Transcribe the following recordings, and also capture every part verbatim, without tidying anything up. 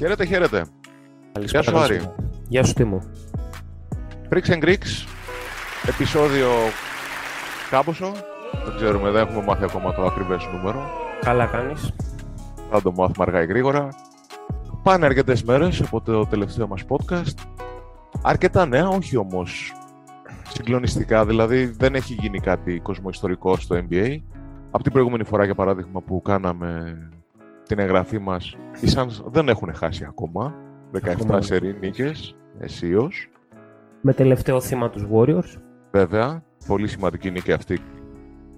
Χαίρετε, χαίρετε. Γεια σου, Άρη. Γεια σου, Τίμο. Freaks and Greeks, επεισόδιο κάμποσο. Δεν ξέρουμε, δεν έχουμε μάθει ακόμα το ακριβές νούμερο. Καλά κάνεις. Θα το μάθουμε αργά ή γρήγορα. Πάνε αρκετές μέρες από το τελευταίο μας podcast. Αρκετά νέα, όχι όμως συγκλονιστικά. Δηλαδή δεν έχει γίνει κάτι κοσμοϊστορικό στο N B A. Από την προηγούμενη φορά, για παράδειγμα, που κάναμε την εγγραφή μας, οι Suns δεν έχουν χάσει ακόμα. δεκαεπτά σερί νίκες, αισίως. Με τελευταίο θύμα τους Warriors. Βέβαια, πολύ σημαντική νίκη αυτή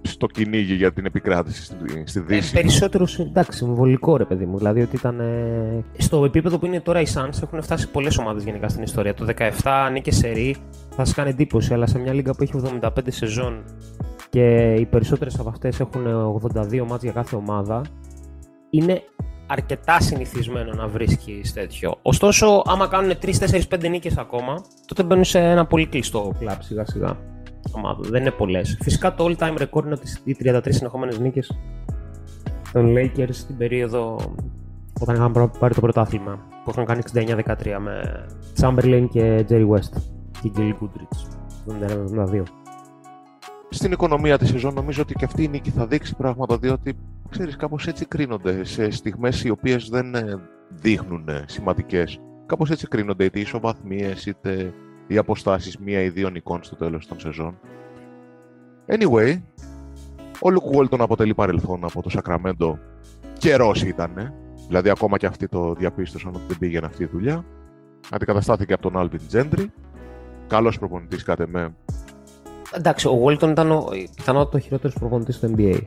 στο κυνήγι για την επικράτηση στη, στη Δύση. Ε, περισσότερο, εντάξει, συμβολικό ρε παιδί μου. Δηλαδή ότι ήταν. Ε... Στο επίπεδο που είναι τώρα οι Suns έχουν φτάσει πολλές ομάδες γενικά στην ιστορία. Το δεκαεπτά νίκες σερί θα σας κάνει εντύπωση, αλλά σε μια λίγα που έχει εβδομήντα πέντε σεζόν και οι περισσότερες από αυτές έχουν ογδόντα δύο μάτς για κάθε ομάδα, είναι αρκετά συνηθισμένο να βρίσκεις τέτοιο. Ωστόσο, άμα κάνουν τρεις, τέσσερις, πέντε νίκες ακόμα, τότε μπαίνουν σε ένα πολύ κλειστό κλαμπ σιγά σιγά. Δεν είναι πολλές. Φυσικά το all time record είναι οι τριάντα τρεις συνεχόμενες νίκες των Lakers στην περίοδο όταν είχαν πάρει το πρωτάθλημα, που είχαν κάνει εξήντα εννιά δεκατρία με Chamberlain και Jerry West και Gilly Goodrich. εβδομήντα ένα εβδομήντα δύο. Στην οικονομία της σεζόν νομίζω ότι και αυτή η νίκη θα δείξει πράγματα, διότι ξέρεις, κάπως έτσι κρίνονται σε στιγμές οι οποίες δεν δείχνουν σημαντικές. Κάπως έτσι κρίνονται είτε οι ισοβαθμίες είτε οι αποστάσεις μία ή δύο νικών στο τέλος των σεζόν. Anyway, ο Luke Walton αποτελεί παρελθόν από το Sacramento. Καιρός ήτανε, δηλαδή ακόμα και αυτοί το διαπίστωσαν ότι δεν πήγαινε αυτή η δουλειά. Αντικαταστάθηκε από τον Alvin Gentry, καλός προπονητής κατ' εμέ. Εντάξει, ο Walton ήταν ο πιθανότατο χειρότερος προπονητής του N B A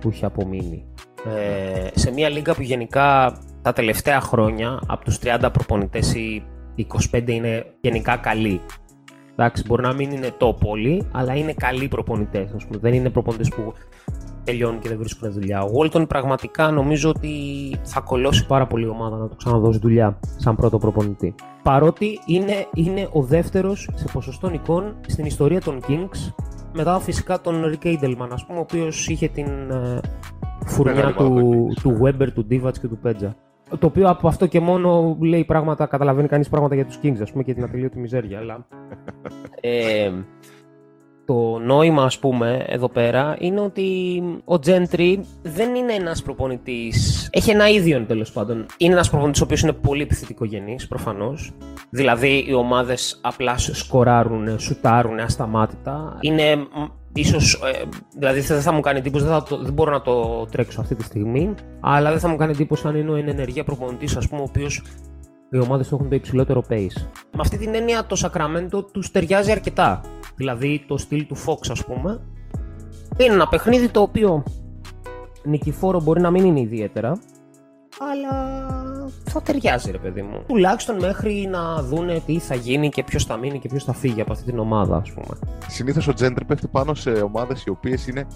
που είχε απομείνει. Ε, σε μια λίγα που γενικά τα τελευταία χρόνια από τους τριάντα προπονητές οι είκοσι πέντε είναι γενικά καλοί. Εντάξει, μπορεί να μην είναι top όλοι, αλλά είναι καλοί προπονητές. Ας πούμε. Δεν είναι προπονητές που τελειώνουν και δεν βρίσκουν δουλειά. Ο Walton πραγματικά νομίζω ότι θα κολλώσει πάρα πολύ η ομάδα να του ξαναδώσει δουλειά σαν πρώτο προπονητή. Παρότι είναι, είναι ο δεύτερος σε ποσοστό νικών στην ιστορία των Kings, μετά φυσικά τον Rick Edelman, ας πούμε, ο οποίος είχε την ε, φουρνιά του, του Weber, του Divac και του Pedja. Το οποίο από αυτό και μόνο λέει πράγματα, καταλαβαίνει κανείς πράγματα για τους Kings, ας πούμε, και την ατελείωτη μιζέρια. Αλλά ε, το νόημα, ας πούμε, εδώ πέρα είναι ότι ο Gentry δεν είναι ένας προπονητής. Έχει ένα ίδιο, τέλος πάντων. Είναι ένας προπονητής ο οποίος είναι πολύ επιθετικογενής, προφανώς. Δηλαδή, οι ομάδες απλά σκοράρουν, σουτάρουν ασταμάτητα. Είναι ίσως. Ε, δηλαδή, δεν θα μου κάνει εντύπωση, δεν, θα το, δεν μπορώ να το τρέξω αυτή τη στιγμή. Αλλά δεν θα μου κάνει εντύπωση αν είναι ο εν ενεργεία προπονητής, ας πούμε, ο οποίος. Οι ομάδες έχουν το υψηλότερο pace. Με αυτή την έννοια το Sacramento τους ταιριάζει αρκετά. Δηλαδή το στυλ του Fox, ας πούμε, είναι ένα παιχνίδι το οποίο νικηφόρο μπορεί να μην είναι ιδιαίτερα, αλλά θα ταιριάζει ρε παιδί μου. Τουλάχιστον μέχρι να δούνε τι θα γίνει και ποιος θα μείνει και ποιος θα φύγει από αυτή την ομάδα, ας πούμε. Συνήθως ο Gentry πέφτει πάνω σε ομάδες οι οποίες είναι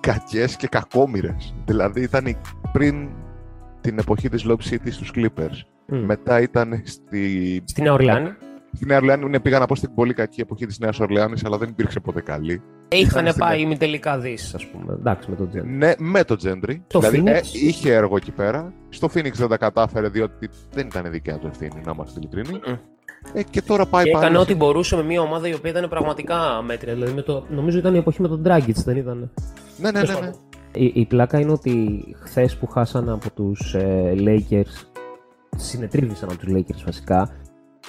κακές και κακόμοιρες. Δηλαδή ήταν πριν την εποχή της Lob City στους Clippers. Mm. Μετά ήταν στη... στη Νέα Ορλεάνη. Στη Νέα Ορλεάνη, ναι, πήγα να πω στην πολύ κακή εποχή της Νέας Ορλεάνης, αλλά δεν υπήρξε ποτέ καλή. Είχανε στην... πάει ημιτελικά δις, ας πούμε. Εντάξει, με τον Gentry. Ναι, με τον Gentry. Το δηλαδή ε, είχε έργο εκεί πέρα. Στο Phoenix δεν τα κατάφερε, διότι δεν ήταν δικιά του ευθύνη, να είμαστε ειλικρινοί. Mm. Ε, και τώρα πάει πάλι. Έκανε ό,τι μπορούσε με μια ομάδα η οποία ήταν πραγματικά μέτρια. Δηλαδή, με το... νομίζω ήταν η εποχή με τον Dragic, δεν ήταν. Ναι, ναι, ναι. ναι. Η, η πλάκα είναι ότι χθες που χάσανε από τους ε, Lakers. Συνετρίβησαν από τους Lakers βασικά.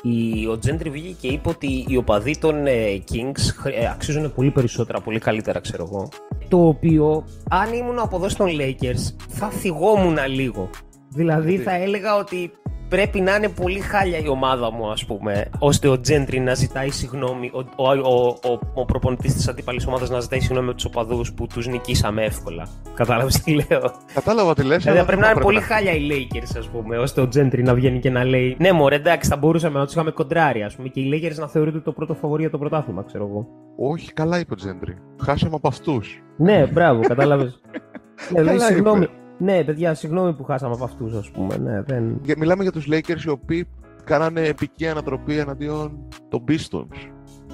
Η, ο Gentry βγήκε και είπε ότι οι οπαδοί των ε, Kings ε, αξίζουν πολύ περισσότερα, πολύ καλύτερα, ξέρω εγώ. Το οποίο, αν ήμουν από εδώ των Lakers, θα θυγόμουν λίγο. Δηλαδή θα έλεγα ότι πρέπει να είναι πολύ χάλια η ομάδα μου, ας πούμε, ώστε ο Gentry να ζητάει συγγνώμη, ο, ο, ο, ο, ο προπονητής της αντίπαλης ομάδας να ζητάει συγγνώμη με τους οπαδούς που τους νικήσαμε εύκολα. Κατάλαβες τι λέω? Κατάλαβα τι λες. Δηλαδή πρέπει να είναι πολύ χάλια οι Lakers, ας πούμε, ώστε ο Gentry να βγαίνει και να λέει ναι, μωρέ, εντάξει, θα μπορούσαμε να τους είχαμε κοντράρει, ας πούμε, και οι Lakers να θεωρείται το πρώτο φαβορί για το πρωτάθλημα, ξέρω εγώ. Όχι, καλά είπε ο Gentry. Χάσαμε από αυτούς. Ναι, μπράβο, κατάλαβες. Δηλαδή, συγγνώμη. Ναι, παιδιά, συγγνώμη που χάσαμε από αυτούς, ας πούμε. Ναι, δεν... Μιλάμε για τους Lakers οι οποίοι κάνανε επική ανατροπή εναντίον των Pistons.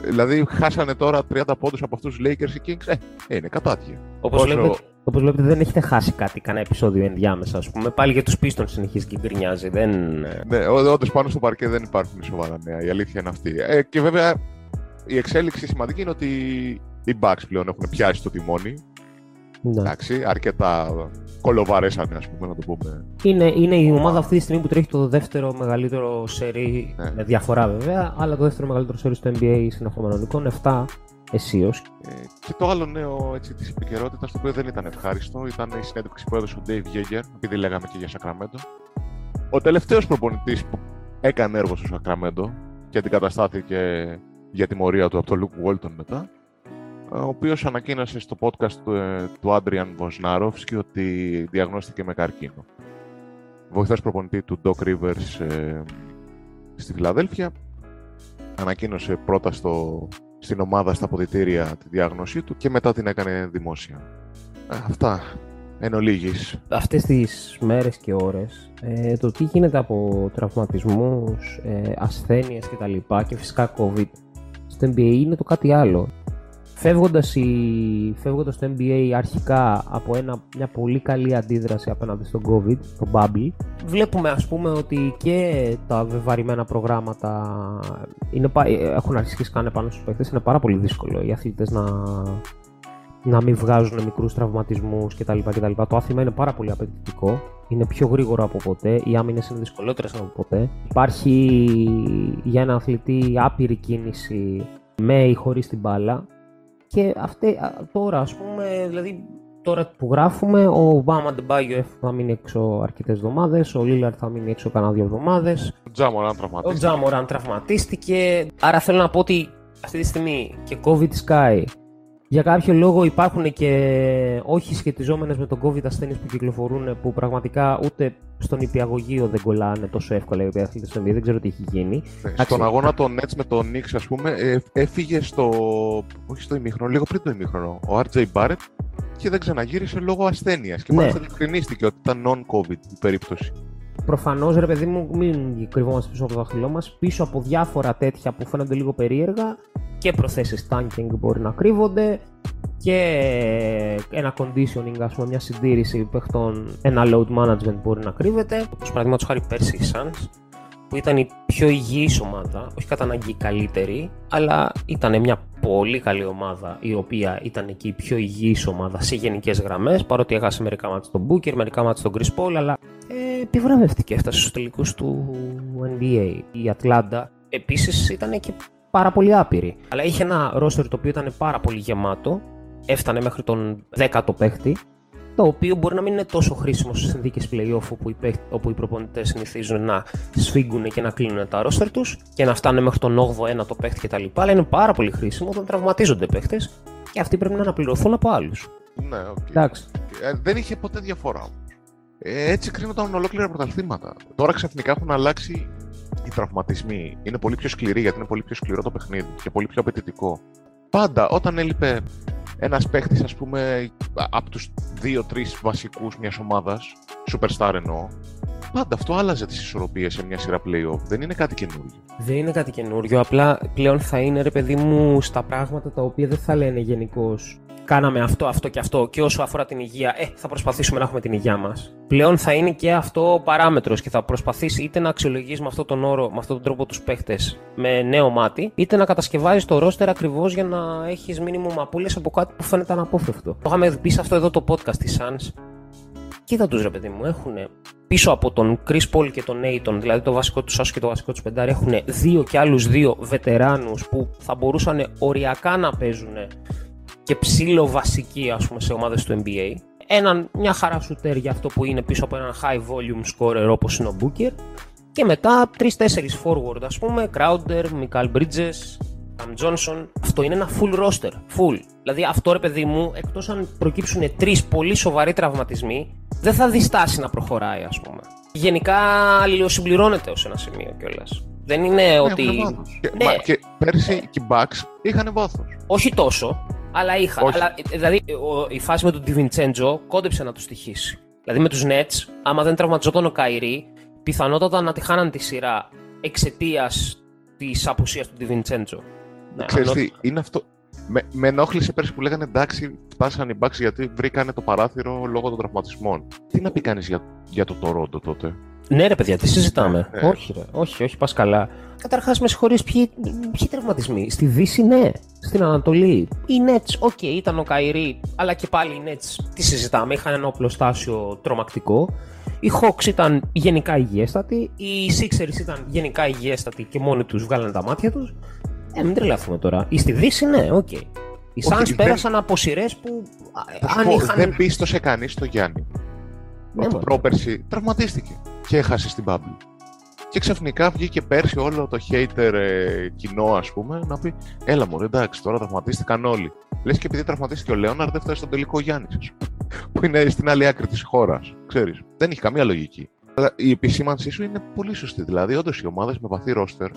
Δηλαδή, χάσανε τώρα τριάντα πόντους από αυτούς τους Lakers οι Kings. Ε, είναι κατάτια. Όπως Όσο... λέμε, Όπως βλέπετε δεν έχετε χάσει κάτι, κανένα επεισόδιο ενδιάμεσα, ας πούμε. Πάλι για τους Pistons συνεχίζει και γκρινιάζει. Δεν... Ναι, όντως πάνω στο παρκέ δεν υπάρχουν σοβαρά νέα. Η αλήθεια είναι αυτή. Ε, και βέβαια η εξέλιξη σημαντική είναι ότι οι Bucks πλέον έχουν πιάσει το τιμόνι. Ναι. Εντάξει, αρκετά κολοβαρέσανε, ας πούμε, να το πούμε. Είναι, είναι η ομάδα αυτή τη στιγμή που τρέχει το δεύτερο μεγαλύτερο σερί, ναι, με διαφορά βέβαια, αλλά το δεύτερο μεγαλύτερο σερί στο N B A συνεχόμενων εικόνων, εφτά εσίως. Ε, και το άλλο νέο τη επικαιρότητα, το οποίο δεν ήταν ευχάριστο, ήταν η συνέντευξη που έδωσε ο Dave Yeager, επειδή λέγαμε και για Σακραμέντο. Ο τελευταίος προπονητής που έκανε έργο στο Σακραμέντο και αντικαταστάθηκε για τιμωρία του από τον Luke Walton μετά, ο οποίος ανακοίνωσε στο podcast του Άντριαν Βοσνάροφσκι ότι διαγνώστηκε με καρκίνο. Βοηθός προπονητή του Doc Rivers ε, στη Φιλαδέλφια, ανακοίνωσε πρώτα στο, στην ομάδα στα αποδυτήρια τη διάγνωσή του και μετά την έκανε δημόσια. Αυτά εν ολίγης. Αυτές τις μέρες και ώρες, ε, το τι γίνεται από τραυματισμούς, ε, ασθένειες κτλ. Και τα λοιπά, και φυσικά COVID στο N B A είναι το κάτι άλλο. Φεύγοντας, η... Φεύγοντας το N B A αρχικά από ένα... μια πολύ καλή αντίδραση απέναντι στον COVID, το bubble, βλέπουμε ας πούμε ότι και τα βεβαρημένα προγράμματα είναι... έχουν αρχίσει να πάνω στους παίκτες. Είναι πάρα πολύ δύσκολο οι αθλητές να, να μην βγάζουν μικρούς τραυματισμούς κτλ, κτλ. Το άθλημα είναι πάρα πολύ απαιτητικό. Είναι πιο γρήγορο από ποτέ, οι άμυνες είναι δυσκολότερες από ποτέ. Υπάρχει για ένα αθλητή άπειρη κίνηση με ή χωρίς την μπάλα. Και αυτή, τώρα, ας πούμε, δηλαδή, τώρα που γράφουμε, ο Bam Adebayo θα μείνει έξω αρκετές εβδομάδες, ο Lillard θα μείνει έξω κανένα δύο εβδομάδες. Ο Τζαμοράν τραυματίστηκε. Ο Τζαμοράν τραυματίστηκε. Άρα θέλω να πω ότι αυτή τη στιγμή και COVID sky. Για κάποιο λόγο υπάρχουν και όχι σχετιζόμενες με τον COVID ασθένειες που κυκλοφορούν, που πραγματικά ούτε στον υπηαγωγείο δεν κολλάνε τόσο εύκολα οι αθλητές του N B A. Δεν ξέρω τι έχει γίνει. Ναι, στον αγώνα των Nets με τον Knicks, ας πούμε, έφυγε στο. Όχι στο ημίχρονο, λίγο πριν το ημίχρονο, ο αρ τζέι Barrett και δεν ξαναγύρισε λόγω ασθένειας. Και μάλιστα διευκρινίστηκε ότι ήταν non-COVID η περίπτωση. Προφανώς, ρε παιδί μου, μην κρυβόμαστε πίσω από το δάχτυλό μας, πίσω από διάφορα τέτοια που φαίνονται λίγο περίεργα. Και προθέσεις tanking μπορεί να κρύβονται και ένα conditioning, ας πούμε, μια συντήρηση παιχτών, ένα load management μπορεί να κρύβεται. Όπως παραδείγματος χάρη πέρσι οι Suns, που ήταν η πιο υγιής ομάδα, όχι κατά αναγκή καλύτερη, αλλά ήταν μια πολύ καλή ομάδα, η οποία ήταν και η πιο υγιής ομάδα σε γενικές γραμμές, παρότι έχασε μερικά μάτς στον Booker, μερικά μάτς στον Chris Paul, αλλά ε, επιβραβεύτηκε, έφτασε στους τελικούς του N B A. Η Ατλάντα επίσης ήταν και πάρα πολύ άπειρη. Αλλά είχε ένα roster το οποίο ήταν πάρα πολύ γεμάτο, έφτανε μέχρι τον δέκατο παίχτη, το οποίο μπορεί να μην είναι τόσο χρήσιμο στις συνθήκες play-off όπου οι, παίχτες, όπου οι προπονητές συνηθίζουν να σφίγγουν και να κλείνουν τα roster τους και να φτάνουν μέχρι τον όγδοο ένατο παίχτη κτλ. Αλλά είναι πάρα πολύ χρήσιμο όταν τραυματίζονται παίχτες και αυτοί πρέπει να αναπληρωθούν από άλλους. Ναι, okay. Εντάξει. Δεν είχε ποτέ διαφορά. Έτσι κρίνονταν ολόκληρα πρωταθλήματα. Τώρα ξαφνικά έχουν αλλάξει. Οι τραυματισμοί είναι πολύ πιο σκληροί γιατί είναι πολύ πιο σκληρό το παιχνίδι και πολύ πιο απαιτητικό. Πάντα όταν έλειπε ένας παίχτης, ας πούμε, από τους δύο τρεις βασικούς μιας ομάδας, superstar εννοώ, πάντα αυτό άλλαζε τις ισορροπίες σε μια σειρά play-off. Δεν είναι κάτι καινούριο. Δεν είναι κάτι καινούριο. Απλά πλέον θα είναι, ρε παιδί μου, στα πράγματα τα οποία δεν θα λένε γενικώς. Κάναμε αυτό, αυτό και αυτό. Και όσο αφορά την υγεία, ε, θα προσπαθήσουμε να έχουμε την υγεία μας. Πλέον θα είναι και αυτό ο παράμετρος και θα προσπαθείς είτε να αξιολογείς με αυτόν τον όρο, με αυτόν τον τρόπο τους παίχτες με νέο μάτι, είτε να κατασκευάζεις το roster ακριβώς για να έχεις μίνιμουμ απώλειες από κάτι που φαίνεται αναπόφευκτο. Το είχαμε πει σε αυτό εδώ το podcast τη Suns. Κοίτα τους, ρε παιδί μου, έχουν πίσω από τον Chris Paul και τον Aiton, δηλαδή το βασικό τους άσο και το βασικό τους πεντάρι, έχουν δύο και άλλους δύο βετεράνους που θα μπορούσαν οριακά να παίζουν και ψήλο βασική, ας πούμε, σε ομάδες του N B A. Έναν, μια χαρά σουτέρ για αυτό που είναι πίσω από έναν high volume scorer όπως είναι ο Booker. Και μετά τρεις τέσσερις forward, ας πούμε, Crowder, Michael Bridges, Cam Johnson. Αυτό είναι ένα full roster, full. Δηλαδή αυτό, ρε παιδί μου, εκτός αν προκύψουν τρεις πολύ σοβαροί τραυματισμοί, δεν θα διστάσει να προχωράει, ας πούμε. Γενικά αλληλοσυμπληρώνεται ως ένα σημείο κιόλας. Δεν είναι ναι, ότι... Και, ναι. Μα, και πέρσι ναι. Και οι Bucks είχαν βάθος. Όχι τόσο. Αλλά είχα. Αλλά, δηλαδή η φάση με τον Di Vincenzo κόντεψε να του στοιχήσει. Δηλαδή με τους Nets, άμα δεν τραυματιζόταν ο Kyrie, πιθανότατα να τη χάναν τη σειρά εξαιτίας της απουσίας του Di Vincenzo. Ναι, ξέρεις τι, είναι αυτό, Με, με ενόχλησε πέρσι που λέγανε εντάξει, πάσαν οι Bucks γιατί βρήκανε το παράθυρο λόγω των τραυματισμών. Τι να πει κανείς για, για το Toronto τότε. Ναι, ρε παιδιά, τι συζητάμε. Ε, ε. Όχι, ρε, όχι, όχι, πας καλά. Καταρχάς, με συγχωρείς, ποιοι, ποιοι τραυματισμοί. Στη Δύση, ναι. Στην Ανατολή. Οι Nets, οκ, okay, ήταν ο Καϊρή, αλλά και πάλι οι Nets, τι συζητάμε. Είχαν ένα οπλοστάσιο τρομακτικό. Οι Hawks ήταν γενικά υγιέστατοι. Οι Sixers ήταν γενικά υγιέστατοι και μόνοι τους βγάλανε τα μάτια τους. Ε, μην τρελαθούμε τώρα. Ή στη Δύση, ναι, οκ. Okay. Οι Suns πέρασαν δεν... από σειρές που. Αν πω, είχαν... Δεν πίστωσε κανείς το Γιάννη. Ναι, ότι πρόπερση τραυματίστηκε και έχασε στην Bubble. Και ξαφνικά βγήκε πέρσι όλο το hater ε, κοινό, ας πούμε, να πει: έλα μωρέ, εντάξει, τώρα τραυματίστηκαν όλοι. Λες και επειδή τραυματίστηκε ο Λέοναρντ, δεν φτάσει στον τελικό Γιάννης, που είναι στην άλλη άκρη της χώρας. Ξέρεις, δεν έχει καμία λογική. Η επισήμανσή σου είναι πολύ σωστή. Δηλαδή, όντως οι ομάδες με βαθύ ρόστερ.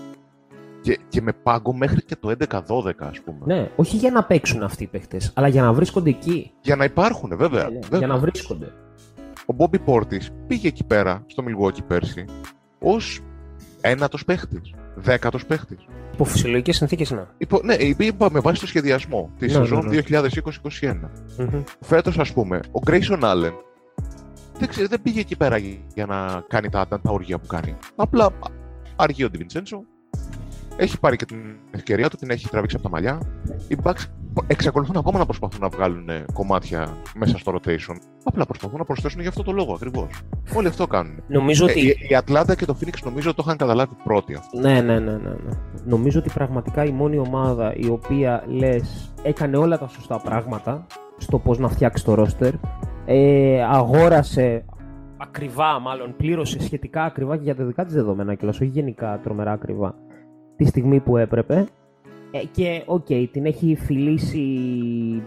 Και, και με πάγκο μέχρι και το έντεκα δώδεκα, ας πούμε. Ναι, όχι για να παίξουν αυτοί οι παίχτες, αλλά για να βρίσκονται εκεί. Για να υπάρχουν, βέβαια. Ναι, ναι, βέβαια. Για να βρίσκονται. Ο Μπόμπι Πόρτις πήγε εκεί πέρα, στο Milwaukee πέρσι, ως ένατος παίχτης, δέκατος παίχτης. Υπό φυσιολογικές συνθήκες, ναι. Υπό, ναι, με βάση το σχεδιασμό της ναι, σεζόν ναι, ναι. είκοσι είκοσι ένα. Mm-hmm. Φέτος, ας πούμε, ο Grayson Allen δεν, ξέρω, δεν πήγε εκεί πέρα για να κάνει τα, τα οργία που κάνει. Απλά αργεί ο Ντι Βιντσέντζο. Έχει πάρει και την ευκαιρία του, την έχει τραβήξει από τα μαλλιά. Οι Bucks εξακολουθούν ακόμα να προσπαθούν να βγάλουν κομμάτια μέσα στο rotation. Απλά προσπαθούν να προσθέσουν για αυτό το λόγο ακριβώς. Όλοι αυτό κάνουν. Νομίζω ε, ότι... Η Ατλάντα και το Phoenix νομίζω το είχαν καταλάβει πρώτοι αυτό. Ναι, ναι, ναι, ναι. Νομίζω ότι πραγματικά η μόνη ομάδα η οποία λες έκανε όλα τα σωστά πράγματα στο πώς να φτιάξει το roster, ε, αγόρασε. Ακριβά, μάλλον πλήρωσε σχετικά ακριβά και για τα δικά της δεδομένα κιόλας, όχι γενικά τρομερά ακριβά. Τη στιγμή που έπρεπε ε, και οκ, okay, την έχει φιλήσει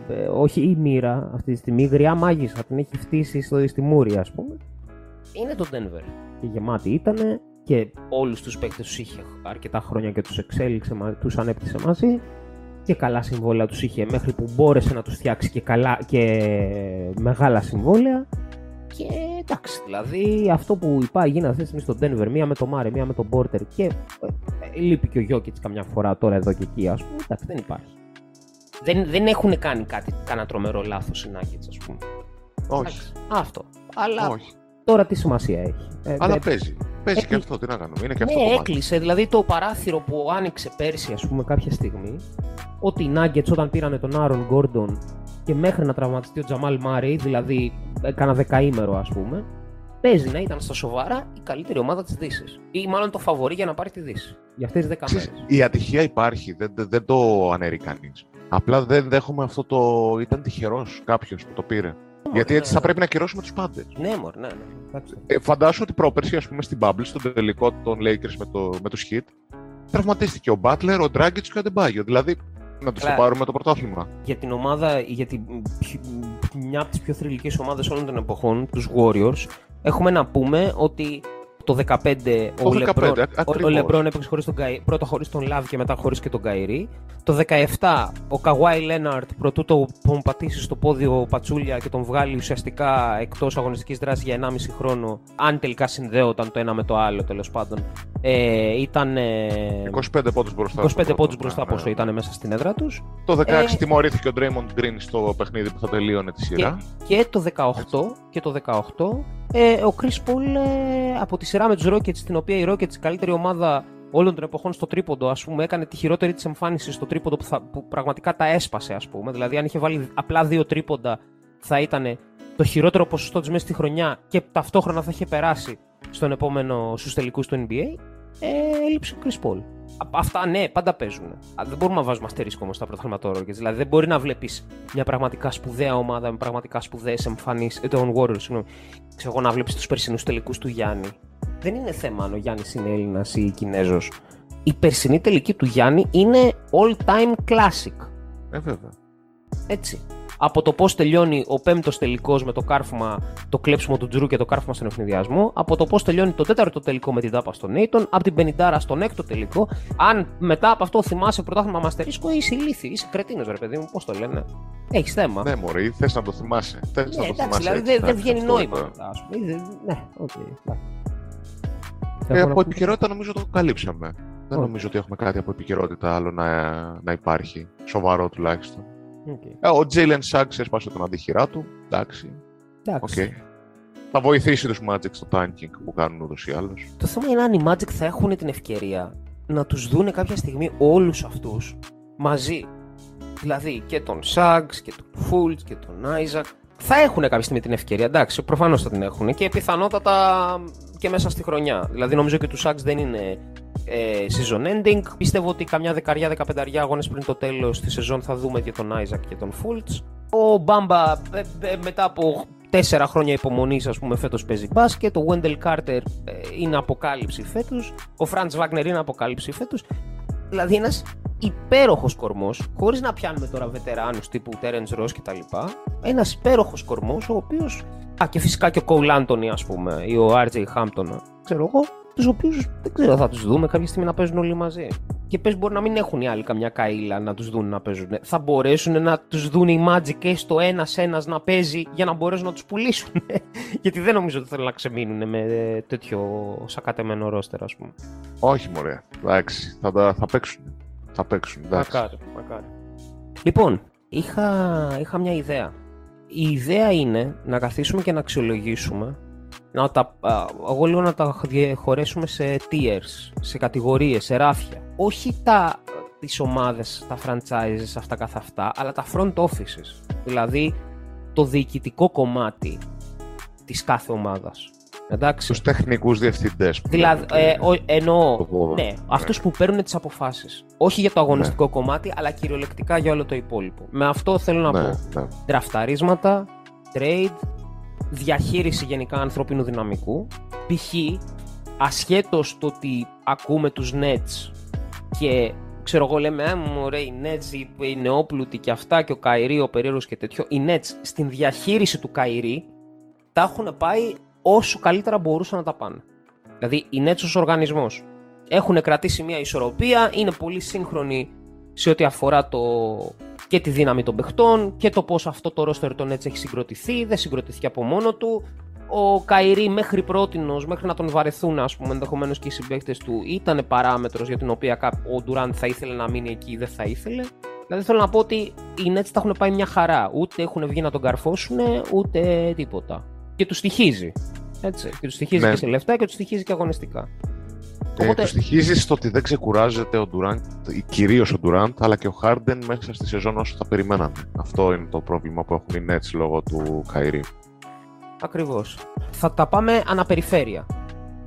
ε, όχι η μοίρα αυτή τη στιγμή, η γριά μάγισσα, την έχει φτύσει στο, στη μούρη, ας πούμε. Είναι το Denver και γεμάτη ήτανε και όλους τους παίκτες τους είχε αρκετά χρόνια και τους εξέλιξε, τους ανέπτυσε μαζί και καλά συμβόλαια τους είχε μέχρι που μπόρεσε να τους φτιάξει και, καλά, και μεγάλα συμβόλαια. Και εντάξει, δηλαδή αυτό που υπάρχει γίνεται αυτή τη στιγμή στον Denver, μία με τον Μάρε, μία με τον Porter και ε, ε, λείπει και ο Γιόκιτς καμιά φορά τώρα εδώ και εκεί, ας πούμε. Εντάξει, δεν υπάρχει. Δεν, δεν έχουν κάνει κάτι, κανένα τρομερό λάθος οι Nuggets, ας πούμε. Όχι. Εντάξει, αυτό. Αλλά όχι. Τώρα τι σημασία έχει. Ε, Αλλά δε... παίζει. Παίζει έκλει... και αυτό, τι να κάνουμε. Είναι και αυτό ναι, το έκλεισε. Δηλαδή το παράθυρο που άνοιξε πέρσι, ας πούμε, κάποια στιγμή, ότι οι Nuggets όταν πήρανε τον Άρον Γκόρντον και μέχρι να τραυματιστεί ο Τζαμάλ Μάρεϊ, δηλαδή κάνα δεκαήμερο, ας πούμε, παίζει να ήταν στα σοβαρά η καλύτερη ομάδα της Δύσης. Ή μάλλον το φαβορί για να πάρει τη Δύση. Για αυτές τις δέκα μέρες. Η ατυχία υπάρχει, δεν, δεν το αναιρεί κανείς. Απλά δεν δέχομαι αυτό το. Ήταν τυχερός κάποιος που το πήρε. Ναι, γιατί ναι, έτσι ναι. θα πρέπει να κυρώσουμε τους πάντες. Ναι, μωρέ, ναι, ναι. Ε, φαντάσου ότι πρόπερση, ας πούμε, στην Bubble, στον τελικό των Lakers με, το, με τους Heat, τραυματίστηκε ο Butler, ο Dragic και ο Adebayo. Δηλαδή. Να τους Λά, το πάρουμε το πρωτάθλημα. Για την ομάδα, για την, μια από τις πιο θρυλικές ομάδες όλων των εποχών, τους Warriors, έχουμε να πούμε ότι το δεκαπέντε ο Λεμπρόν έπαιξε χωρίς τον Καϊ, πρώτα χωρίς τον Λαβ και μετά χωρίς και τον Καϊρή. Το δεκαεπτά ο Καουάι Λέναρτ, προτού τον πατήσει στο πόδι Πατσούλια και τον βγάλει ουσιαστικά εκτός αγωνιστικής δράσης για ενάμιση χρόνο, αν τελικά συνδέονταν το ένα με το άλλο τέλος πάντων, ε, ήταν είκοσι πέντε πόντους μπροστά. είκοσι πέντε πόντους μπροστά ναι, πόσο ναι. ήταν μέσα στην έδρα τους. Το δεκαέξι ε, τιμωρήθηκε ο Draymond Green στο παιχνίδι που θα τελείωνε τη σειρά. Και, και το δεκαοκτώ. Ε, ο Chris Paul ε, από τη σειρά με τους Rockets, την οποία οι Rockets, η καλύτερη ομάδα όλων των εποχών στο τρίποντο, ας πούμε, έκανε τη χειρότερη της εμφάνιση στο τρίποντο που, θα, που πραγματικά τα έσπασε, ας πούμε. Δηλαδή, αν είχε βάλει απλά δύο τρίποντα, θα ήταν το χειρότερο ποσοστό της μέσα στη χρονιά και ταυτόχρονα θα είχε περάσει στον επόμενο, στους τελικούς του N B A. Ε, έλειψε ο Chris Paul. Α, αυτά ναι, πάντα παίζουν. Α, δεν μπορούμε να βάζουμε αστερίσκο όμως στα πρωταθλήματα Rockets. Δηλαδή, δεν μπορεί να βλέπεις μια πραγματικά σπουδαία ομάδα με πραγματικά σπουδαίες εμφανίσεις. Ε, τον Warriors, συγγνώμη. Ξέρω εγώ να βλέπεις τους περσινούς τελικούς του Γιάννη. Δεν είναι θέμα αν ο Γιάννης είναι Έλληνας ή Κινέζος. Η περσινή τελική του Γιάννη είναι all-time classic. Ε, βέβαια. Έτσι. Από το πώς τελειώνει ο πέμπτος τελικός με το κάρφωμα, το κλέψιμο του Τζρου και το κάρφωμα στον ευνηδιασμό, από το πώς τελειώνει το τέταρτο τελικό με την τάπα στον Νέιτον, από την πενηντάρα στον έκτο τελικό. Αν μετά από αυτό θυμάσαι πρωτάθλημα με αστερίσκο, είσαι ηλίθι, είσαι κρετίνος, ρε παιδί μου, πώς το λένε. Έχεις θέμα. Ναι, μωρή, θες να το θυμάσαι. Θες ναι, να εντάξει, το θυμάσαι. Δηλαδή δεν βγαίνει νόημα. Ας πούμε. Ναι, οκ. Okay, ε, από επικαιρότητα νομίζω το καλύψαμε. Δεν okay. νομίζω ότι έχουμε κάτι από επικαιρότητα άλλο να, να υπάρχει. Σοβαρό τουλάχιστον. Okay. Ε, ο Τζέιλεν Σάξ έσπασε τον αντίχειρά του. Εντάξει. Okay. Θα βοηθήσει τους Magic στο tanking που κάνουν ούτως ή άλλως. Το θέμα είναι αν οι Magic θα έχουν την ευκαιρία να τους δούνε κάποια στιγμή όλους αυτούς μαζί. Δηλαδή και τον Σάξ και τον Φούλτ και τον Άιζακ. Θα έχουν κάποια στιγμή την ευκαιρία, εντάξει, προφανώς θα την έχουν και πιθανότατα και μέσα στη χρονιά. Δηλαδή νομίζω και του Σάξ δεν είναι ε, season ending. Πιστεύω ότι καμιά δεκαριά, δεκαπενταριά αγώνες πριν το τέλος τη σεζόν θα δούμε και τον Άιζακ και τον Φούλτς. Ο Μπάμπα ε, ε, μετά από τέσσερα χρόνια υπομονής, ας πούμε, φέτος παίζει μπάσκετ. Ο Γουέντελ Κάρτερ ε, είναι αποκάλυψη φέτος. Ο Φραντς Βάγνερ είναι αποκάλυψη φέτος. Δηλαδή ένας υπέροχος κορμός, χωρίς να πιάνουμε τώρα βετεράνους τύπου Τέρενς Ρος κτλ. Ένας υπέροχος κορμός, ο οποίος. Α, και φυσικά και ο Κόουλ Άντονι, ας πούμε, ή ο Άρτζεϊ Χάμπτον, ξέρω εγώ, τους οποίους δεν ξέρω θα τους δούμε κάποια στιγμή να παίζουν όλοι μαζί. Και πες μπορεί να μην έχουν οι άλλοι καμιά καήλα να τους δουν να παίζουν. Θα μπορέσουν να τους δουν οι Magic έστω ένας-ένας να παίζει για να μπορέσουν να τους πουλήσουν. Γιατί δεν νομίζω ότι θέλουν να ξεμείνουν με τέτοιο σακατεμένο ρόστερ, ας πούμε. Όχι, μωρέ. Εντάξει. Θα, θα, θα παίξουν. Θα παίξουν. Εντάξει. Μακάρι, μακάρι. Λοιπόν, είχα, είχα μια ιδέα. Η ιδέα είναι να καθίσουμε και να αξιολογήσουμε. Να τα, εγώ λέω να τα χωρέσουμε σε tiers, σε κατηγορίες, σε ράφια. Όχι τα, τις ομάδες, τα franchises, αυτά καθ' αυτά, αλλά τα front offices. Δηλαδή το διοικητικό κομμάτι της κάθε ομάδας. Εντάξει. Τους τεχνικούς διευθυντές. Δηλαδή, ε, ε, εννοώ, ναι, αυτούς που παίρνουν τις αποφάσεις. Όχι για το αγωνιστικό ναι. κομμάτι, αλλά κυριολεκτικά για όλο το υπόλοιπο. Με αυτό θέλω να ναι, πω. Ναι. Τραφταρίσματα, trade, διαχείριση γενικά ανθρώπινου δυναμικού. Π.χ. ασχέτως το ότι ακούμε τους Nets και ξέρω εγώ λέμε α, ωραία, οι Nets οι νεόπλουτοι και αυτά και ο Καϊρή ο περίεργος και τέτοιο, οι Nets στην διαχείριση του Καϊρή τα έχουν πάει όσο καλύτερα μπορούσαν να τα πάνε. Δηλαδή οι Nets ως οργανισμός έχουν κρατήσει μια ισορροπία, είναι πολύ σύγχρονοι σε ό,τι αφορά το... και τη δύναμη των παιχτών και το πώς αυτό το roster των Nets έχει συγκροτηθεί, δεν συγκροτηθεί από μόνο του. Ο Καϊρή μέχρι πρότινος, μέχρι να τον βαρεθούν, ας πούμε, ενδεχομένως και οι συμπαίκτες του, ήταν παράμετρος για την οποία ο Ντουράντ θα ήθελε να μείνει εκεί ή δεν θα ήθελε. Δηλαδή θέλω να πω ότι οι Nets τα έχουν πάει μια χαρά. Ούτε έχουν βγει να τον καρφώσουν, ούτε τίποτα. Και του στοιχίζει. Έτσι. Και του στοιχίζει ναι. και σε λεφτά και του στοιχίζει και αγωνιστικά. Ε, Οπότε... Του στοιχίζει στο ότι δεν ξεκουράζεται ο Ντουράντ, κυρίως ο Ντουράντ, αλλά και ο Χάρντεν μέσα στη σεζόν όσο θα περιμέναμε. Αυτό είναι το πρόβλημα που έχουν οι Nets λόγω του Καϊρή. Ακριβώς. Θα τα πάμε αναπεριφέρεια.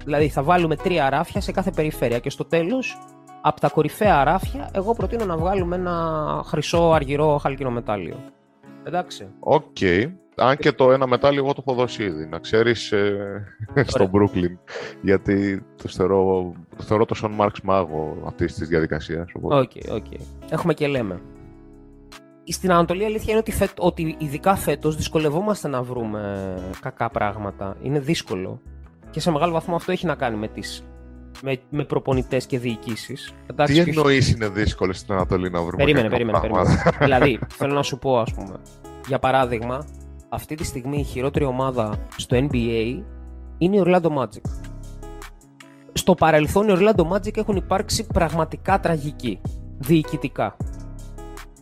Δηλαδή θα βάλουμε τρία ράφια σε κάθε περιφέρεια και στο τέλος, από τα κορυφαία ράφια, εγώ προτείνω να βγάλουμε ένα χρυσό, αργυρό, χαλκινό μετάλλιο. Εντάξει. Οκ. Okay. Αν και το ένα μετάλλιο εγώ το έχω δώσει ήδη, να ξέρεις, ε, στο Brooklyn. Γιατί το θεωρώ, το θεωρώ το Σον Μάρξ μάγο αυτής της διαδικασίας. Οκ, οκ. Έχουμε και λέμε. Στην Ανατολή η αλήθεια είναι ότι, φε... ότι ειδικά φέτος δυσκολευόμαστε να βρούμε κακά πράγματα. Είναι δύσκολο. Και σε μεγάλο βαθμό αυτό έχει να κάνει με, τις... με... με προπονητές και διοικήσεις. Εντάξει, τι εννοείς όχι... είναι δύσκολο στην Ανατολή να βρούμε περίμενε, περίμενε, περίμενε. Δηλαδή, θέλω να σου πω, ας πούμε, για παράδειγμα, αυτή τη στιγμή η χειρότερη ομάδα στο N B A είναι η Orlando Magic. Στο παρελθόν οι Orlando Magic έχουν υπάρξει πραγματικά τραγικοί, διοικητικά.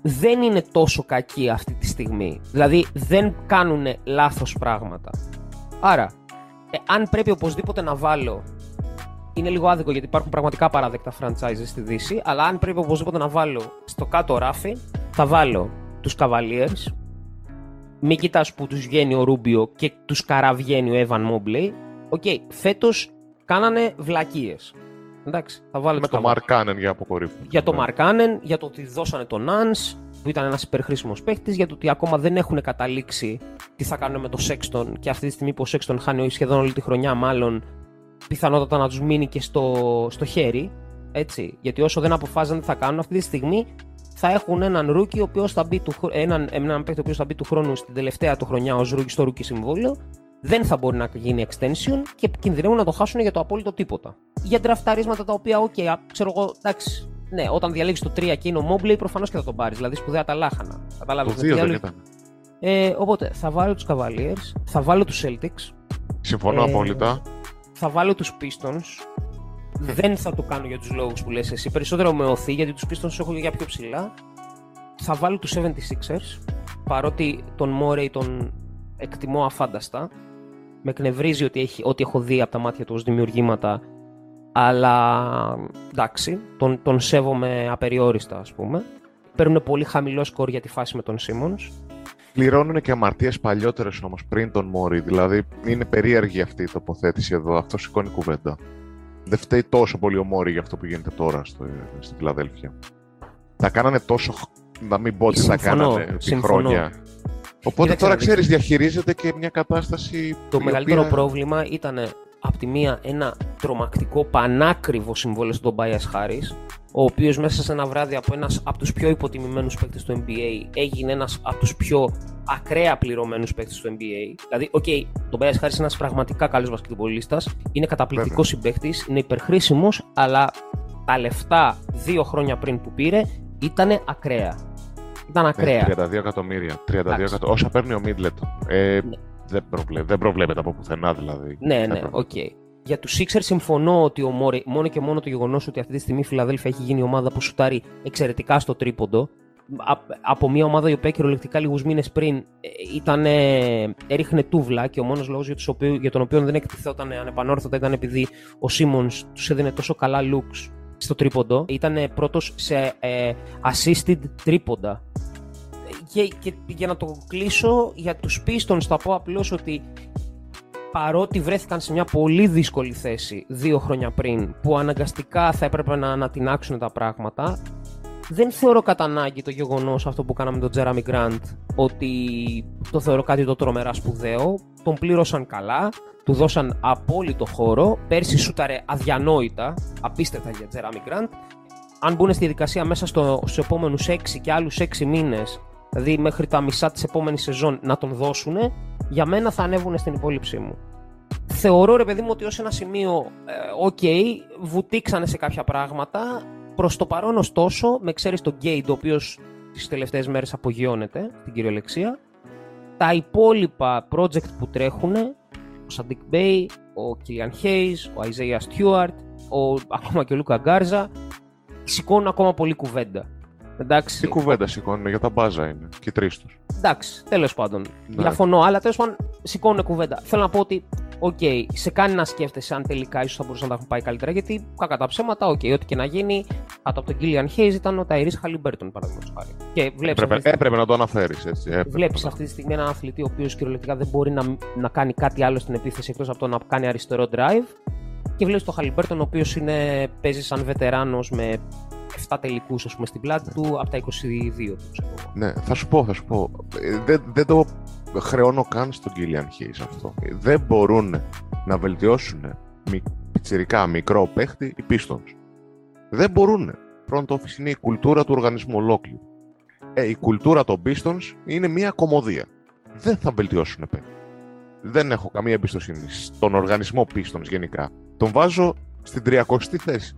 Δεν είναι τόσο κακοί αυτή τη στιγμή. Δηλαδή δεν κάνουν λάθος πράγματα. Άρα, ε, αν πρέπει οπωσδήποτε να βάλω... Είναι λίγο άδικο γιατί υπάρχουν πραγματικά παράδεκτα franchises στη Δύση, αλλά αν πρέπει οπωσδήποτε να βάλω στο κάτω ράφι, θα βάλω τους Cavaliers. Μην κοιτάς που τους βγαίνει ο Ρούμπιο και τους καραβγαίνει ο Evan Mobley. Οκ, okay, φέτος κάνανε βλακίες. Εντάξει, θα βάλω με το Μαρκάνεν για αποκορύφωση. Για το Μαρκάνεν, για το ότι δώσανε τον Νάνς, που ήταν ένας υπερχρήσιμος παίκτης, για το ότι ακόμα δεν έχουν καταλήξει τι θα κάνουν με το Σέξτον. Και αυτή τη στιγμή που ο Σέξτον χάνει σχεδόν όλη τη χρονιά, μάλλον πιθανότατα να τους μείνει και στο, στο χέρι. Έτσι, γιατί όσο δεν αποφάσισαν τι θα κάνουν αυτή τη στιγμή, θα έχουν έναν ρούκι, ο οποίος θα μπει του, έναν, έναν παίκτη ο οποίος θα μπει του χρόνου στην τελευταία του χρονιά ως ρούκι στο ρούκι συμβόλαιο. Δεν θα μπορεί να γίνει extension και κινδυνεύουν να το χάσουν για το απόλυτο τίποτα. Για draftαρίσματα τα οποία, οκ, okay, ξέρω εγώ, εντάξει, ναι, όταν διαλέγεις το τρία και είναι ο Μόμπλεϊ, προφανώς και θα τον πάρεις. Δηλαδή σπουδαία τα λάχανα. Καταλάβεις. Το δύο δεν ήταν. Ε, οπότε θα βάλω τους Cavaliers, θα βάλω τους Celtics. Συμφωνώ ε, απόλυτα. Θα βάλω τους Pistons. Δεν θα το κάνω για τους λόγους που λες εσύ. Περισσότερο με οθεί, γιατί τους Pistons τους έχω για πιο ψηλά. Θα βάλω τους σέβεντι σίξερς, παρότι τον Murray τον εκτιμώ αφάνταστα. Με εκνευρίζει ότι, έχει, ότι έχω δει από τα μάτια του ως δημιουργήματα, αλλά εντάξει, τον, τον σέβομαι απεριόριστα, ας πούμε. Παίρνουν πολύ χαμηλό σκορ για τη φάση με τον Simmons. Πληρώνουν και αμαρτίες παλιότερες όμως, πριν τον Murray. Δηλαδή είναι περίεργη αυτή η τοποθέτηση εδώ, αυτό σηκώνει κουβέντα. Δεν φταίει τόσο πολύ ο Murray για αυτό που γίνεται τώρα στο, στην Φιλαδέλφια. Τα κάνανε τόσο, να μην πω ότι τα κάνανε επί χρόνια. Οπότε Κοίταξε, τώρα ξέρεις, διαχειρίζεται και μια κατάσταση. Το μεγαλύτερο οποία... πρόβλημα ήταν από τη μία ένα τρομακτικό πανάκριβο συμβόλαιο στον Tobias Harris, ο οποίος μέσα σε ένα βράδυ από ένας από τους πιο υποτιμημένους παίκτες του N B A έγινε ένας από τους πιο ακραία πληρωμένους παίκτες του N B A. Δηλαδή, οκ, okay, τον Tobias Harris είναι ένας πραγματικά καλός μπασκετμπολίστας, είναι καταπληκτικός συμπαίκτης, είναι υπερχρήσιμος, αλλά τα λεφτά δύο χρόνια πριν που πήρε ήτανε ακραία. Ήταν ακραία. τριάντα δύο εκατομμύρια. τριάντα δύο εκατομμύρια. Όσα παίρνει ο Middleton. Ε, ναι. δεν, προβλέ, δεν προβλέπεται από πουθενά δηλαδή. Ναι, ναι, οκ. Okay. Για τους Sixers συμφωνώ ότι ο Murray, μόνο και μόνο το γεγονός ότι αυτή τη στιγμή η Φιλαδέλφια έχει γίνει ομάδα που σουτάρει εξαιρετικά στο τρίποντο. Από μια ομάδα η οποία κυριολεκτικά λίγους μήνες πριν ήτανε, έριχνε τούβλα, και ο μόνος λόγος για, για τον οποίο δεν εκτιθόταν ανεπανόρθωτα ήταν επειδή ο Simmons τους έδινε τόσο καλά looks στο τρίποντο. Ήταν πρώτος σε ε, assisted τρίποντα. Και, και για να το κλείσω, για τους Pistons θα πω απλώς ότι παρότι βρέθηκαν σε μια πολύ δύσκολη θέση δύο χρόνια πριν, που αναγκαστικά θα έπρεπε να ανατινάξουν τα πράγματα, δεν θεωρώ κατά ανάγκη το γεγονός αυτό που κάναμε με τον Jeremy Grant, ότι το θεωρώ κάτι το τρομερά σπουδαίο. Τον πλήρωσαν καλά, του δώσαν απόλυτο χώρο. Πέρσι σούταρε αδιανόητα, απίστευτα για Jeremy Grant. Αν μπουν στη διαδικασία μέσα στους επόμενους έξι και άλλους έξι μήνες, δηλαδή μέχρι τα μισά της επόμενης σεζόν, να τον δώσουν, για μένα θα ανέβουν στην υπόλοιψή μου. Θεωρώ, ρε παιδί μου, ότι ως ένα σημείο, οκ, ε, okay, βουτήξανε σε κάποια πράγματα. Προς το παρόν, ωστόσο, με ξέρεις τον Gate, ο οποίος τις τελευταίες μέρες απογειώνεται, την κυριολεξία, τα υπόλοιπα project που τρέχουν, ο Sadiq Bey, ο Killian Hayes, ο Isaiah Stewart, ο, ακόμα και ο Luka Garza, σηκώνουν ακόμα πολύ κουβέντα. Εντάξει. Τι κουβέντα σηκώνουν, για τα μπάζα είναι και οι τρεις τους. Εντάξει, τέλος πάντων. Ναι. Διαφωνώ, αλλά τέλος πάντων σηκώνουν κουβέντα. Θέλω να πω ότι, οκ, okay, σε κάνει να σκέφτεσαι αν τελικά ίσως θα μπορούσαν να τα έχουν πάει καλύτερα. Γιατί κακά τα ψέματα, οκ, okay, ό,τι και να γίνει, κάτω από τον Killian Hayes ήταν ο Tyrese Halliburton, παραδείγματος χάρη. Έπρεπε, έπρεπε να το αναφέρεις, έτσι. Βλέπεις αυτή τη στιγμή έναν αθλητή ο οποίος κυριολεκτικά δεν μπορεί να, να κάνει κάτι άλλο στην επίθεση εκτός από το να κάνει αριστερό drive. Και βλέπεις τον Halliburton, ο οποίος είναι, παίζει σαν βετεράνος με εφτά τελικούς, ας πούμε, στην πλάτη του, ναι, από τα είκοσι δύο του. Ναι, θα σου πω, θα σου πω. Δεν, δεν το χρεώνω καν στον Killian Hayes αυτό. Δεν μπορούν να βελτιώσουν μι, πιτσιρικά μικρό παίχτη οι Pistons. Δεν μπορούν. Front office είναι η κουλτούρα του οργανισμού ολόκληρου. Ε, η κουλτούρα των Pistons είναι μια κωμωδία. Δεν θα βελτιώσουν παίχτη. Δεν έχω καμία εμπιστοσύνη στον οργανισμό Pistons γενικά. Τον βάζω στην τριακοστή θέση.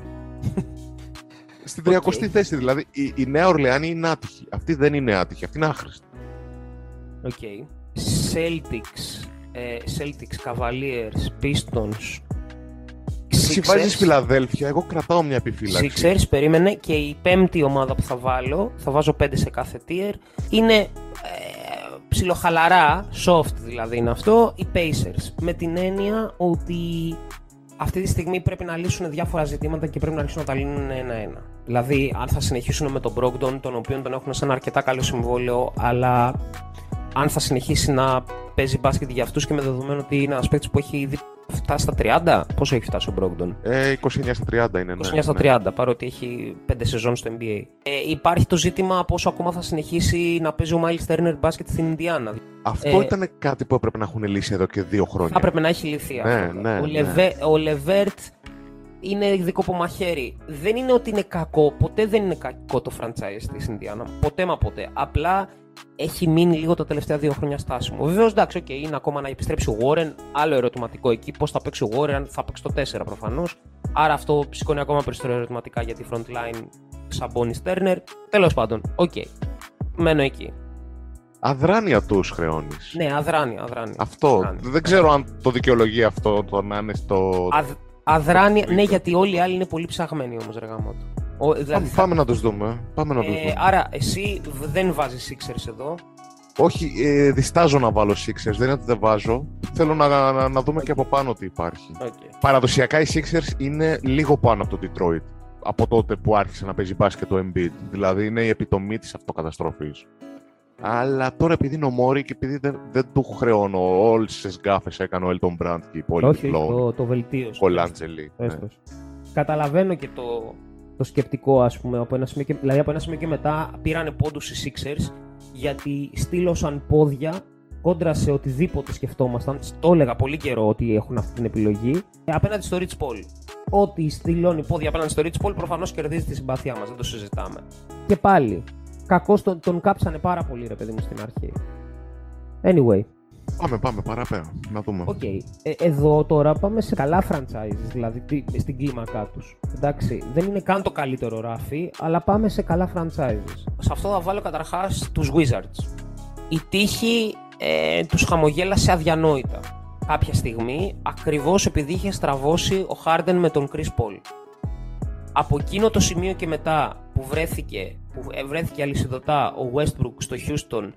Στην τριακοστή okay. θέση, δηλαδή. Η, η Νέα Ορλεάνη είναι άτυχη. Αυτή δεν είναι άτυχη, αυτή είναι άχρηστη. Οκ. Okay. Celtics, ε, Celtics, Cavaliers, Pistons. Εσύ βάζεις Φιλαδέλφια, εγώ κρατάω μια επιφύλαξη. Sixers, περίμενε, και η πέμπτη ομάδα που θα βάλω, θα βάζω πέντε σε κάθε tier, είναι ε, ψιλοχαλαρά, soft δηλαδή είναι αυτό, οι Pacers. Με την έννοια ότι αυτή τη στιγμή πρέπει να λύσουν διάφορα ζητήματα και πρέπει να αρχίσουν να τα λύνουν ένα-ένα. Δηλαδή, αν θα συνεχίσουν με τον Brogdon, τον οποίο τον έχουν σε ένα αρκετά καλό συμβόλαιο, αλλά αν θα συνεχίσει να παίζει μπάσκετ για αυτούς, και με δεδομένο ότι είναι ένας παίκτης που έχει ήδη φτάσει στα τριάντα. Πόσο έχει φτάσει ο Brogdon? Ε, είκοσι εννιά στα τριάντα είναι. είκοσι εννιά ναι, στα τριάντα, ναι. Παρότι έχει πέντε σεζόν στο N B A. Ε, υπάρχει το ζήτημα πόσο ακόμα θα συνεχίσει να παίζει ο Miles Turner μπάσκετ στην Ινδιάνα. Αυτό ε, ήταν κάτι που έπρεπε να έχουν λύσει εδώ και δύο χρόνια. Θα έπρεπε να έχει λυθεί. Ναι, αυτό. Ναι, ο, ναι. Λεβε, ο Λεβέρτ είναι δίκοπο μαχαίρι. Δεν είναι ότι είναι κακό. Ποτέ δεν είναι κακό το franchise της Ινδιάνα. Ποτέ μα ποτέ. Απλά έχει μείνει λίγο τα τελευταία δύο χρόνια στάσιμο. Βεβαίως, εντάξει, okay, είναι ακόμα να επιστρέψει ο Warren. Άλλο ερωτηματικό εκεί. Πώς θα παίξει ο Warren, θα παίξει το τέσσερα προφανώς. Άρα αυτό σηκώνει ακόμα περισσότερο ερωτηματικά για τη frontline Sabonis Turner. Τέλος πάντων, οκ. Okay. Μένω εκεί. Αδράνεια τους χρεώνεις. Ναι, αδράνεια, αδράνεια. Αυτό. Αδράνεια. Δεν ξέρω αν το δικαιολογεί αυτό το να είναι στο. Αδ... Αδράνεια. Ναι, γιατί όλοι οι άλλοι είναι πολύ ψαγμένοι όμως, ρε γάμο του. Ο, δηλαδή, πάμε, θα... πάμε να τους δούμε. Πάμε να τους δούμε. Ε, άρα, εσύ δεν βάζεις Sixers εδώ. Όχι, ε, διστάζω να βάλω Sixers. Δεν είναι ότι δεν βάζω. Θέλω να, να, να δούμε okay. και από πάνω τι υπάρχει. Okay. Παραδοσιακά οι Sixers είναι λίγο πάνω από το Detroit. Από τότε που άρχισε να παίζει μπάσκετ το Embiid. Δηλαδή είναι η επιτομή της αυτοκαταστροφής. Αλλά τώρα επειδή είναι ο Μόρι και επειδή δεν, δεν του χρεώνω όλες τις γκάφες έκανε ο Elton Brand και οι υπόλοιποι Flow. Το, το βελτίωσε. Ο Λάντζελη. Ναι. Καταλαβαίνω και το, το σκεπτικό, ας πούμε. Από ένα σημείο και, δηλαδή από ένα σημείο και μετά πήρανε πόντους οι Sixers γιατί στήλωσαν πόδια κόντρα σε οτιδήποτε σκεφτόμασταν. Το έλεγα πολύ καιρό ότι έχουν αυτή την επιλογή. Απέναντι στο Rich Paul. Ό,τι στυλώνει πόδια απέναντι στο Rich Paul προφανώς κερδίζει τη συμπάθειά μας. Δεν το συζητάμε. Και πάλι. Κακώς τον, τον κάψανε πάρα πολύ, ρε παιδί μου, στην αρχή. Anyway. Πάμε, πάμε, παραπέρα. Να δούμε. Οκ. Okay. Ε, εδώ τώρα πάμε σε καλά franchises, δηλαδή στην κλίμακά τους. Εντάξει, δεν είναι καν το καλύτερο ράφι, αλλά πάμε σε καλά franchises. Σε αυτό θα βάλω καταρχάς τους Wizards. Η τύχη ε, τους χαμογέλασε αδιανόητα κάποια στιγμή, ακριβώς επειδή είχε στραβώσει ο Harden με τον Chris Paul. Από εκείνο το σημείο και μετά που βρέθηκε, που βρέθηκε αλυσιδωτά ο Westbrook στο Houston,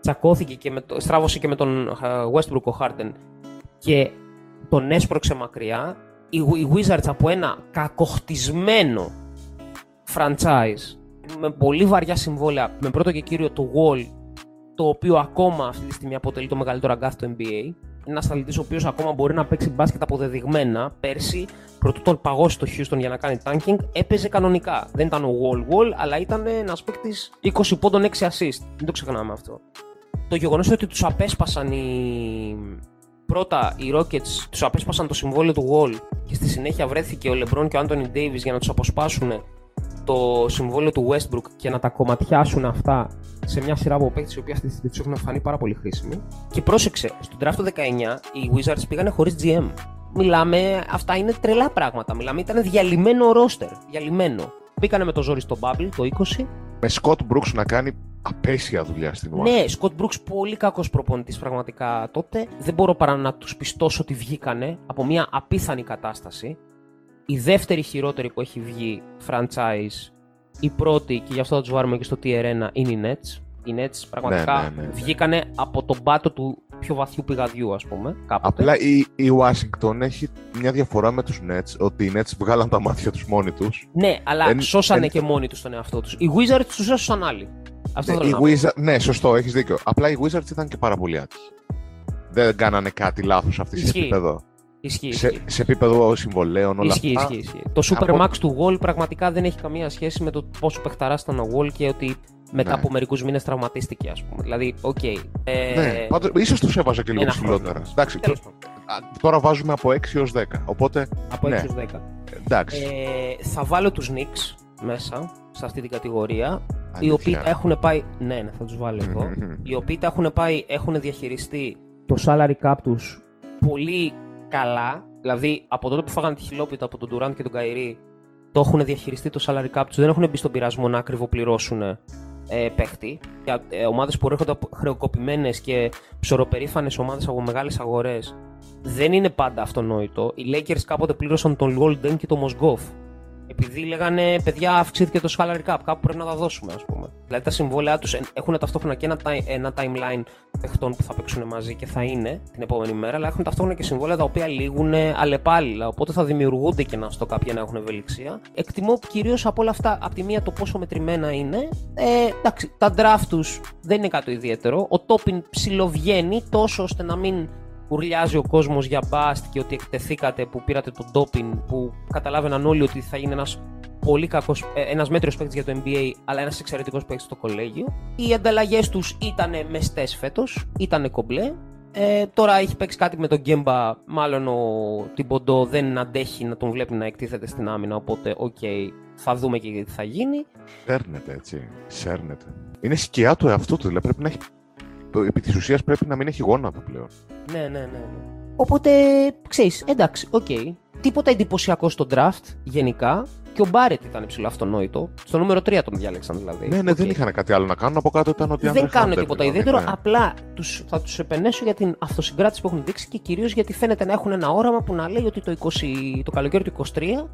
τσακώθηκε και με το, στράβωσε και με τον Westbrook ο Harden και τον έσπρωξε μακριά, οι, οι Wizards από ένα κακοχτισμένο franchise με πολύ βαριά συμβόλαια, με πρώτο και κύριο το Wall, το οποίο ακόμα αυτή τη στιγμή αποτελεί το μεγαλύτερο αγκάθι του N B A, ένα αθλητής ο οποίος ακόμα μπορεί να παίξει μπάσκετ αποδεδειγμένα. Πέρσι, πρωτού τον παγώσει το Houston για να κάνει tanking, έπαιζε κανονικά. Δεν ήταν ο wall-wall, αλλά ήταν ένας παίκτης είκοσι πόντων, έξι assist. Μην το ξεχνάμε αυτό. Το γεγονός είναι ότι τους απέσπασαν οι... πρώτα οι Rockets, τους απέσπασαν το συμβόλαιο του Wall και στη συνέχεια βρέθηκε ο LeBron και ο Anthony Davis για να τους αποσπάσουν το συμβόλαιο του Westbrook και να τα κομματιάσουν αυτά σε μια σειρά από παίκτες οι οποίοι αυτή τη στιγμή τους έχουν φανεί πάρα πολύ χρήσιμοι. Και πρόσεξε, στον draft του δεκαεννιά οι Wizards πήγανε χωρίς τζι εμ. Μιλάμε, αυτά είναι τρελά πράγματα. Μιλάμε, ήταν διαλυμένο roster. Διαλυμένο. Πήγανε με το ζόρι στο bubble το είκοσι. Με Scott Brooks να κάνει απέσια δουλειά στην ομάδα. Ναι, Scott Brooks πολύ κακός προπονητής πραγματικά τότε. Δεν μπορώ παρά να τους πιστώσω ότι βγήκανε από μια απίθανη κατάσταση. Η δεύτερη χειρότερη που έχει βγει franchise, η πρώτη και γι' αυτό θα τους βάλουμε και στο τι αρ ένα είναι οι Nets. Οι Nets πραγματικά ναι, ναι, ναι, ναι. βγήκανε από τον πάτο του πιο βαθιού πηγαδιού, ας πούμε. Κάποτε. Απλά η, η Washington έχει μια διαφορά με τους Nets, ότι οι Nets βγάλαν τα μάτια τους μόνοι τους. Ναι, αλλά εν, σώσανε εν... και μόνοι τους τον εαυτό τους. Οι Wizards τους έσωσαν άλλοι. Αυτό ναι, θέλω να Wizard... ναι, σωστό, έχεις δίκιο. Απλά οι Wizards ήταν και πάρα πολύ άτυχοι. Δεν κάνανε κάτι λάθος αυτή τη στιγμή εδώ. Ισχύει, σε, ισχύει. σε επίπεδο συμβολέων, όλα ισχύει, αυτά. Ισχύει, ισχύει. Το Supermax από... του Wall πραγματικά δεν έχει καμία σχέση με το πόσο παιχταράς ήταν ο Wall και ότι μετά ναι. από μερικούς μήνες τραυματίστηκε, ας πούμε. Δηλαδή, οκ. Okay, ε... ναι, πάντως, ίσως τους έβαζα και λίγο ψηλότερα. Εντάξει, το... τώρα βάζουμε από έξι έως δέκα. Οπότε, από ναι. έξι έως δέκα. Ε, εντάξει. Ε, θα βάλω τους Knicks μέσα σε αυτή την κατηγορία. Αλήθεια. Οι οποίοι τα έχουν πάει. Ναι, ναι, θα τους βάλω εγώ. Mm-hmm. Οι οποίοι τα έχουν πάει, έχουν διαχειριστεί το salary cap τους πολύ καλά, δηλαδή από τότε που φάγανε τη χιλόπιτα από τον Durant και τον Kyrie, το έχουν διαχειριστεί το salary cap τους, δεν έχουν μπει στον πειρασμό να ακριβοπληρώσουν ε, παίχτη. Για ε, ομάδες που έρχονται από χρεοκοπημένες και ψωροπερήφανες ομάδες από μεγάλες αγορές, δεν είναι πάντα αυτονόητο. Οι Lakers κάποτε πλήρωσαν τον Golden και τον Mozgov, επειδή λέγανε παιδιά, αυξήθηκε το salary cap, κάπου πρέπει να τα δώσουμε, ας πούμε. Δηλαδή τα συμβόλαιά τους έχουν ταυτόχρονα και ένα, ένα timeline παιχτών που θα παίξουν μαζί και θα είναι την επόμενη μέρα, αλλά έχουν ταυτόχρονα και συμβόλαια τα οποία λήγουν αλλεπάλληλα. Οπότε θα δημιουργούνται και να στο κάποια να έχουν ευελιξία. Εκτιμώ κυρίως από όλα αυτά, από τη μία το πόσο μετρημένα είναι. Ε, εντάξει, τα draft τους δεν είναι κάτι ιδιαίτερο. Ο Τόπιν ψιλοβγαίνει τόσο ώστε να μην ουρλιάζει ο κόσμος για μπάστ και ότι εκτεθήκατε που πήρατε τον Τόπιν, που καταλάβαιναν όλοι ότι θα είναι ένας πολύ κακός, ένας μέτριος παίκτης για το N B A, αλλά ένας εξαιρετικός παίκτης στο κολέγιο. Οι ανταλλαγές τους ήτανε μεστές φέτος, ήτανε κομπλέ. Ε, τώρα έχει παίξει κάτι με τον Γκέμπα, μάλλον ο Τιμποντό δεν αντέχει να τον βλέπει να εκτίθεται στην άμυνα, οπότε οκ, okay, θα δούμε και τι θα γίνει. Σέρνεται έτσι, σέρνεται. Είναι σκιά του εαυτού του, δηλαδή πρέπει να έχει... επί της ουσίας πρέπει να μην έχει γόνατο πλέον. Ναι, ναι, ναι. Οπότε, ξέρεις, εντάξει, οκ. Okay. τίποτα εντυπωσιακό στο draft γενικά. Και ο Μπάρετ ήταν ψηλά αυτονόητο. Στο νούμερο τρία τον διάλεξαν δηλαδή. Ναι, ναι, okay. Δεν είχαν κάτι άλλο να κάνουν. Από κάτω ήταν ότι αν δεν είχαν, κάνουν τίποτα ιδιαίτερο. Ναι. Απλά τους, θα τους επενέσω για την αυτοσυγκράτηση που έχουν δείξει και κυρίως γιατί φαίνεται να έχουν ένα όραμα που να λέει ότι το, είκοσι, το καλοκαίρι του είκοσι τρία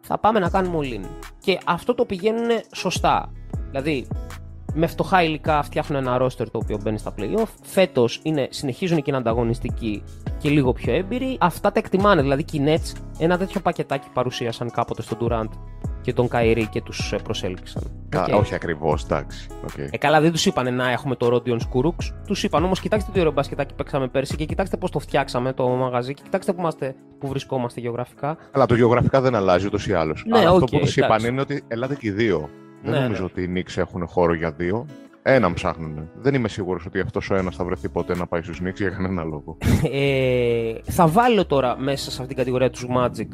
θα πάμε να κάνουμε all-in. Και αυτό το πηγαίνουν σωστά. Δηλαδή, με φτωχά υλικά φτιάχνουν ένα roster το οποίο μπαίνει στα playoff. Φέτος συνεχίζουν και είναι ανταγωνιστικοί και λίγο πιο έμπειροι. Αυτά τα εκτιμάνε. Δηλαδή και οι Nets ένα τέτοιο πακετάκι παρουσίασαν κάποτε στον Durant και τον Kyrie και τους προσέλκυσαν. Κα, okay. Όχι ακριβώς, εντάξει. Okay. Ε, καλά, δεν τους είπανε να έχουμε το Rodion Skurux. Τους είπαν όμως κοιτάξτε το ρομπασκετάκι που παίξαμε πέρσι και κοιτάξτε πώς το φτιάξαμε το μαγαζί και κοιτάξτε που, είμαστε, που βρισκόμαστε γεωγραφικά. Αλλά το γεωγραφικά δεν αλλάζει ούτως ή άλλως. Ναι, αλλά okay, αυτό που τους είπαν είναι ότι ελάτε και οι δύο. Δεν ναι, νομίζω ναι. ότι οι Knicks έχουν χώρο για δύο. Έναν ψάχνουν. Δεν είμαι σίγουρος ότι αυτός ο ένας θα βρεθεί ποτέ να πάει στους Knicks για κανένα λόγο. ε, θα βάλω τώρα μέσα σε αυτήν την κατηγορία τους Magic.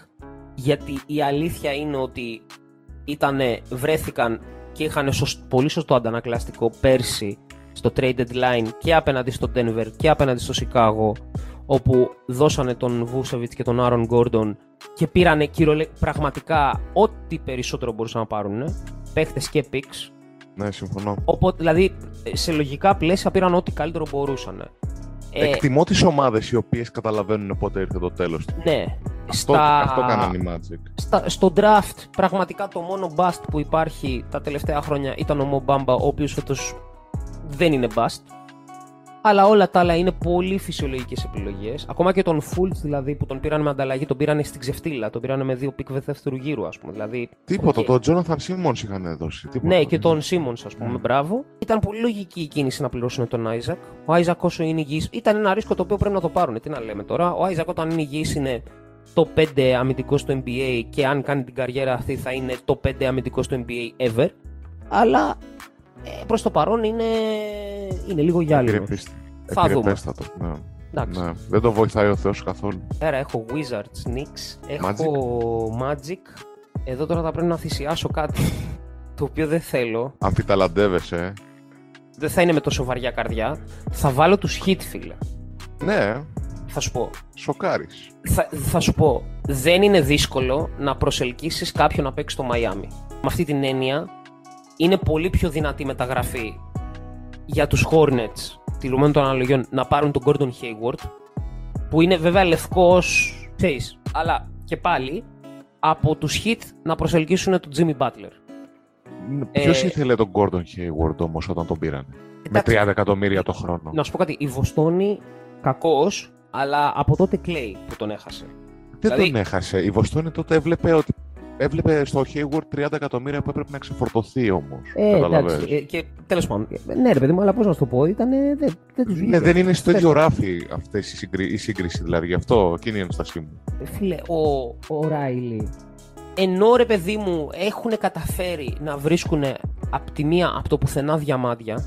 Γιατί η αλήθεια είναι ότι ήτανε, βρέθηκαν και είχαν σωσ, πολύ σωστό αντανακλαστικό πέρσι στο trade deadline και απέναντι στο Denver και απέναντι στο Chicago, όπου δώσανε τον Vucevic και τον Aaron Gordon και πήρανε κυρολε, πραγματικά ό,τι περισσότερο μπορούσαν να πάρουν. Παίχτες και picks. Ναι, συμφωνώ. Οπότε, δηλαδή, σε λογικά πλαίσια πήραν ό,τι καλύτερο μπορούσαν. Εκτιμώ τις ομάδες οι οποίες καταλαβαίνουν πότε ήρθε το τέλος του. Ναι. Αυτό, στα... αυτό κάνανε οι Magic. Στα... Στο draft, πραγματικά το μόνο bust που υπάρχει τα τελευταία χρόνια ήταν ο Mo Bamba, ο οποίος φέτος δεν είναι bust. Αλλά όλα τα άλλα είναι πολύ φυσιολογικές επιλογές. Ακόμα και τον Fultz δηλαδή που τον πήραν με ανταλλαγή, τον πήραν στην ξεφτύλα, τον πήραν με δύο πικ δεύτερου γύρου, ας πούμε. Δηλαδή, τίποτα, okay. τον Jonathan Simmons είχαν δώσει. Τίποτα. Ναι, και τον Simmons, ας πούμε, mm. μπράβο. Ήταν πολύ λογική η κίνηση να πληρώσουν τον Isaac. Ο Isaac όσο είναι υγιής, ήταν ένα ρίσκο το οποίο πρέπει να το πάρουν. Τι να λέμε τώρα, ο Isaac όταν είναι υγιής είναι το πέντε αμυντικό στο N B A και αν κάνει την καριέρα αυτή θα είναι το πέντε αμυντικό στο N B A ever. Αλλά Ε, προς το παρόν είναι, είναι λίγο γυάλινο. Θα δούμε. Ναι. Ναι. Δεν το βοηθάει ο Θεός καθόλου. Πέρα έχω Wizards, Knicks, έχω Magic. Magic. Εδώ τώρα θα πρέπει να θυσιάσω κάτι το οποίο δεν θέλω. Αμφιταλαντεύεσαι. Δεν θα είναι με τόσο βαριά καρδιά. Θα βάλω τους Heat, φίλε. Ναι. Θα σου πω. Σοκάρεις. Θα, θα σου πω. Δεν είναι δύσκολο να προσελκύσεις κάποιον να παίξει στο Miami. Με αυτή την έννοια είναι πολύ πιο δυνατή μεταγραφή για τους Hornets, τηρουμένων των αναλογιών, να πάρουν τον Gordon Hayward, που είναι βέβαια λευκός face, αλλά και πάλι από τους Heat να προσελκύσουν τον Jimmy Butler. Ποιος ε... ήθελε τον Gordon Hayward όμως όταν τον πήραν, εντάξει, με τριάντα εκατομμύρια το χρόνο. Να σου πω κάτι, η Βοστόνη κακός, αλλά από τότε Clay που τον έχασε. Δεν δηλαδή... τον έχασε, η Βοστόνη τότε έβλεπε ότι Έβλεπε στο Hayward τριάντα εκατομμύρια που έπρεπε να ξεφορτωθεί όμως. Ε, εντάξει. Και τέλος πάντων. Ναι, ρε παιδί μου, αλλά πώς να σου το πω, ήταν. Δεν, δεν τους βγήκε. Ναι, δεν είναι στο ίδιο ράφι αυτή η, συγκρι... η σύγκριση, δηλαδή. Γι' αυτό εκείνη η ενστασή μου. Φίλε, ο Ράιλι. Ενώ ρε παιδί μου έχουν καταφέρει να βρίσκουν από τη μία, από το πουθενά διαμάντια,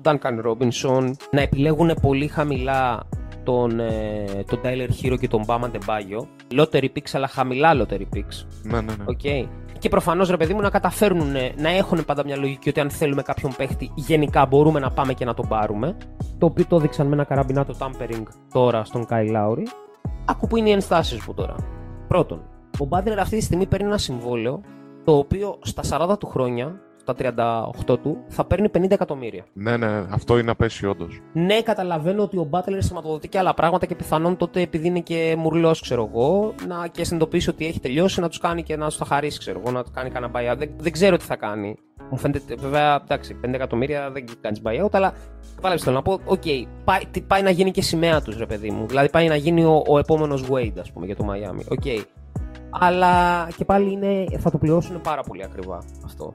τον Duncan Robinson, να επιλέγουν πολύ χαμηλά τον, ε, τον Tyler Hero και τον Bam Adebayo. Lottery picks, αλλά χαμηλά lottery picks. Ναι, ναι, ναι. Okay. Και προφανώς, ρε παιδί μου, να καταφέρνουν να έχουν πάντα μια λογική ότι αν θέλουμε κάποιον παίχτη, γενικά μπορούμε να πάμε και να τον πάρουμε. Το οποίο το δείξαν με ένα καραμπινάτο tampering τώρα στον Kyle Lowry. Άκου που είναι οι ενστάσεις μου τώρα. Πρώτον, ο Butler αυτή τη στιγμή παίρνει ένα συμβόλαιο το οποίο στα σαράντα του χρόνια, τα τριάντα οκτώ του, θα παίρνει πενήντα εκατομμύρια. Ναι, ναι, αυτό είναι απέσιο όντως. Ναι, καταλαβαίνω ότι ο Butler σηματοδοτεί και άλλα πράγματα και πιθανόν τότε, επειδή είναι και μουρλός, ξέρω εγώ, να και συνειδητοποιήσει ότι έχει τελειώσει, να τους κάνει και να τους τα χαρίσει, ξέρω εγώ, να τους κάνει κανένα buyout. Δεν, δεν ξέρω τι θα κάνει. Μου φαίνεται, βέβαια, εντάξει, πενήντα εκατομμύρια δεν κάνεις buyout, αλλά βάλε θέλω να πω, οκ, okay, πάει, πάει να γίνει και σημαία τους, ρε παιδί μου. Δηλαδή, πάει να γίνει ο, ο επόμενος Wade, ας πούμε, για το Miami. Οκ. Okay. Αλλά και πάλι είναι, θα το πληρώσουν πάρα πολύ ακριβά αυτό.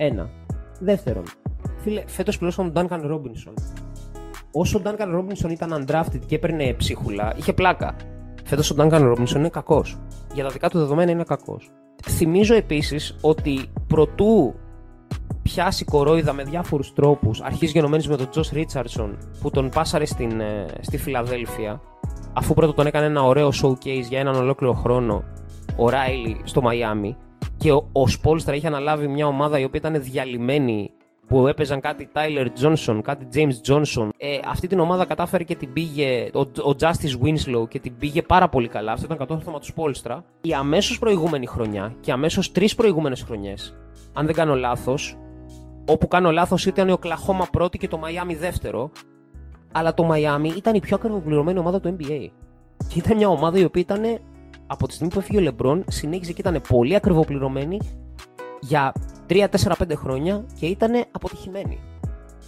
Ένα. Δεύτερον, φίλε, φέτος πληρώσαν τον Duncan Robinson. Όσο ο Duncan Robinson ήταν undrafted και έπαιρνε ψίχουλα, είχε πλάκα. Φέτος ο Duncan Robinson είναι κακός. Για τα δικά του δεδομένα είναι κακός. Θυμίζω επίσης ότι προτού πιάσει κορόιδα με διάφορους τρόπους, αρχής γενομένης με τον Josh Richardson που τον πάσαρε στην, στη Φιλαδέλφια, αφού πρώτο τον έκανε ένα ωραίο showcase για έναν ολόκληρο χρόνο, ο Riley στο Miami. Και ο, ο Σπόλστρα είχε αναλάβει μια ομάδα η οποία ήταν διαλυμένη που έπαιζαν κάτι Tyler Johnson, κάτι James Johnson. Ε, αυτή την ομάδα κατάφερε και την πήγε ο, ο Justice Winslow και την πήγε πάρα πολύ καλά. Αυτό ήταν κατόρθωμα του Πόλστρα. Η αμέσως προηγούμενη χρονιά και αμέσως τρεις προηγούμενες χρονιές, αν δεν κάνω λάθος, όπου κάνω λάθος ήταν η Οκλαχώμα πρώτη και το Μαϊάμι δεύτερο, αλλά το Μαϊάμι ήταν η πιο ακριβοπληρωμένη ομάδα του N B A. Και ήταν μια ομάδα η οποία ήταν από τη στιγμή που έφυγε ο Λεμπρόν, συνέχιζε και ήταν πολύ ακριβοπληρωμένη για τρία, τέσσερα, πέντε χρόνια και ήταν αποτυχημένη.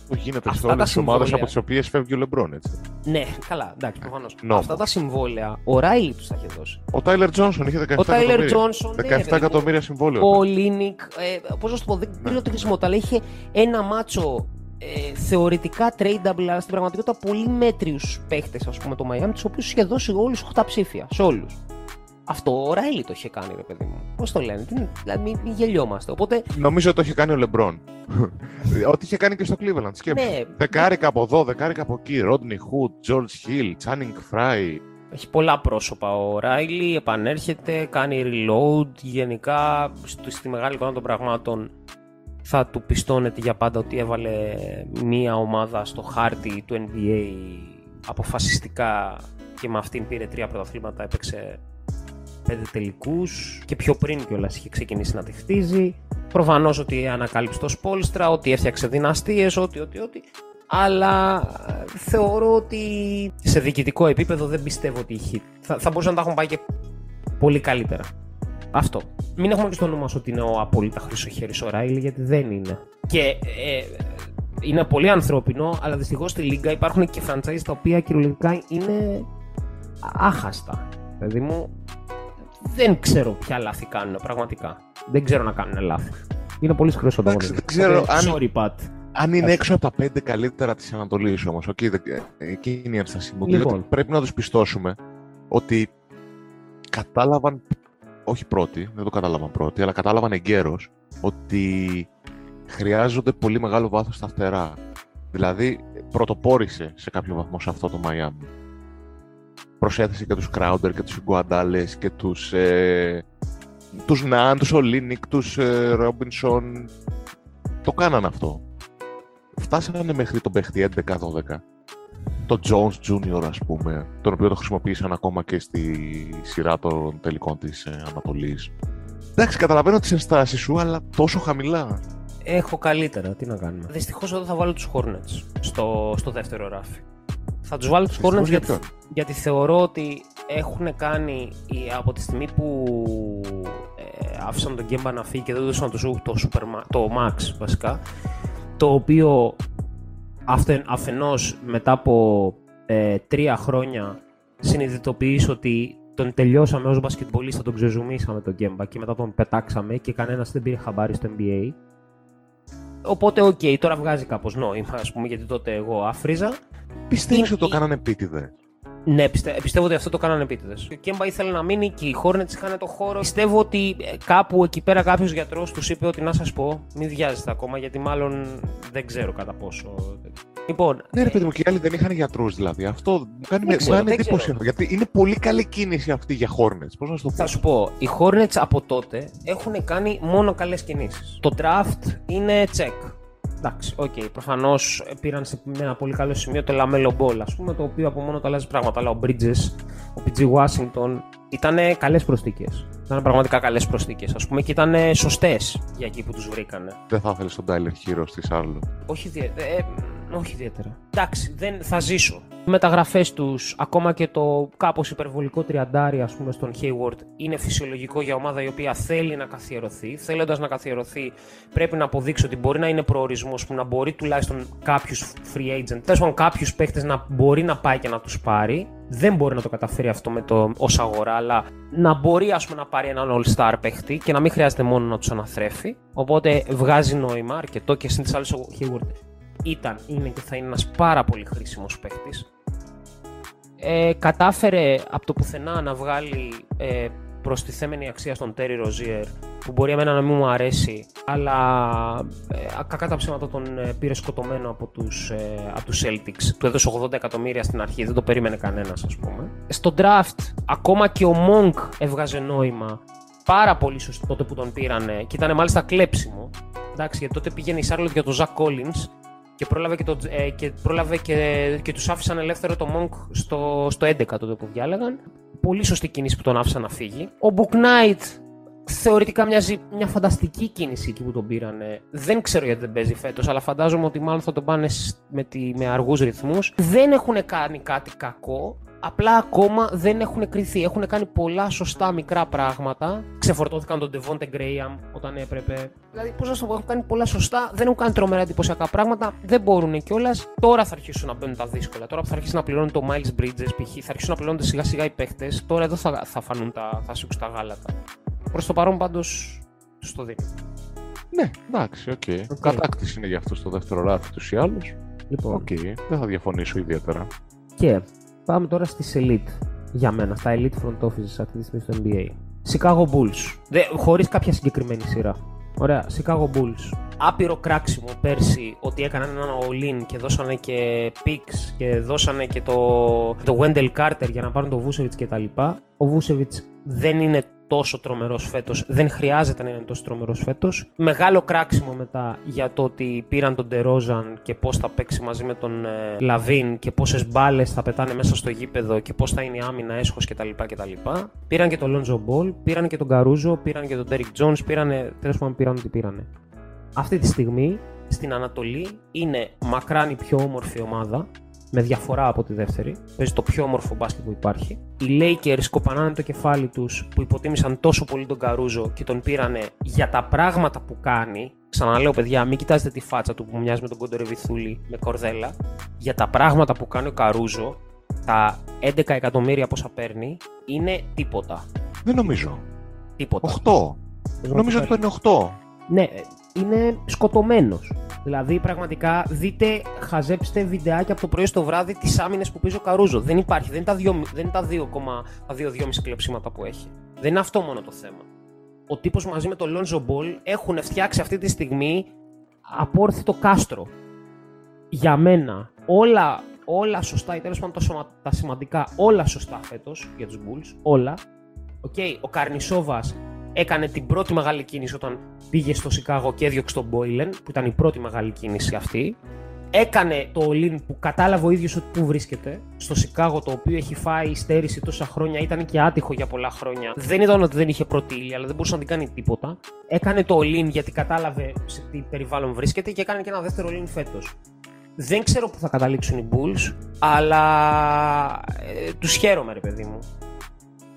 Που γίνεται σε όλες τις ομάδες από τις οποίες φεύγει ο Λεμπρόν, έτσι. Ναι, καλά, εντάξει, προφανώς. No. Αυτά τα συμβόλαια, ο Ράιλι τους τα είχε δώσει. Ο Τάιλερ Τζόνσον είχε δεκαεφτά εκατομμύρια, εκατομμύρια συμβόλαιο. Ο Λίνικ, ε, πώς να σου πω, δεν πήρε το χρησιμότητα, αλλά είχε ένα μάτσο ε, θεωρητικά tradable, αλλά στην πραγματικότητα πολύ μέτριους παίχτες, ας πούμε, το Μαϊάμι, τους οποίους είχε δώσει όλους οκτώ ψήφια, σε όλους. Αυτό ο Ράιλι το είχε κάνει, ρε παιδί μου. Πώς το λένε, δηλαδή μην μη γελιόμαστε. Οπότε... Νομίζω το είχε κάνει ο Λεμπρόν. Ό,τι είχε κάνει και στο Cleveland. Σκέψου. Ναι, δεκάρικα ναι. από εδώ, δεκάρικα από εκεί. Rodney Hood, George Hill, Channing Frye. Έχει πολλά πρόσωπα. Ο Ράιλι επανέρχεται, κάνει reload. Γενικά στη μεγάλη εικόνα των πραγμάτων θα του πιστώνεται για πάντα ότι έβαλε μία ομάδα στο χάρτη του N B A αποφασιστικά και με αυτήν πήρε τρία πρωταθλήματα, έπαιξε πέντε τελικούς και πιο πριν κιόλας είχε ξεκινήσει να τη χτίζει. Προφανώς ότι ανακάλυψε το Σπόλστρα, ότι έφτιαξε δυναστείες, ότι, ότι, ότι. Αλλά θεωρώ ότι σε διοικητικό επίπεδο δεν πιστεύω ότι είχε. Θα, θα μπορούσαν να τα έχουν πάει και πολύ καλύτερα. Αυτό. Μην έχουμε και στο νου μας ότι είναι ο απόλυτα χρυσοχέρης ο Ράιλι, γιατί δεν είναι. Και ε, είναι πολύ ανθρώπινο, αλλά δυστυχώς στη Λίγκα υπάρχουν και franchise τα οποία κυριολεκτικά είναι άχαστα. Δηλαδή μου. Δεν ξέρω ποια λάθη κάνουν πραγματικά. Δεν ξέρω να κάνουν λάθη. Είναι πολύ σκληρός ο ανταγωνισμός. Δεν ξέρω αν, sorry, Pat. Αν είναι έξω από τα πέντε καλύτερα της Ανατολής όμως. Εκεί είναι η ένσταση μου. Λοιπόν. Πρέπει να τους πιστώσουμε ότι κατάλαβαν, όχι πρώτοι, δεν το κατάλαβαν πρώτοι, αλλά κατάλαβαν εγκαίρως ότι χρειάζονται πολύ μεγάλο βάθος στα φτερά. Δηλαδή πρωτοπόρησε σε κάποιο βαθμό σε αυτό το Μαϊάμι. Προσέθεσε και τους Crowder και τους Γκουαντάλες και τους ε, τους Ναν, τους Ολίνικ, τους Ρόμπινσον. Το κάναν αυτό. Φτάσανε μέχρι τον παίχτη έντεκα δώδεκα. Το Jones Junior, ας πούμε, τον οποίο το χρησιμοποίησαν ακόμα και στη σειρά των τελικών της ε, Ανατολής. Εντάξει, καταλαβαίνω τις ενστάσεις σου, αλλά τόσο χαμηλά. Έχω καλύτερα, τι να κάνουμε. Δυστυχώς εδώ θα βάλω τους Hornets στο, στο δεύτερο ράφι. Θα τους βάλω τους Hornets γιατί, γιατί θεωρώ ότι έχουν κάνει από τη στιγμή που ε, άφησαν τον Γκέμπα να φύγει και δεν έδωσαν το, το, το Max βασικά, το οποίο αφεν, αφενός μετά από ε, τρία χρόνια συνειδητοποιείς ότι τον τελειώσαμε ως μπασκετμπολίστα, τον ξεζουμίσαμε τον Γκέμπα και μετά τον πετάξαμε και κανένας δεν πήρε χαμπάρι στο N B A. Οπότε, οκ, okay, τώρα βγάζει κάπως νόημα, ας πούμε, γιατί τότε εγώ άφριζα. Πιστεύεις ότι το κάνανε επίτηδες? Ναι, πιστε... πιστεύω ότι αυτό το κάνανε επίτηδες. Ο Κέμπα ήθελε να μείνει και οι Hornets είχαν το χώρο. Πιστεύω ότι κάπου εκεί πέρα κάποιος γιατρός τους είπε ότι να σας πω, μην βιάζεστε ακόμα, γιατί μάλλον δεν ξέρω κατά πόσο. Λοιπόν, ναι, ρε παιδί μου, και οι άλλοι δεν είχαν γιατρούς δηλαδή. Αυτό μου κάνει, με... ξέρω, μου κάνει εντύπωση. Γιατί είναι πολύ καλή κίνηση αυτή για Hornets. Πώς να σου το πω. Θα σου πω, οι Hornets από τότε έχουν κάνει μόνο καλές κινήσεις. Το draft είναι check. Εντάξει, οκ, okay, προφανώς πήραν σε ένα πολύ καλό σημείο το Λαμέλο Μπολ, ας πούμε, το οποίο από μόνο το αλλάζει πράγματα. Αλλά ο Bridges, ο πι τζι Washington ήταν καλές προσθήκες. Ήταν πραγματικά καλές προσθήκες, ας πούμε, και ήταν σωστές για εκεί που τους βρήκανε. Δεν θα ήθελες τον Tyler Hero στη Charlotte? Όχι ιδιαίτερα. Ε, όχι ιδιαίτερα. Εντάξει, δεν θα ζήσω. Οι μεταγραφές τους, ακόμα και το κάπως υπερβολικό τριαντάρι, ας πούμε, στον Hayward, είναι φυσιολογικό για ομάδα η οποία θέλει να καθιερωθεί. Θέλοντας να καθιερωθεί, πρέπει να αποδείξει ότι μπορεί να είναι προορισμός που να μπορεί τουλάχιστον κάποιους free agent, τέλος πάντων κάποιους παίχτες να μπορεί να πάει και να τους πάρει. Δεν μπορεί να το καταφέρει αυτό με το ως αγορά, αλλά να μπορεί, ας πούμε, να πάρει έναν all-star παίχτη και να μην χρειάζεται μόνο να τους αναθρέφει. Οπότε βγάζει νόημα αρκετό και συν τις άλλες ο Hayward ήταν, είναι και θα είναι ένας πάρα πολύ χρήσιμος παίχτης. Ε, κατάφερε από το πουθενά να βγάλει ε, προστιθέμενη αξία στον Τέρι Ροζίερ, που μπορεί εμένα να μην μου αρέσει, αλλά ε, κακά τα ψέματα τον ε, πήρε σκοτωμένο από τους, ε, από τους Celtics. Του έδωσε ογδόντα εκατομμύρια στην αρχή, δεν το περίμενε κανένας, ας πούμε. Στο draft ακόμα και ο Monk έβγαζε νόημα, πάρα πολύ σωστό τότε που τον πήρανε και ήταν μάλιστα κλέψιμο. εντάξει, γιατί τότε πήγαινε η Σάρλοτ για τον Ζακ Κόλινς και πρόλαβε και, το, ε, και, πρόλαβε και, και τους άφησαν ελεύθερο το Monk στο, στο έντεκα τότε που διάλεγαν. Πολύ σωστή κίνηση που τον άφησαν να φύγει. Ο Book Knight θεωρητικά μοιάζει μια φανταστική κίνηση εκεί που τον πήρανε. Δεν ξέρω γιατί δεν παίζει φέτος, αλλά φαντάζομαι ότι μάλλον θα τον πάνε με, τη, με αργούς ρυθμούς. Δεν έχουν κάνει κάτι κακό. Απλά ακόμα δεν έχουν κριθεί. Έχουν κάνει πολλά σωστά μικρά πράγματα. Ξεφορτώθηκαν τον Ντεβόντε Γκρέιαμ όταν έπρεπε. Δηλαδή, πώς να σου πω, έχουν κάνει πολλά σωστά. Δεν έχουν κάνει τρομερά εντυπωσιακά πράγματα. Δεν μπορούν κιόλας. Τώρα θα αρχίσουν να μπαίνουν τα δύσκολα. Τώρα που θα αρχίσει να πληρώνει το Miles Bridges, π.χ., θα αρχίσουν να πληρώνονται σιγά σιγά οι παίχτες. Τώρα εδώ θα, θα φανούν τα, θα σήκουν τα γάλατα. Προς το παρόν πάντως τους το δίνω. Ναι, εντάξει, οκ. Okay. Okay. Κατάκτηση είναι για αυτό στο δεύτερο λάθη τους ή άλλους. Λοιπόν, οκ. Okay. Δεν θα διαφωνήσω ιδιαίτερα. Και. Πάμε τώρα στις Elite, για μένα, στα Elite Front Offices αυτή τη στιγμή στο N B A. Chicago Bulls, Δε, χωρίς κάποια συγκεκριμένη σειρά. Ωραία, Chicago Bulls. Άπειρο κράξιμο πέρσι ότι έκαναν έναν all-in και δώσανε και picks και δώσανε και το, το Wendell Carter για να πάρουν το Vucevic κτλ. Ο Vucevic δεν είναι τόσο τρομερός φέτος, δεν χρειάζεται να είναι τόσο τρομερός φέτος. Μεγάλο κράξιμο μετά για το ότι πήραν τον Ντερόζαν και πώς θα παίξει μαζί με τον ε, Λαβίν και πόσες μπάλες θα πετάνε μέσα στο γήπεδο και πώς θα είναι η άμυνα έσχος κτλ. Πήραν και τον Λόντζο Μπολ, πήραν και τον Καρούζο, πήραν και τον Ντέρικ Τζόνς, πήραν, τέλος πάντων πήραν ό,τι πήρανε. Αυτή τη στιγμή στην Ανατολή είναι μακράν η πιο όμορφη ομάδα, με διαφορά από τη δεύτερη. Παίζει το πιο όμορφο μπάσκετ που υπάρχει. Οι Lakers κοπανάνε το κεφάλι τους που υποτίμησαν τόσο πολύ τον Καρούζο και τον πήρανε για τα πράγματα που κάνει. Ξαναλέω, παιδιά, μην κοιτάζετε τη φάτσα του που μοιάζει με τον Κοντορεβιθούλη με κορδέλα. Για τα πράγματα που κάνει ο Καρούζο, τα έντεκα εκατομμύρια πόσα παίρνει είναι τίποτα. Δεν νομίζω. Τίποτα. οκτώ. Νομίζω ότι παίρνει οκτώ. Ναι, είναι σκοτωμένος. Δηλαδή, πραγματικά, δείτε, χαζέψτε βιντεάκια από το πρωί στο βράδυ τις άμυνες που παίζει ο Καρούζο. Δεν υπάρχει, δεν είναι τα δύο κόμμα δύο κλεψίματα που έχει. Δεν είναι αυτό μόνο το θέμα. Ο τύπος μαζί με τον Λόντζο Μπολ έχουν φτιάξει αυτή τη στιγμή απόρθητο κάστρο. Για μένα, όλα, όλα σωστά, ή τέλος πάντων τα σημαντικά, όλα σωστά φέτος για τους Bulls, όλα. Okay, ο Καρνισόβας έκανε την πρώτη μεγάλη κίνηση όταν πήγε στο Σικάγο και έδιωξε τον Μπόιλεν, που ήταν η πρώτη μεγάλη κίνηση αυτή. Έκανε το Ολίν που κατάλαβε ο ίδιος ότι πού βρίσκεται. Στο Σικάγο, το οποίο έχει φάει στέρηση τόσα χρόνια, ήταν και άτυχο για πολλά χρόνια. Δεν ήταν ότι δεν είχε πρώτη ύλη, αλλά δεν μπορούσε να την κάνει τίποτα. Έκανε το Ολίν γιατί κατάλαβε σε τι περιβάλλον βρίσκεται και έκανε και ένα δεύτερο Ολίν φέτος. Δεν ξέρω πού θα καταλήξουν οι Bulls, αλλά ε, τους χαίρομαι, ρε παιδί μου.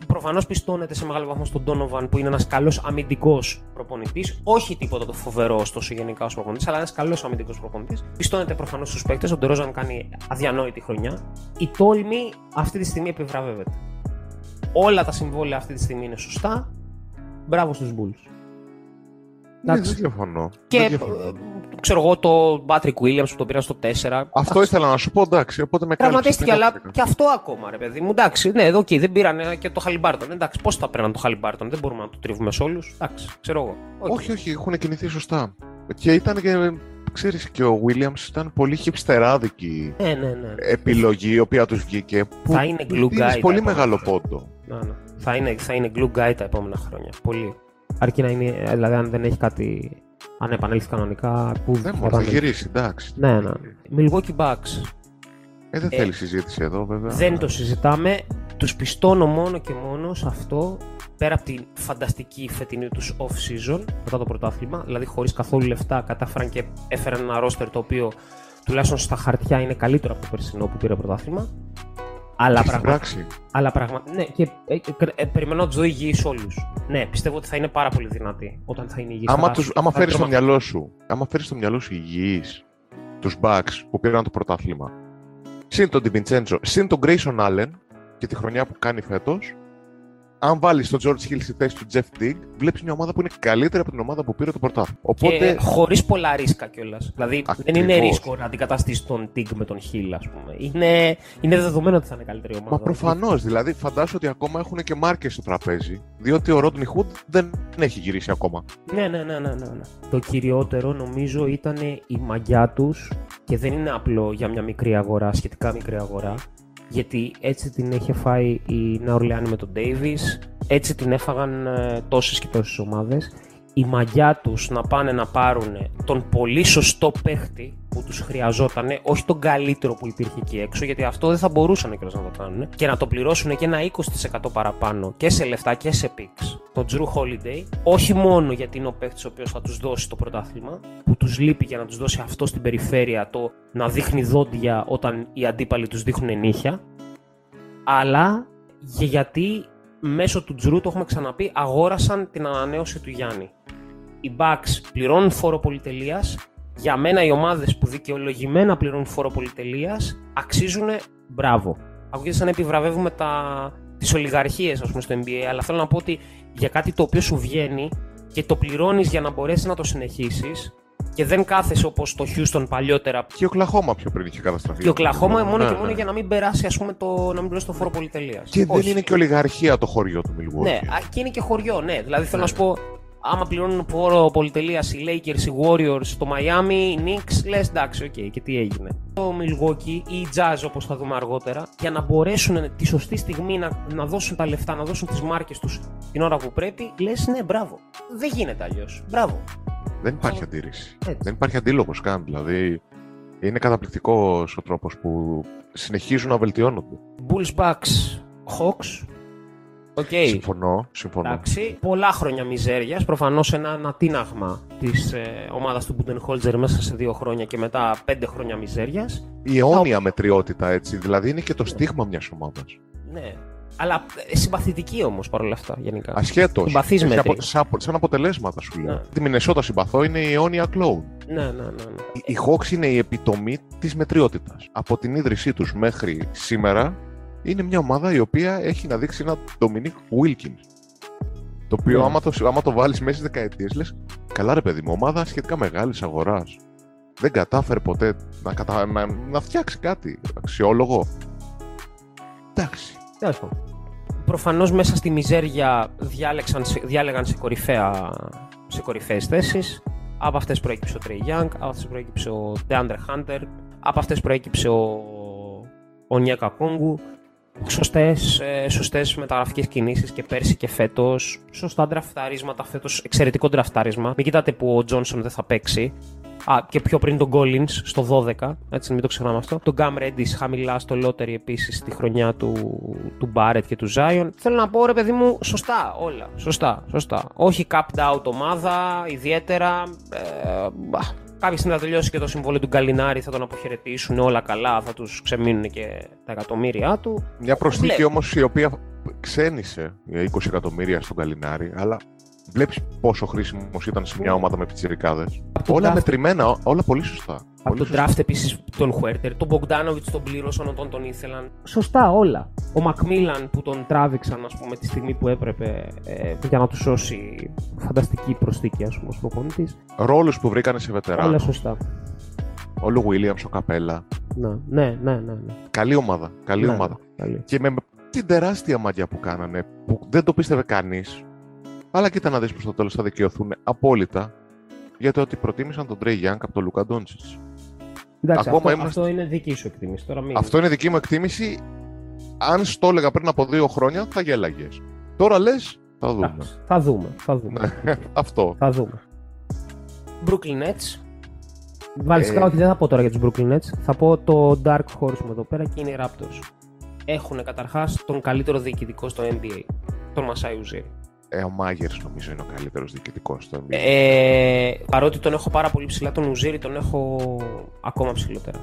Προφανώς πιστώνεται σε μεγάλο βαθμό στον Donovan, που είναι ένας καλός αμυντικός προπονητής. Όχι τίποτα το φοβερό, ωστόσο, γενικά ως προπονητής, αλλά ένας καλός αμυντικός προπονητής. Πιστώνεται προφανώς στους παίκτες. Ο Ντερόζαν κάνει αδιανόητη χρονιά. Η τόλμη αυτή τη στιγμή επιβραβεύεται. Όλα τα συμβόλαια αυτή τη στιγμή είναι σωστά. Μπράβο στους Bulls. Ναι, δεν διαφωνώ. Και δεν ξέρω εγώ τον Patrick Williams που τον πήραν στο τέσσερα. Αυτό ας... ήθελα να σου πω, εντάξει, οπότε με κάλυψε. Πραγματίστηκε, αλλά και αυτό ακόμα, ρε παιδί μου. Εντάξει, ναι, εδώ okay, δεν πήραν και το Χαλιμπάρτον. Εντάξει, πώς θα πήραν το Χαλιμπάρτον, δεν μπορούμε να το τρίβουμε σε όλους. Εντάξει, ξέρω εγώ. Okay. Όχι, όχι, έχουν κινηθεί σωστά. Και ήταν και, ξέρεις, και ο Williams ήταν πολύ χυψτεράδικη ε, ναι, ναι. επιλογή, η οποία τους βγήκε. Που θα είναι glue guy. Πολύ μεγάλο πόντο. Ναι, ναι. Θα, είναι, θα είναι glue guy τα επόμενα χρόνια. Πολύ. Αρκεί να είναι, δηλαδή, αν δεν έχει κάτι, αν επανέλθει κανονικά. Που δεν μπορεί να γυρίσει, εντάξει. Ναι, ναι. Milwaukee Bucks. Ε, δεν ε, θέλει συζήτηση εδώ, βέβαια. Δεν το συζητάμε. Τους πιστώνω μόνο και μόνο σε αυτό, πέρα από την φανταστική φετινή τους off-season, μετά το πρωτάθλημα. Δηλαδή, χωρίς καθόλου λεφτά, κατάφεραν και έφεραν ένα ρόστερ το οποίο τουλάχιστον στα χαρτιά είναι καλύτερο από το περσινό που πήρε πρωτάθλημα. Αλλά πραγματικά. Πραγμα... Ναι, και ε, ε, ε, περιμένω να του δω υγιεί όλου. Ναι, πιστεύω ότι θα είναι πάρα πολύ δυνατή όταν θα είναι υγιεί. Άμα, τους... άμα φέρει το μυαλό σου, άμα φέρει το μυαλό σου υγιεί του Bucks που πήραν το πρωτάθλημα, συν τον Ντι Βιντσέντζο, συν τον Grayson Allen και τη χρονιά που κάνει φέτος, αν βάλει τον George Hill στη θέση του Jeff Teague, βλέπει μια ομάδα που είναι καλύτερη από την ομάδα που πήρε το πρωτάθλημα. Οπότε... χωρίς πολλά ρίσκα κιόλας. Δηλαδή ακριβώς. Δεν είναι ρίσκο να αντικαταστήσει τον Teague με τον Hill, ας πούμε. Είναι, είναι δεδομένο ότι θα είναι καλύτερη ομάδα. Μα προφανώς. Δηλαδή, φαντάζομαι ότι ακόμα έχουν και μάρκες στο τραπέζι. Διότι ο Rodney Hood δεν έχει γυρίσει ακόμα. Ναι, ναι, ναι, ναι, ναι. Το κυριότερο νομίζω ήταν η μαγιά τους, και δεν είναι απλό για μια μικρή αγορά, σχετικά μικρή αγορά. Γιατί έτσι την είχε φάει η Νέα Ορλεάνη με τον Ντέιβις, έτσι την έφαγαν τόσες και τόσες ομάδες. η μαγιά τους να πάνε να πάρουν τον πολύ σωστό παίχτη που τους χρειαζότανε, όχι τον καλύτερο που υπήρχε εκεί έξω, γιατί αυτό δεν θα μπορούσαν κιόλας να το κάνουν, και να το πληρώσουν και ένα είκοσι τοις εκατό παραπάνω και σε λεφτά και σε picks, τον Drew Holiday, όχι μόνο γιατί είναι ο παίχτης ο οποίος θα τους δώσει το πρωτάθλημα, που τους λείπει για να τους δώσει αυτό στην περιφέρεια, το να δείχνει δόντια όταν οι αντίπαλοι τους δείχνουν νύχια, αλλά γιατί μέσω του Drew, το έχουμε ξαναπεί, αγόρασαν την ανανέωση του Γιάννη. Οι Bucks πληρώνουν φόρο πολυτελείας. Για μένα οι ομάδες που δικαιολογημένα πληρώνουν φόρο πολυτελείας αξίζουν μπράβο. Ακούγεται σαν να επιβραβεύουμε τα... τις ολιγαρχίες, ας πούμε, στο N B A, αλλά θέλω να πω ότι για κάτι το οποίο σου βγαίνει και το πληρώνεις για να μπορέσεις να το συνεχίσεις και δεν κάθεσαι όπως το Houston παλιότερα. Και ο Κλαχώμα πιο πριν είχε καταστραφεί. Και ο Κλαχώμα μόνο ναι, και μόνο ναι. για να μην περάσει, ας πούμε, το, να μην πληρώσει το φόρο πολυτελείας. Και όχι, δεν είναι και ολιγαρχία το χωριό του Milwaukee. Ναι, και είναι και χωριό, ναι. Δηλαδή θέλω ναι. να σου πω. Άμα πληρώνουν φόρο πολυτελείας οι Lakers, οι Warriors, το Miami, οι Knicks, λες εντάξει, οκ, okay, και τι έγινε. Το Milwaukee ή Jazz, όπως θα δούμε αργότερα, για να μπορέσουν τη σωστή στιγμή να, να δώσουν τα λεφτά, να δώσουν τις μάρκες τους την ώρα που πρέπει, λες ναι, μπράβο. Δεν γίνεται αλλιώς. Μπράβο. Δεν υπάρχει ε, αντίρρηση. Έτσι. Δεν υπάρχει αντίλογος καν. Δηλαδή, είναι καταπληκτικός ο τρόπος που συνεχίζουν να βελτιώνονται. Bulls, Bucks, Hawks. Okay. Συμφωνώ, συμφωνώ. Εντάξει, πολλά χρόνια μιζέριας, προφανώς ένα ανατείναγμα της ε, ομάδας του Budenholzer μέσα σε δύο χρόνια και μετά πέντε χρόνια μιζέριας. Η αιώνια μετριότητα, έτσι, δηλαδή είναι και το στίγμα μιας ομάδας. Ναι, αλλά συμπαθητική όμως παρόλα αυτά γενικά. Ασχέτως, συμπαθείς μετρή. Σαν αποτελέσματα σου λέω. Ναι. Τη Μινεσότα συμπαθώ, είναι η αιώνια κλόουν. Ναι, ναι, ναι, ναι. Η, η Hawks είναι η επιτομή της μετριότητας. Από την ίδρυσή τους μέχρι σήμερα, είναι μια ομάδα η οποία έχει να δείξει ένα Dominic Wilkins. Το οποίο yeah. άμα, το, άμα το βάλεις μέσα στις δεκαετίες λες, καλά ρε παιδί μου, ομάδα σχετικά μεγάλης αγοράς. Δεν κατάφερε ποτέ να, κατα... να, να φτιάξει κάτι αξιόλογο. Εντάξει. Yeah. Προφανώς μέσα στη μιζέρια διάλεξαν, διάλεγαν σε, κορυφαία, σε κορυφαίες θέσεις. Από αυτές προέκυψε ο Trey Young, από αυτές προέκυψε ο DeAndre Hunter, από αυτές προέκυψε ο, ο Onyeka Okongwu. Σωστές, σωστές μεταγραφικές κινήσεις και πέρσι και φέτος. Σωστά ντραφταρίσματα φέτος, εξαιρετικό ντραφτάρισμα. Μην κοιτάτε που ο Τζόνσον δεν θα παίξει. Α, και πιο πριν τον Collins στο δώδεκα, έτσι, μην το ξεχνάμε αυτό. Τον Cam Reddish χαμηλά στο lottery επίσης τη χρονιά του, του Barrett και του Zion. Θέλω να πω ρε παιδί μου, σωστά όλα. Σωστά, σωστά. Όχι capped out ομάδα, ιδιαίτερα. Ε, μπα. Κάποια στιγμή θα τελειώσει και το συμβόλαιο του Γκαλινάρη, θα τον αποχαιρετήσουν όλα καλά, θα τους ξεμείνουν και τα εκατομμύρια του. Μια προσθήκη Λέ. όμως η οποία ξένησε είκοσι εκατομμύρια στον Γκαλινάρη, αλλά βλέπεις πόσο χρήσιμος ήταν σε μια ομάδα με πιτσιρικάδες. Όλα draft... μετρημένα, όλα πολύ σωστά. Από τον draft επίσης τον Χουέρτερ, τον Μπογκντάνοβιτς τον πλήρωσαν όταν τον ήθελαν. Σωστά όλα. Ο Μακμίλαν που τον τράβηξαν, ας πούμε, τη στιγμή που έπρεπε ε, για να του σώσει, φανταστική προσθήκη, ας πούμε, στον προπονητής. Ρόλους που βρήκανε σε βετεράνο. Όλα σωστά. Ο Λου Βίλιαμς, ο Καπέλα. Να, ναι, ναι, ναι, ναι. Καλή ομάδα. Καλή ναι, ομάδα. Καλή. Και με την τεράστια μαγιά που κάνανε, που δεν το πίστευε κανείς. Αλλά κοίτα να δεις πως στο τέλος θα δικαιωθούν απόλυτα για το ότι προτίμησαν τον Trey Young από τον Λούκα Ντόντσιτς. Εντάξει, αυτό, είμαστε... αυτό είναι δική σου εκτίμηση. Τώρα μην... Αυτό είναι δική μου εκτίμηση. Αν στο έλεγα πριν από δύο χρόνια θα γέλαγες. Τώρα λες, θα δούμε. Εντάξει, θα δούμε, θα δούμε. αυτό. Θα δούμε. Brooklyn Nets. Βαλιστικά, όχι, δεν θα πω τώρα για τους Brooklyn Nets. Θα πω το Dark Horse μου εδώ πέρα και είναι οι Raptors. Έχουν καταρχάς τον καλύτερο διοικητικό στο N B A, τον Masai Ujiri. Ε, ο Μάγερς νομίζω είναι ο καλύτερος διοικητικός στο N B A. Ε, παρότι τον έχω πάρα πολύ ψηλά, τον Ujiri τον έχω ακόμα ψηλότερα.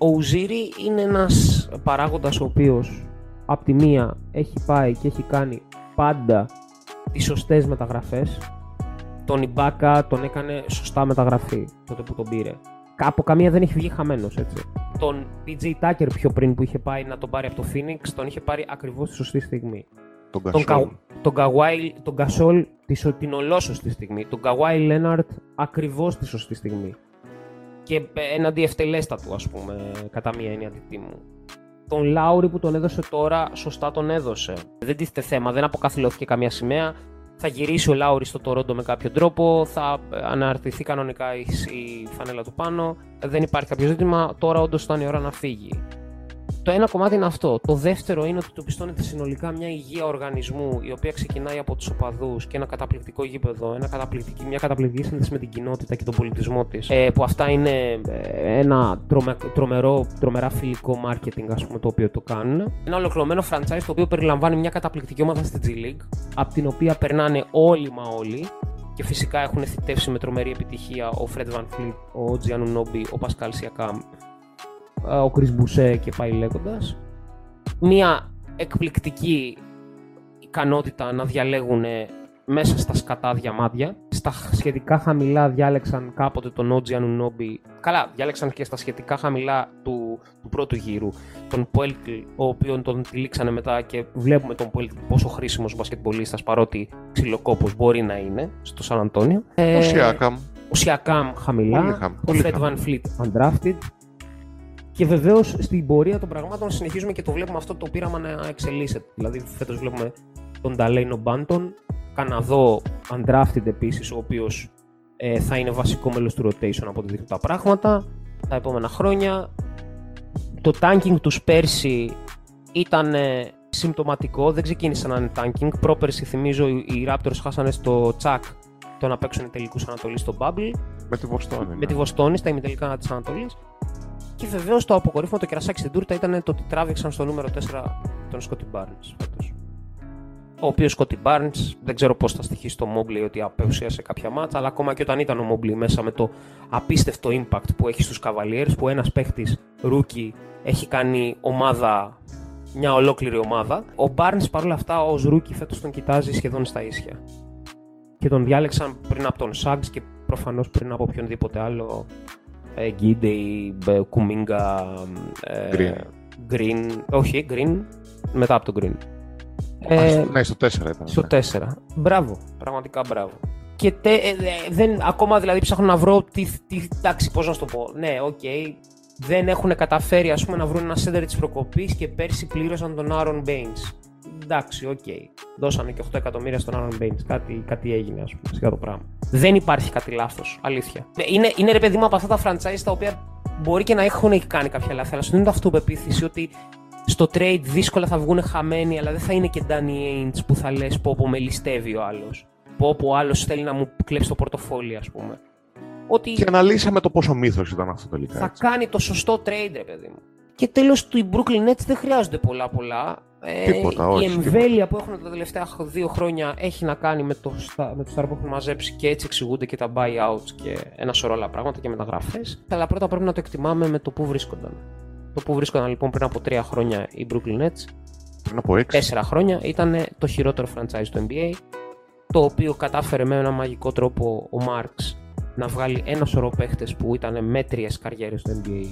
Ο Ujiri είναι ένας παράγοντας ο οποίος απ' τη μία έχει πάει και έχει κάνει πάντα τις σωστές μεταγραφές. Τον Ιμπάκα τον έκανε σωστά μεταγραφή τότε που τον πήρε. Από καμία δεν έχει βγει χαμένος, έτσι. Τον πι τζέι Tucker πιο πριν που είχε πάει να τον πάρει από το Phoenix, τον είχε πάρει ακριβώς τη σωστή στιγμή. Τον, τον, κα, τον, Καουάι, τον Κασόλ τη, την ολόσωστη στιγμή. Τον Καουάι Λέναρτ ακριβώς τη σωστή στιγμή. Και έναντι ευτελέστατου, ας πούμε, κατά μία έννοια δική μου. Τον Λάουρι που τον έδωσε τώρα, σωστά τον έδωσε. Δεν τίθεται θέμα, δεν αποκαθιλώθηκε καμία σημαία. Θα γυρίσει ο Λάουρι στο Τορόντο με κάποιο τρόπο. Θα αναρτηθεί κανονικά η, η φανέλα του πάνω. Δεν υπάρχει κάποιο ζήτημα. Τώρα όντως ήταν η ώρα να φύγει. Το ένα κομμάτι είναι αυτό. Το δεύτερο είναι ότι του πιστώνεται συνολικά μια υγεία οργανισμού, η οποία ξεκινάει από τους οπαδούς και ένα καταπληκτικό γήπεδο, ένα καταπληκτική, μια καταπληκτική σύνδεση με την κοινότητα και τον πολιτισμό της. Ε, που αυτά είναι ένα τρομε, τρομερό, τρομερά φιλικό marketing, ας πούμε, το οποίο το κάνουν. Ένα ολοκληρωμένο franchise το οποίο περιλαμβάνει μια καταπληκτική ομάδα στη G League, από την οποία περνάνε όλοι μα όλοι. Και φυσικά έχουν θητεύσει με τρομερή επιτυχία ο Fred VanVleet, ο Giannunobi, ο Pascal Siakam, ο Chris Boucher και πάει λέγοντας. Μια εκπληκτική ικανότητα να διαλέγουν μέσα στα σκατά διαμάδια. Στα σχετικά χαμηλά διάλεξαν κάποτε τον Ο Giannunobi. Καλά, διάλεξαν και στα σχετικά χαμηλά του, του πρώτου γύρου τον Poeltl, ο οποίον τον τυλίξανε μετά, και βλέπουμε τον Poeltl πόσο χρήσιμος μπασκετμπολίστας παρότι ξυλοκόπος μπορεί να είναι στο Σαν Αντώνιο. Ο Siakam. Ο Siakam χαμηλά, ο Fred VanVleet undrafted. Και βεβαίως στην πορεία των πραγμάτων συνεχίζουμε και το βλέπουμε αυτό το πείραμα να εξελίσσεται. Δηλαδή, φέτος βλέπουμε τον Νταλέινο Μπάντον, Καναδό undrafted επίσης, ο οποίος ε, θα είναι βασικό μέλος του rotation από ό,τι δείχνουν τα πράγματα τα επόμενα χρόνια. Το tanking τους πέρσι ήταν ε, συμπτωματικό, δεν ξεκίνησε να είναι tanking. Πρόπερσι, θυμίζω, οι Raptors χάσανε στο τσακ το να παίξουν τελικούς Ανατολής στο Bubble. Με τη Βοστόνη. Ναι. Με τη Βοστόνη, στα ημιτελικά της Ανατολής. Και βεβαίως το αποκορύφωμα, το κερασάκι στην τούρτα, ήταν το ότι τράβηξαν στο νούμερο τέσσερα τον Scottie Barnes φέτος. Ο οποίος Scottie Barnes, δεν ξέρω πώς θα στοιχεί στο Mobley ότι απεουσίασε κάποια μάτσα, αλλά ακόμα και όταν ήταν ο Mobley μέσα, με το απίστευτο impact που έχει στους Cavaliers, που ένας παίχτης rookie έχει κάνει ομάδα, μια ολόκληρη ομάδα, ο Barnes παρόλα αυτά ως rookie φέτος τον κοιτάζει σχεδόν στα ίσια. Και τον διάλεξαν πριν από τον Suggs και προφανώς πριν από οποιονδήποτε άλλο. Γκίντεϊ, Κουμίγκα, Γκριν, όχι Γκριν, μετά από τον Γκριν. Ε, ναι, στο τέσσερα ήταν. Στο ναι. τέσσερα. Μπράβο, πραγματικά μπράβο. Και τε, ε, δεν, ακόμα δηλαδή ψάχνω να βρω τι, τι τάξη, πώς να σου το πω. Ναι, οκ, okay, δεν έχουν καταφέρει, ας πούμε, να βρουν ένα σέντερ της προκοπής και πέρσι πλήρωσαν τον Άρον Μπέινς. Εντάξει, οκ. Okay. Δώσανε και οκτώ εκατομμύρια στον Άρον Μπέινς. Κάτι, κάτι έγινε, ας πούμε, σιγά το πράγμα. Δεν υπάρχει κάτι λάθος, αλήθεια. Είναι, είναι ρε παιδί μου από αυτά τα franchise τα οποία μπορεί και να έχουν κάνει κάποια λάθη, αλλά σου δίνουν αυτοπεποίθηση ότι στο trade δύσκολα θα βγουν χαμένοι, αλλά δεν θα είναι και Danny Ainge που θα λες πω πω με ληστεύει ο άλλος. Πω πω ο άλλος θέλει να μου κλέψει το πορτοφόλι, ας πούμε. Ότι και αναλύσαμε το πόσο μύθος ήταν αυτό τελικά. Θα έτσι. κάνει το σωστό trade, ρε παιδί μου. Και τέλος, του οι Brooklyn Nets δεν χρειάζονται πολλά πολλά. Ε, τίποτα, όχι, η εμβέλεια τίποτα. που έχουν τα τελευταία δύο χρόνια έχει να κάνει με το star που έχουν μαζέψει, και έτσι εξηγούνται και τα buyouts και ένα σωρό άλλα πράγματα και μεταγραφές. Αλλά πρώτα πρέπει να το εκτιμάμε με το που βρίσκονταν. Το που βρίσκονταν λοιπόν πριν από τρία χρόνια οι Brooklyn Nets, πριν από τέσσερα χρόνια, ήταν το χειρότερο franchise του N B A, το οποίο κατάφερε με ένα μαγικό τρόπο ο Marks να βγάλει ένα σωρό παίχτες που ήταν μέτριες καριέρες του N B A,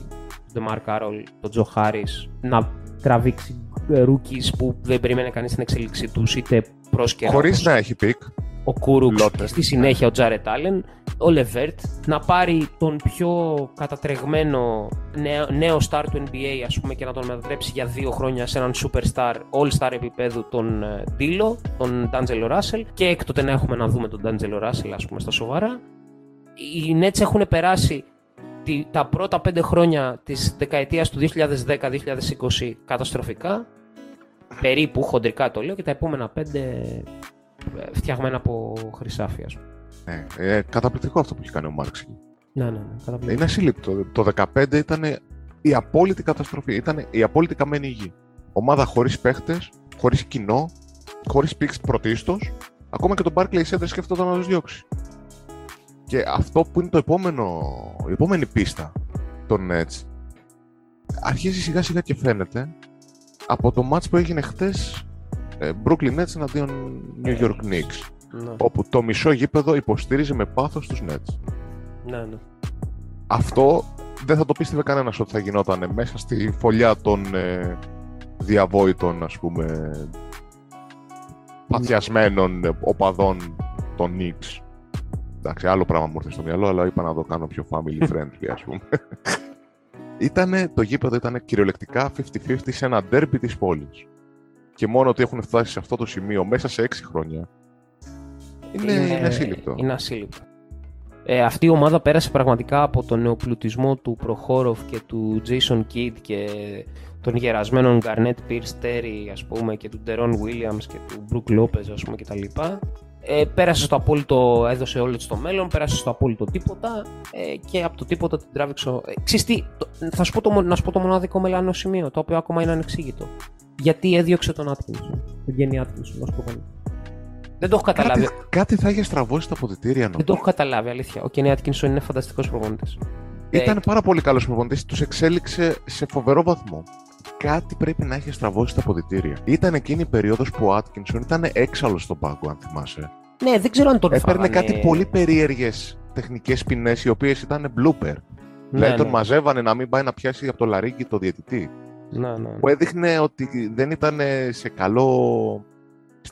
τον DeMar Carroll, τον Joe Harris, να τραβήξει rookies που δεν περίμενε κανείς την εξέλιξή τους, είτε πρόσκαιρα. Χωρίς να έχει πικ. Ο Κούρουξ, στη συνέχεια ο Τζάρετ Άλεν, ο Λεβέρτ, να πάρει τον πιο κατατρεγμένο νέο, νέο star του N B A, ας πούμε, και να τον μετατρέψει για δύο χρόνια σε έναν superstar, all-star επίπεδου, τον Ντίλο, τον Ντάντζελο Ράσελ, και έκτοτε να έχουμε να δούμε τον Ντάντζελο Ράσελ, ας πούμε, στα σοβαρά. Οι Nets έχουν περάσει τα πρώτα πέντε χρόνια της δεκαετίας του δύο χιλιάδες δέκα δύο χιλιάδες είκοσι καταστροφικά, περίπου χοντρικά το λέω, και τα επόμενα πέντε φτιαγμένα από χρυσάφι, ας πούμε. Ναι, ε, καταπληκτικό αυτό που έχει κάνει ο Μάρξ. Ναι, ναι, ναι, καταπληκτικό. Είναι ασύλληπτο. Το δύο χιλιάδες δεκαπέντε ήταν η απόλυτη καταστροφή, ήταν η απόλυτη καμένη γη. Ομάδα χωρίς παίχτες, χωρίς κοινό, χωρίς πίξ πρωτίστως, ακόμα και τον Barclays Center σκέφτονταν να τους διώξει. Και αυτό που είναι το επόμενο, η επόμενη πίστα των Nets αρχίζει σιγά σιγά και φαίνεται από το match που έγινε χτες, Brooklyn Nets εναντίον New York Knicks, ναι. Όπου το μισό γήπεδο υποστήριζε με πάθος τους Nets. Ναι, ναι. Αυτό δεν θα το πίστευε κανένας ότι θα γινόταν μέσα στη φωλιά των ε, διαβόητων, ας πούμε, παθιασμένων οπαδών των Knicks. Εντάξει, άλλο πράγμα μου ήρθε στο μυαλό, αλλά είπα να το κάνω πιο family friendly, ας πούμε. Ήτανε, το γήπεδο ήταν κυριολεκτικά πενήντα πενήντα σε ένα ντέρμπι της πόλης. Και μόνο ότι έχουν φτάσει σε αυτό το σημείο μέσα σε έξι χρόνια. Είναι, είναι ασύλληπτο. Είναι ασύλληπτο. Ε, αυτή η ομάδα πέρασε πραγματικά από τον νεοπλουτισμό του Προχώροφ και του Jason Kidd και των γερασμένων Garnett Pierce Terry, ας πούμε, και του Deron Williams και του Brook Lopez, ας πούμε, κτλ. Ε, πέρασε στο απόλυτο, έδωσε όλο στο μέλλον, πέρασε στο απόλυτο τίποτα ε, και από το τίποτα την τράβηξε. Ξυστή, θα σου πω το, να σου πω το μοναδικό μελανό σημείο, το οποίο ακόμα είναι ανεξήγητο. Γιατί έδιωξε τον Atkinson, τον Kenny Atkinson, ας πούμε. Δεν το έχω καταλάβει. Κάτι, κάτι θα είχε στραβώσει τα αποδυτήρια, νομίζω. Δεν το έχω καταλάβει, αλήθεια. Ο Kenny Atkinson είναι φανταστικός προπονητής. Ήταν ε, πάρα πολύ καλός προπονητής, τους εξέλιξε σε φοβερό βαθμό. Κάτι πρέπει να έχει στραβώσει τα αποδυτήρια. Ήταν εκείνη η περίοδος που ο Atkinson ήταν έξαλλος στον πάγκο, αν θυμάσαι. Ναι, δεν ξέρω αν τον φάγανε. Έπαιρνε κάτι πολύ περίεργες τεχνικές ποινές, οι οποίες ήταν blooper. Ναι, δηλαδή ναι. Τον μαζεύανε να μην πάει να πιάσει από το λαρίκι το διαιτητή. Ναι, ναι. Που έδειχνε ότι δεν ήταν σε καλό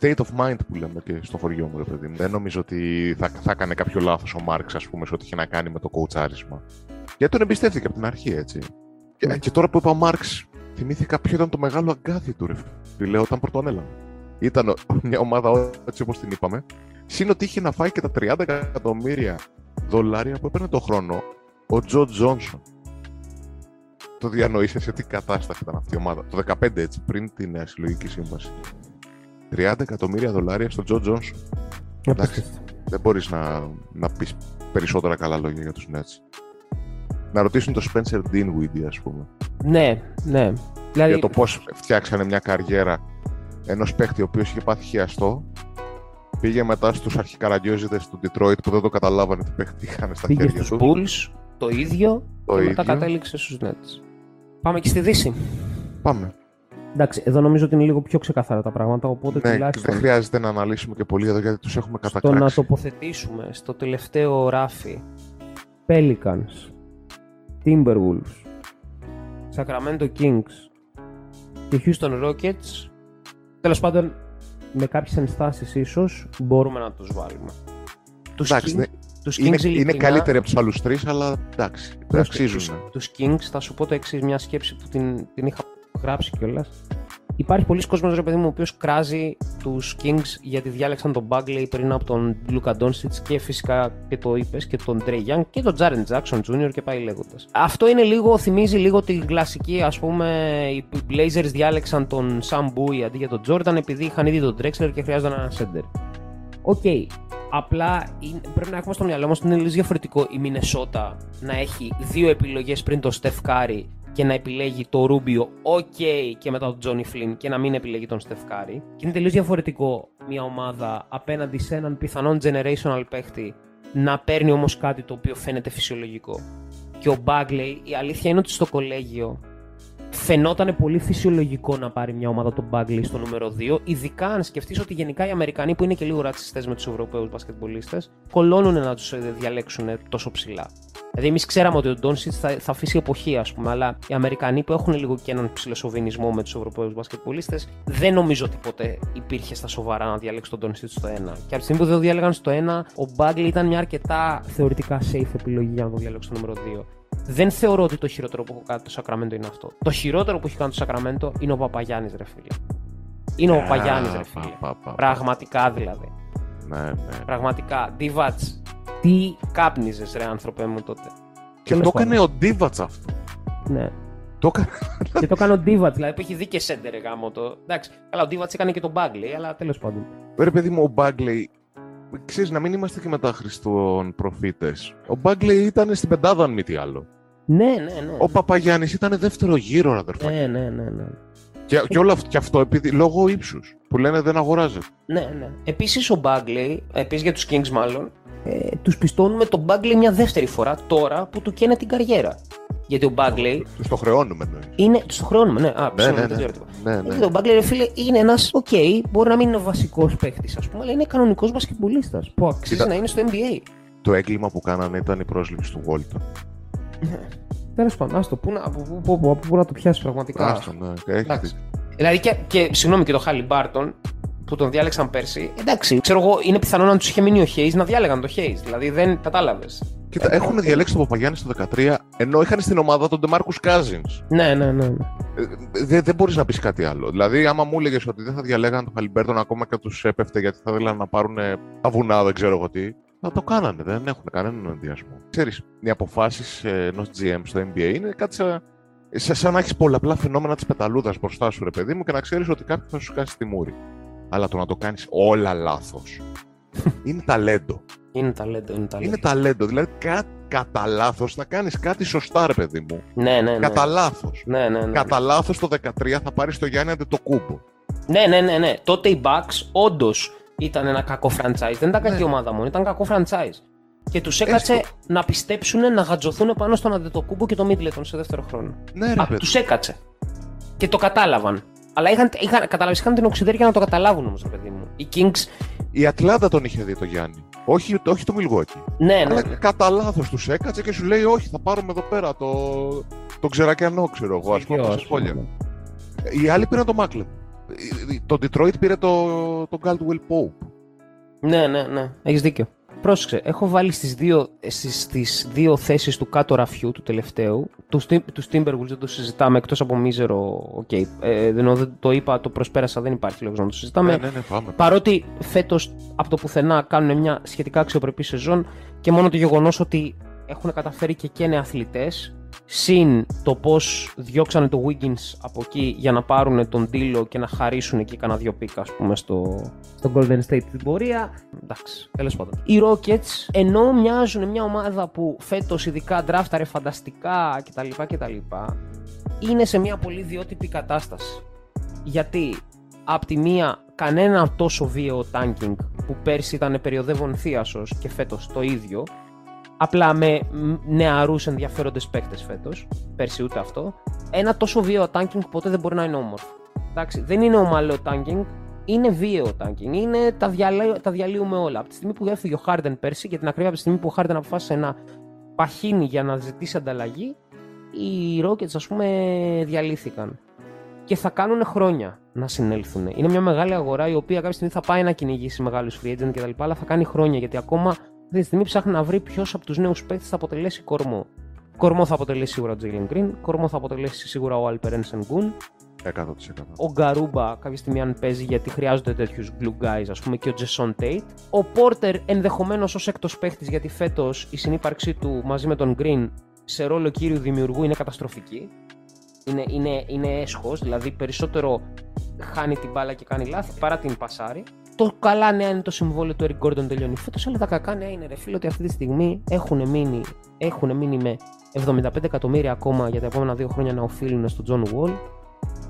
state of mind, που λέμε και στο χωριό μου, ρε παιδί μου. Δεν νομίζω ότι θα, θα έκανε κάποιο λάθος ο Μάρξ, ας πούμε, σε ό,τι είχε να κάνει με το κοουτσάρισμα. Γιατί τον εμπιστεύτηκε από την αρχή, έτσι. Και, ναι. Και τώρα που είπα ο Μάρξ, θυμήθηκα ποιο ήταν το μεγάλο αγκάθι του, ρε φίλε, όταν πρωτοανέλαβε. Ήταν μια ομάδα έτσι όπως την είπαμε, σύν ότι είχε να φάει και τα τριάντα εκατομμύρια δολάρια που έπαιρνε το χρόνο ο Τζο Τζόνσον. Το διανοείσαι σε τι κατάσταση ήταν αυτή η ομάδα, το δεκαπέντε έτσι, πριν την συλλογική σύμβαση. τριάντα εκατομμύρια δολάρια στον Τζο Τζόνσον. Εντάξει, δεν μπορείς να, να πεις περισσότερα καλά λόγια για τους Nets. Να ρωτήσουν τον Spencer Dinwiddie, ας πούμε. Ναι, ναι. Δηλαδή... για το πώς φτιάξανε μια καριέρα ενός παίχτη ο οποίος είχε πάθει χιαστό, πήγε μετά στους αρχικαραγκιόζητες του Detroit που δεν το καταλάβανε τι παίχτη είχαν στα πήγε χέρια τους. Πήγε στους Bulls, το ίδιο, το και ίδιο. Μετά κατέληξε στους Nets. Πάμε και στη Δύση. Πάμε. Εντάξει, εδώ νομίζω ότι είναι λίγο πιο ξεκαθαρά τα πράγματα, οπότε ναι, τουλάχιστον... δεν χρειάζεται να αναλύσουμε και πολύ εδώ γιατί τους έχουμε κατακράξει. Στο να τοποθετήσουμε στο τελευταίο ράφι Pelicans, Timberwolves, Sacramento Kings και Houston Rockets. Τέλος πάντων, με κάποιες ενστάσεις ίσως μπορούμε να τους βάλουμε. Τους εντάξει, Kings, ναι. Τους είναι, Kings, είναι καλύτεροι από τους άλλους τρεις, αλλά εντάξει, τους, αξίζουν. Τους, τους Kings, θα σου πω το εξής, μια σκέψη που την, την είχα γράψει κιόλας. Υπάρχει πολλοί κόσμος, ρε παιδί μου, ο οποίος κράζει τους Kings γιατί διάλεξαν τον Bagley πριν από τον Luka Doncic και φυσικά και το είπες και τον Trey Young και τον Jaren Jackson τζούνιορ και πάει λέγοντας. Αυτό είναι λίγο, θυμίζει λίγο την κλασική, ας πούμε, οι Blazers διάλεξαν τον Sam Bowie αντί για τον Jordan επειδή είχαν ήδη τον Drexler και χρειάζονταν ένα center. Οκ, okay. Απλά πρέπει να έχουμε στο μυαλό μας ότι είναι λίγο διαφορετικό η Μινεσότα να έχει δύο επιλογές πριν τον Steph Curry και να επιλέγει το Ρούμπιο, ok, και μετά τον Τζόνι Φλιν και να μην επιλέγει τον Στεφ Κάρι. Και είναι τελείως διαφορετικό μια ομάδα απέναντι σε έναν πιθανόν generational παίχτη να παίρνει όμως κάτι το οποίο φαίνεται φυσιολογικό. Και ο Bagley, η αλήθεια είναι ότι στο κολέγιο φαινόταν πολύ φυσιολογικό να πάρει μια ομάδα τον Bagley στο νούμερο δύο, ειδικά αν σκεφτείς ότι γενικά οι Αμερικανοί που είναι και λίγο ρατσιστές με τους Ευρωπαίους μπασκετμπολίστες, κολώνουν να τους διαλέξουν τόσο ψηλά. Δηλαδή, εμείς ξέραμε ότι ο Doncic θα, θα αφήσει εποχή, ας πούμε, αλλά οι Αμερικανοί που έχουν λίγο και έναν ψιλοσοβινισμό με τους Ευρωπαίους μπασκετμπολίστες, δεν νομίζω ότι ποτέ υπήρχε στα σοβαρά να διαλέξει τον Doncic στο ένα. Και από τη στιγμή που δεν το διάλεγαν στο ένα, ο Bagley ήταν μια αρκετά θεωρητικά safe επιλογή για να το διαλέξει στο νούμερο δύο. Δεν θεωρώ ότι το χειρότερο που έχω κάνει το Σακραμέντο είναι αυτό. Το χειρότερο που έχει κάνει το Σακραμέντο είναι ο Παπαγιάννης, ρε φίλε. Είναι yeah, ο Παπαγιάννης, ρε φίλε. Pa, pa, pa. Πραγματικά δηλαδή. Ναι, ναι. Πραγματικά. Ντίβατς, τι κάπνιζες, ρε άνθρωπε μου τότε. Και το έκανε ο Ντίβατς αυτό. Ναι. Το έκανε. Και το έκανε ο Ντίβατς, δηλαδή που έχει δει και σέντερ, ρε γάμο το. Εντάξει. Αλλά ο Ντίβατς έκανε και τον Bagley, αλλά τέλος πάντων. Ρε παιδί μου, ο Bagley. Ξέρεις, να μην είμαστε και μετά Χριστών προφήτες. Ο Bagley ήταν στην πεντάδα, αν μη τι άλλο. Ναι, ναι, ναι. ναι. Ο Παπαγιάννης ήταν δεύτερο γύρο, αδερφέ. Ναι, ναι, ναι, ναι. Και, και όλο αυτό, και αυτό επειδή, λόγω ύψους που λένε δεν αγοράζεται. Ναι, ναι. Επίσης ο Bagley, επίσης για τους Kings μάλλον, ε, τους πιστώνουμε τον Bagley μια δεύτερη φορά τώρα που του καίνε την καριέρα. Γιατί ο Bagley. Του το χρεώνουμε, ναι. Είναι, του το χρεώνουμε, ναι. Α, ναι, ναι, ναι, ναι, ναι, ναι, ναι. Γιατί ο Bagley, ρε φίλε, είναι ένας. Οκ, okay, μπορεί να μην είναι ο βασικός παίχτης, ας πούμε, αλλά είναι κανονικός μπασκετμπολίστας που αξίζει ήταν... να είναι στο N B A. Το έγκλημα που κάνανε ήταν η πρόσληψη του Walton. Τέλος πάντων, άστο, πού να, να το πιάσει πραγματικά. Άστο, ναι, έχεις. Δηλαδή και, και, συγγνώμη, και το Haliburton που τον διάλεξαν πέρσι. Εντάξει, ξέρω εγώ, είναι πιθανό να τους είχε μείνει ο Hayes να διάλεγαν το Hayes. Δηλαδή δεν κατάλαβες. Κοίτα, ε, έχουν ε, διαλέξει τον Παπαγιάννη στο δεκατρία ενώ είχαν στην ομάδα τον DeMarcus Cousins. Ναι, ναι, ναι. Ε, δεν δε μπορείς να πεις κάτι άλλο. Δηλαδή, άμα μου έλεγες ότι δεν θα διαλέγαν τον Haliburton ακόμα και τους έπεφτε γιατί θα ήθελαν να πάρουν τα βουνά, δεν ξέρω εγώ τι. να το κάνανε, δεν έχουν κανέναν ενδιασμό. Ξέρεις, οι αποφάσεις ενός τζι εμ στο εν μπι έι είναι κάτι σαν, σαν να έχεις πολλαπλά φαινόμενα της πεταλούδας μπροστά σου, ρε παιδί μου, και να ξέρεις ότι κάποιος θα σου σκάσει τη μούρη. Αλλά το να το κάνεις όλα λάθος είναι ταλέντο. Είναι ταλέντο, είναι ταλέντο. Είναι ταλέντο, δηλαδή κα, κατά λάθος να κάνεις κάτι σωστά, ρε παιδί μου. Ναι, ναι, ναι. Κατά λάθος. Ναι, ναι, ναι. Κατά λάθος το δεκατρία θα πάρεις το Γιάννη Αντετοκούμπο. Ναι, ναι, ναι, ναι. Τότε οι Bucks όντως ήταν ένα κακό franchise. Δεν ήταν κακή ναι. ομάδα μόνο, ήταν κακό franchise. Και τους έκατσε Έστω. να πιστέψουν να γατζωθούν πάνω στον Αντετοκούμπο και τον Middleton σε δεύτερο χρόνο. Ναι, ρε, Α, ρε, τους έκατσε. Και το κατάλαβαν. Αλλά είχαν, είχαν, καταλάβεις, είχαν την οξυδέρια για να το καταλάβουν όμως, παιδί μου. Οι Kings. Η Ατλάντα τον είχε δει το Γιάννη. Όχι, όχι το Milwaukee. Ναι, ναι. Αλλά ναι. κατά λάθος τους έκατσε και σου λέει: όχι, θα πάρουμε εδώ πέρα το, το ξερακιανό, ξέρω εγώ. Ας πούμε, τα σχόλια. Οι άλλοι πήραν το Μάκλεμ. Το Detroit πήρε τον το Caldwell Pope. Ναι, ναι, ναι. Έχεις δίκιο. Πρόσεξε, έχω βάλει στις δύο, στις, στις δύο θέσεις του κάτω ραφιού του τελευταίου. Του, του Timberwolves δεν το συζητάμε εκτός από μίζερο. Okay. Ε, δεν, δεν το είπα, το προσπέρασα, δεν υπάρχει λόγος να το συζητάμε. Ναι, ναι, ναι, πάμε. Παρότι φέτος από το πουθενά κάνουν μια σχετικά αξιοπρεπή σεζόν και μόνο το γεγονός ότι έχουν καταφέρει και καίνε αθλητές. Συν το πώς διώξανε το Wiggins από εκεί για να πάρουν τον Τίλο και να χαρίσουν εκεί κανένα δυο πίκα, ας πούμε, στο, στο Golden State την πορεία. Εντάξει, τέλος πάντων. Οι Rockets, ενώ μοιάζουν μια ομάδα που φέτος ειδικά draftάρε φανταστικά κτλ, κτλ, είναι σε μια πολύ ιδιότυπη κατάσταση. Γιατί απ' τη μία κανένα τόσο βίαιο tanking που πέρσι ήταν περιοδεύον θίασος και φέτος το ίδιο. Απλά με νεαρούς ενδιαφέροντες παίκτες φέτος, πέρσι ούτε αυτό. Ένα τόσο βίαιο tanking ποτέ δεν μπορεί να είναι όμορφο. Εντάξει, δεν είναι ομαλό tanking, είναι βίαιο tanking. Είναι, τα, διαλύω, τα διαλύουμε όλα. Από τη στιγμή που έφυγε ο Harden πέρσι, για την ακρίβεια, από τη στιγμή που ο Harden αποφάσισε να παχύνει για να ζητήσει ανταλλαγή, οι Rockets, ας πούμε, διαλύθηκαν. Και θα κάνουν χρόνια να συνέλθουν. Είναι μια μεγάλη αγορά η οποία κάποια στιγμή θα πάει να κυνηγήσει μεγάλους free agent κτλ. Αλλά θα κάνει χρόνια γιατί ακόμα. Αυτή τη στιγμή ψάχνει να βρει ποιος από τους νέους παίκτες θα αποτελέσει κορμό. Κορμό θα αποτελέσει σίγουρα ο Jalen Green, κορμό θα αποτελέσει σίγουρα ο Alperen Sengun. εκατό τοις εκατό. Ο Γκαρούμπα κάποια στιγμή αν παίζει γιατί χρειάζονται τέτοιους blue guys, ας πούμε, και ο Jason Tate. Ο Porter ενδεχομένως ως έκτος παίκτης, γιατί φέτος η συνύπαρξή του μαζί με τον Green σε ρόλο κύριου δημιουργού είναι καταστροφική. Είναι, είναι, είναι έσχος, δηλαδή περισσότερο χάνει την μπάλα και κάνει λάθη παρά την πασάρι. Το καλά νέα είναι το συμβόλαιο του Eric Gordon τελειώνει φέτος, αλλά τα κακά νέα είναι, ρε φίλε, ότι αυτή τη στιγμή έχουν μείνει, έχουν μείνει με εβδομήντα πέντε εκατομμύρια ακόμα για τα επόμενα δύο χρόνια να οφείλουν στον John Wall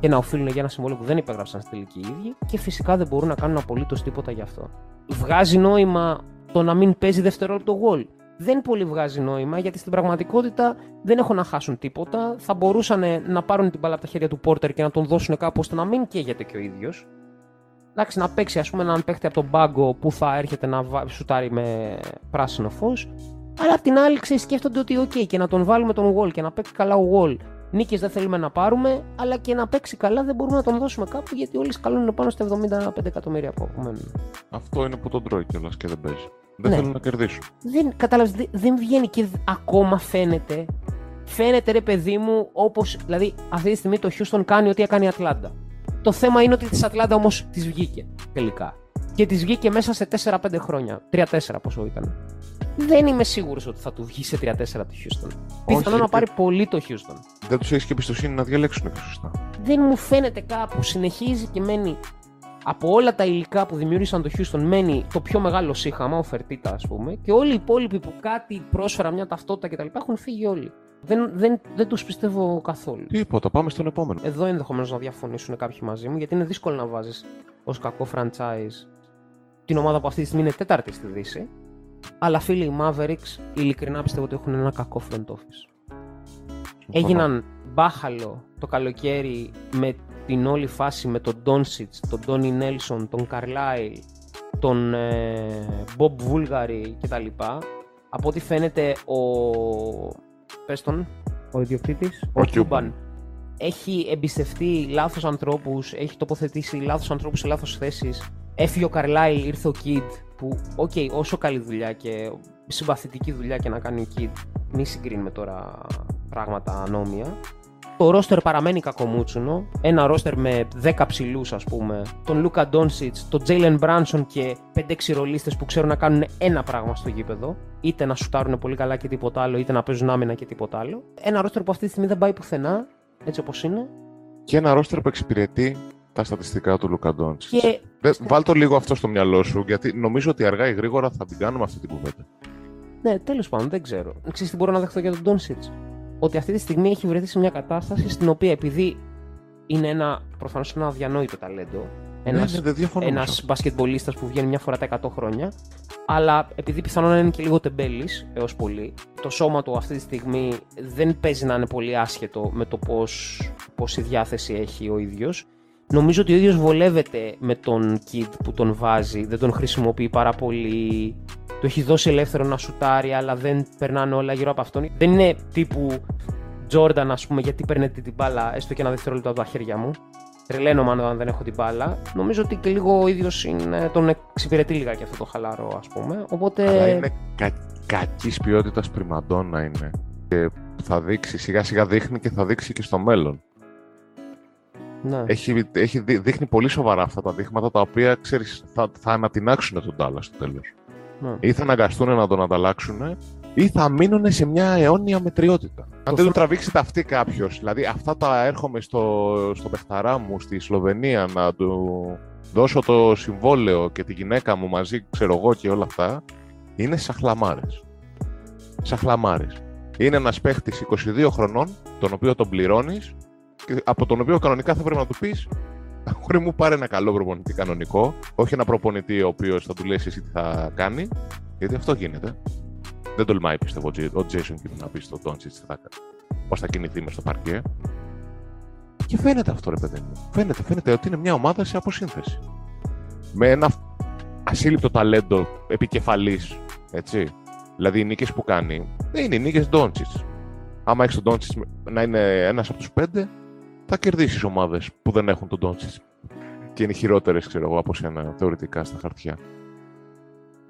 και να οφείλουν για ένα συμβόλαιο που δεν υπέγραψαν στη τελική οι ίδιοι και φυσικά δεν μπορούν να κάνουν απολύτως τίποτα γι' αυτό. Βγάζει νόημα το να μην παίζει δευτερόλεπτο Wall. Δεν πολύ βγάζει νόημα γιατί στην πραγματικότητα δεν έχουν να χάσουν τίποτα. Θα μπορούσαν να πάρουν την μπάλα από τα χέρια του Porter και να τον δώσουν κάπου ώστε να μην καίγεται και ο ίδιος. Εντάξει, να παίξει, ας πούμε, έναν παίχτη από τον πάγκο που θα έρχεται να σουτάρει με πράσινο φως. Αλλά απ' την άλλη, ξέρεις, σκέφτονται ότι οκ, okay, και να τον βάλουμε τον Wall και να παίξει καλά ο Wall. Νίκες δεν θέλουμε να πάρουμε, αλλά και να παίξει καλά δεν μπορούμε να τον δώσουμε κάπου γιατί όλοι σκαλούν πάνω στα εβδομήντα πέντε εκατομμύρια που απομένουν. Αυτό είναι που τον τρώει κιόλας και δεν παίζει. Δεν ναι. θέλουν να κερδίσουν. Δεν, κατάλαβες, δε, δεν βγαίνει και ακόμα φαίνεται. Φαίνεται, ρε παιδί μου, όπως. Δηλαδή, αυτή τη στιγμή το Houston κάνει ό,τι έκανε η Ατλάντα. Το θέμα είναι ότι της Ατλάντα όμως της βγήκε τελικά. Και της βγήκε μέσα σε τέσσερα πέντε χρόνια. τρία τέσσερα πόσο ήταν. Δεν είμαι σίγουρος ότι θα του βγει σε τρία τέσσερα το Houston. Πιθανόν να πάρει πολύ το Houston. Δεν τους έχεις και εμπιστοσύνη να διαλέξουν και σωστά. Δεν μου φαίνεται κάπου. Συνεχίζει και μένει από όλα τα υλικά που δημιούργησαν το Houston. Μένει το πιο μεγάλο σύγχαμα, ο Φερτίτα, ας πούμε. Και όλοι οι υπόλοιποι που κάτι πρόσφεραν μια ταυτότητα κτλ. Έχουν φύγει όλοι. Δεν, δεν, δεν τους πιστεύω καθόλου. Τίποτα, πάμε στον επόμενο. Εδώ ενδεχομένως να διαφωνήσουν κάποιοι μαζί μου, γιατί είναι δύσκολο να βάζεις ως κακό franchise την ομάδα που αυτή τη στιγμή είναι τέταρτη στη Δύση. Αλλά φίλοι, οι Mavericks, ειλικρινά πιστεύω ότι έχουν ένα κακό front office. Έγιναν μπάχαλο το καλοκαίρι με την όλη φάση με τον Doncic, τον Donnie Nelson, τον Carlisle, τον ε, Bob Vulgari κτλ. Από ό,τι φαίνεται ο... Πες τον, ο ιδιοκτήτης, ο Cuban, έχει εμπιστευτεί λάθος ανθρώπους, έχει τοποθετήσει λάθος ανθρώπους σε λάθος θέσεις. Έφυγε ο Carlisle, ήρθε ο Kid, που, οκ, okay, όσο καλή δουλειά και συμπαθητική δουλειά και να κάνει ο Kid, μη συγκρίνουμε τώρα πράγματα ανώμια. το roster παραμένει κακομούτσουνο. Ένα roster με δέκα ψηλούς, ας πούμε. Τον Λούκα Ντόνσιτς, τον Τζέιλεν Μπράνσον και πέντε ρολίστες που ξέρουν να κάνουν ένα πράγμα στο γήπεδο. Είτε να σουτάρουν πολύ καλά και τίποτα άλλο, είτε να παίζουν άμυνα και τίποτα άλλο. Ένα roster που αυτή τη στιγμή δεν πάει πουθενά, έτσι όπως είναι. Και ένα roster που εξυπηρετεί τα στατιστικά του Λούκα Ντόνσιτς. Και... βάλ' το λίγο αυτό στο μυαλό σου, γιατί νομίζω ότι αργά ή γρήγορα θα την κάνουμε αυτή την κουβέντα. Ναι, τέλος πάντων, δεν ξέρω. Ξέρεις τι μπορώ να δεχτώ για τον Ντόνσιτς? Ότι αυτή τη στιγμή έχει βρεθεί σε μια κατάσταση στην οποία, επειδή είναι ένα, προφανώς ένα αδιανόητο ταλέντο, ένας, ναι, ένας μπασκετμπολίστας που βγαίνει μια φορά τα εκατό χρόνια, αλλά επειδή πιθανόν είναι και λίγο τεμπέλης έως πολύ, το σώμα του αυτή τη στιγμή δεν παίζει να είναι πολύ άσχετο με το πώς, πόση διάθεση έχει ο ίδιος. Νομίζω ότι ο ίδιος βολεύεται με τον kid που τον βάζει, δεν τον χρησιμοποιεί πάρα πολύ. Το έχει δώσει ελεύθερο να σουτάρει, αλλά δεν περνάνε όλα γύρω από αυτόν. Δεν είναι τύπου Jordan, ας πούμε, γιατί παίρνετε την μπάλα έστω και ένα δευτερόλεπτο από τα χέρια μου. Τρελαίνομαι αν δεν έχω την μπάλα. Νομίζω ότι και λίγο ο ίδιος είναι, τον εξυπηρετεί λίγα και αυτό το χαλαρό, ας πούμε. Οπότε... αλλά είναι κα... κακής ποιότητας πριμαντόνα είναι. Και θα δείξει, σιγά σιγά δείχνει και θα δείξει και στο μέλλον. Ναι. Έχει, έχει, δείχνει πολύ σοβαρά αυτά τα δείγματα, τα οποία, ξέρεις, θα, θα ανατινάξουν τον Τάλλα στο τέλος. Ναι. Ή θα αναγκαστούν να τον ανταλλάξουν, ή θα μείνουν σε μια αιώνια μετριότητα. Το αν δεν του τραβήξει ταυτή κάποιος, δηλαδή αυτά τα έρχομαι στο, στο παιχταρά μου στη Σλοβενία να του δώσω το συμβόλαιο και τη γυναίκα μου μαζί, ξέρω εγώ και όλα αυτά, είναι σαχλαμάρες. Σαχλαμάρες. Είναι ένας παίχτης είκοσι δύο χρονών, τον οποίο τον πληρώνεις, και από τον οποίο κανονικά θα πρέπει να του πεις: αγόρι μου, πάρε ένα καλό προπονητή κανονικό, όχι ένα προπονητή ο οποίος θα του λες εσύ τι θα κάνει, γιατί αυτό γίνεται. Δεν τολμάει, πιστεύω, ο Τζέισον Κιντ να πει στον Ντόντσιτς τι θα κάνει, πώς θα κινηθεί μες στο παρκέ. Και φαίνεται αυτό, ρε παιδί μου. Φαίνεται, φαίνεται ότι είναι μια ομάδα σε αποσύνθεση. Με ένα ασύλληπτο ταλέντο επικεφαλής, έτσι. Δηλαδή οι νίκες που κάνει δεν είναι οι νίκες Ντόντσιτς. Άμα έχεις τον Ντόντσιτς να είναι ένας από τους πέντε, θα κερδίσεις ομάδες που δεν έχουν τον Ντόντσιτς και είναι χειρότερες, ξέρω εγώ, από σένα θεωρητικά στα χαρτιά.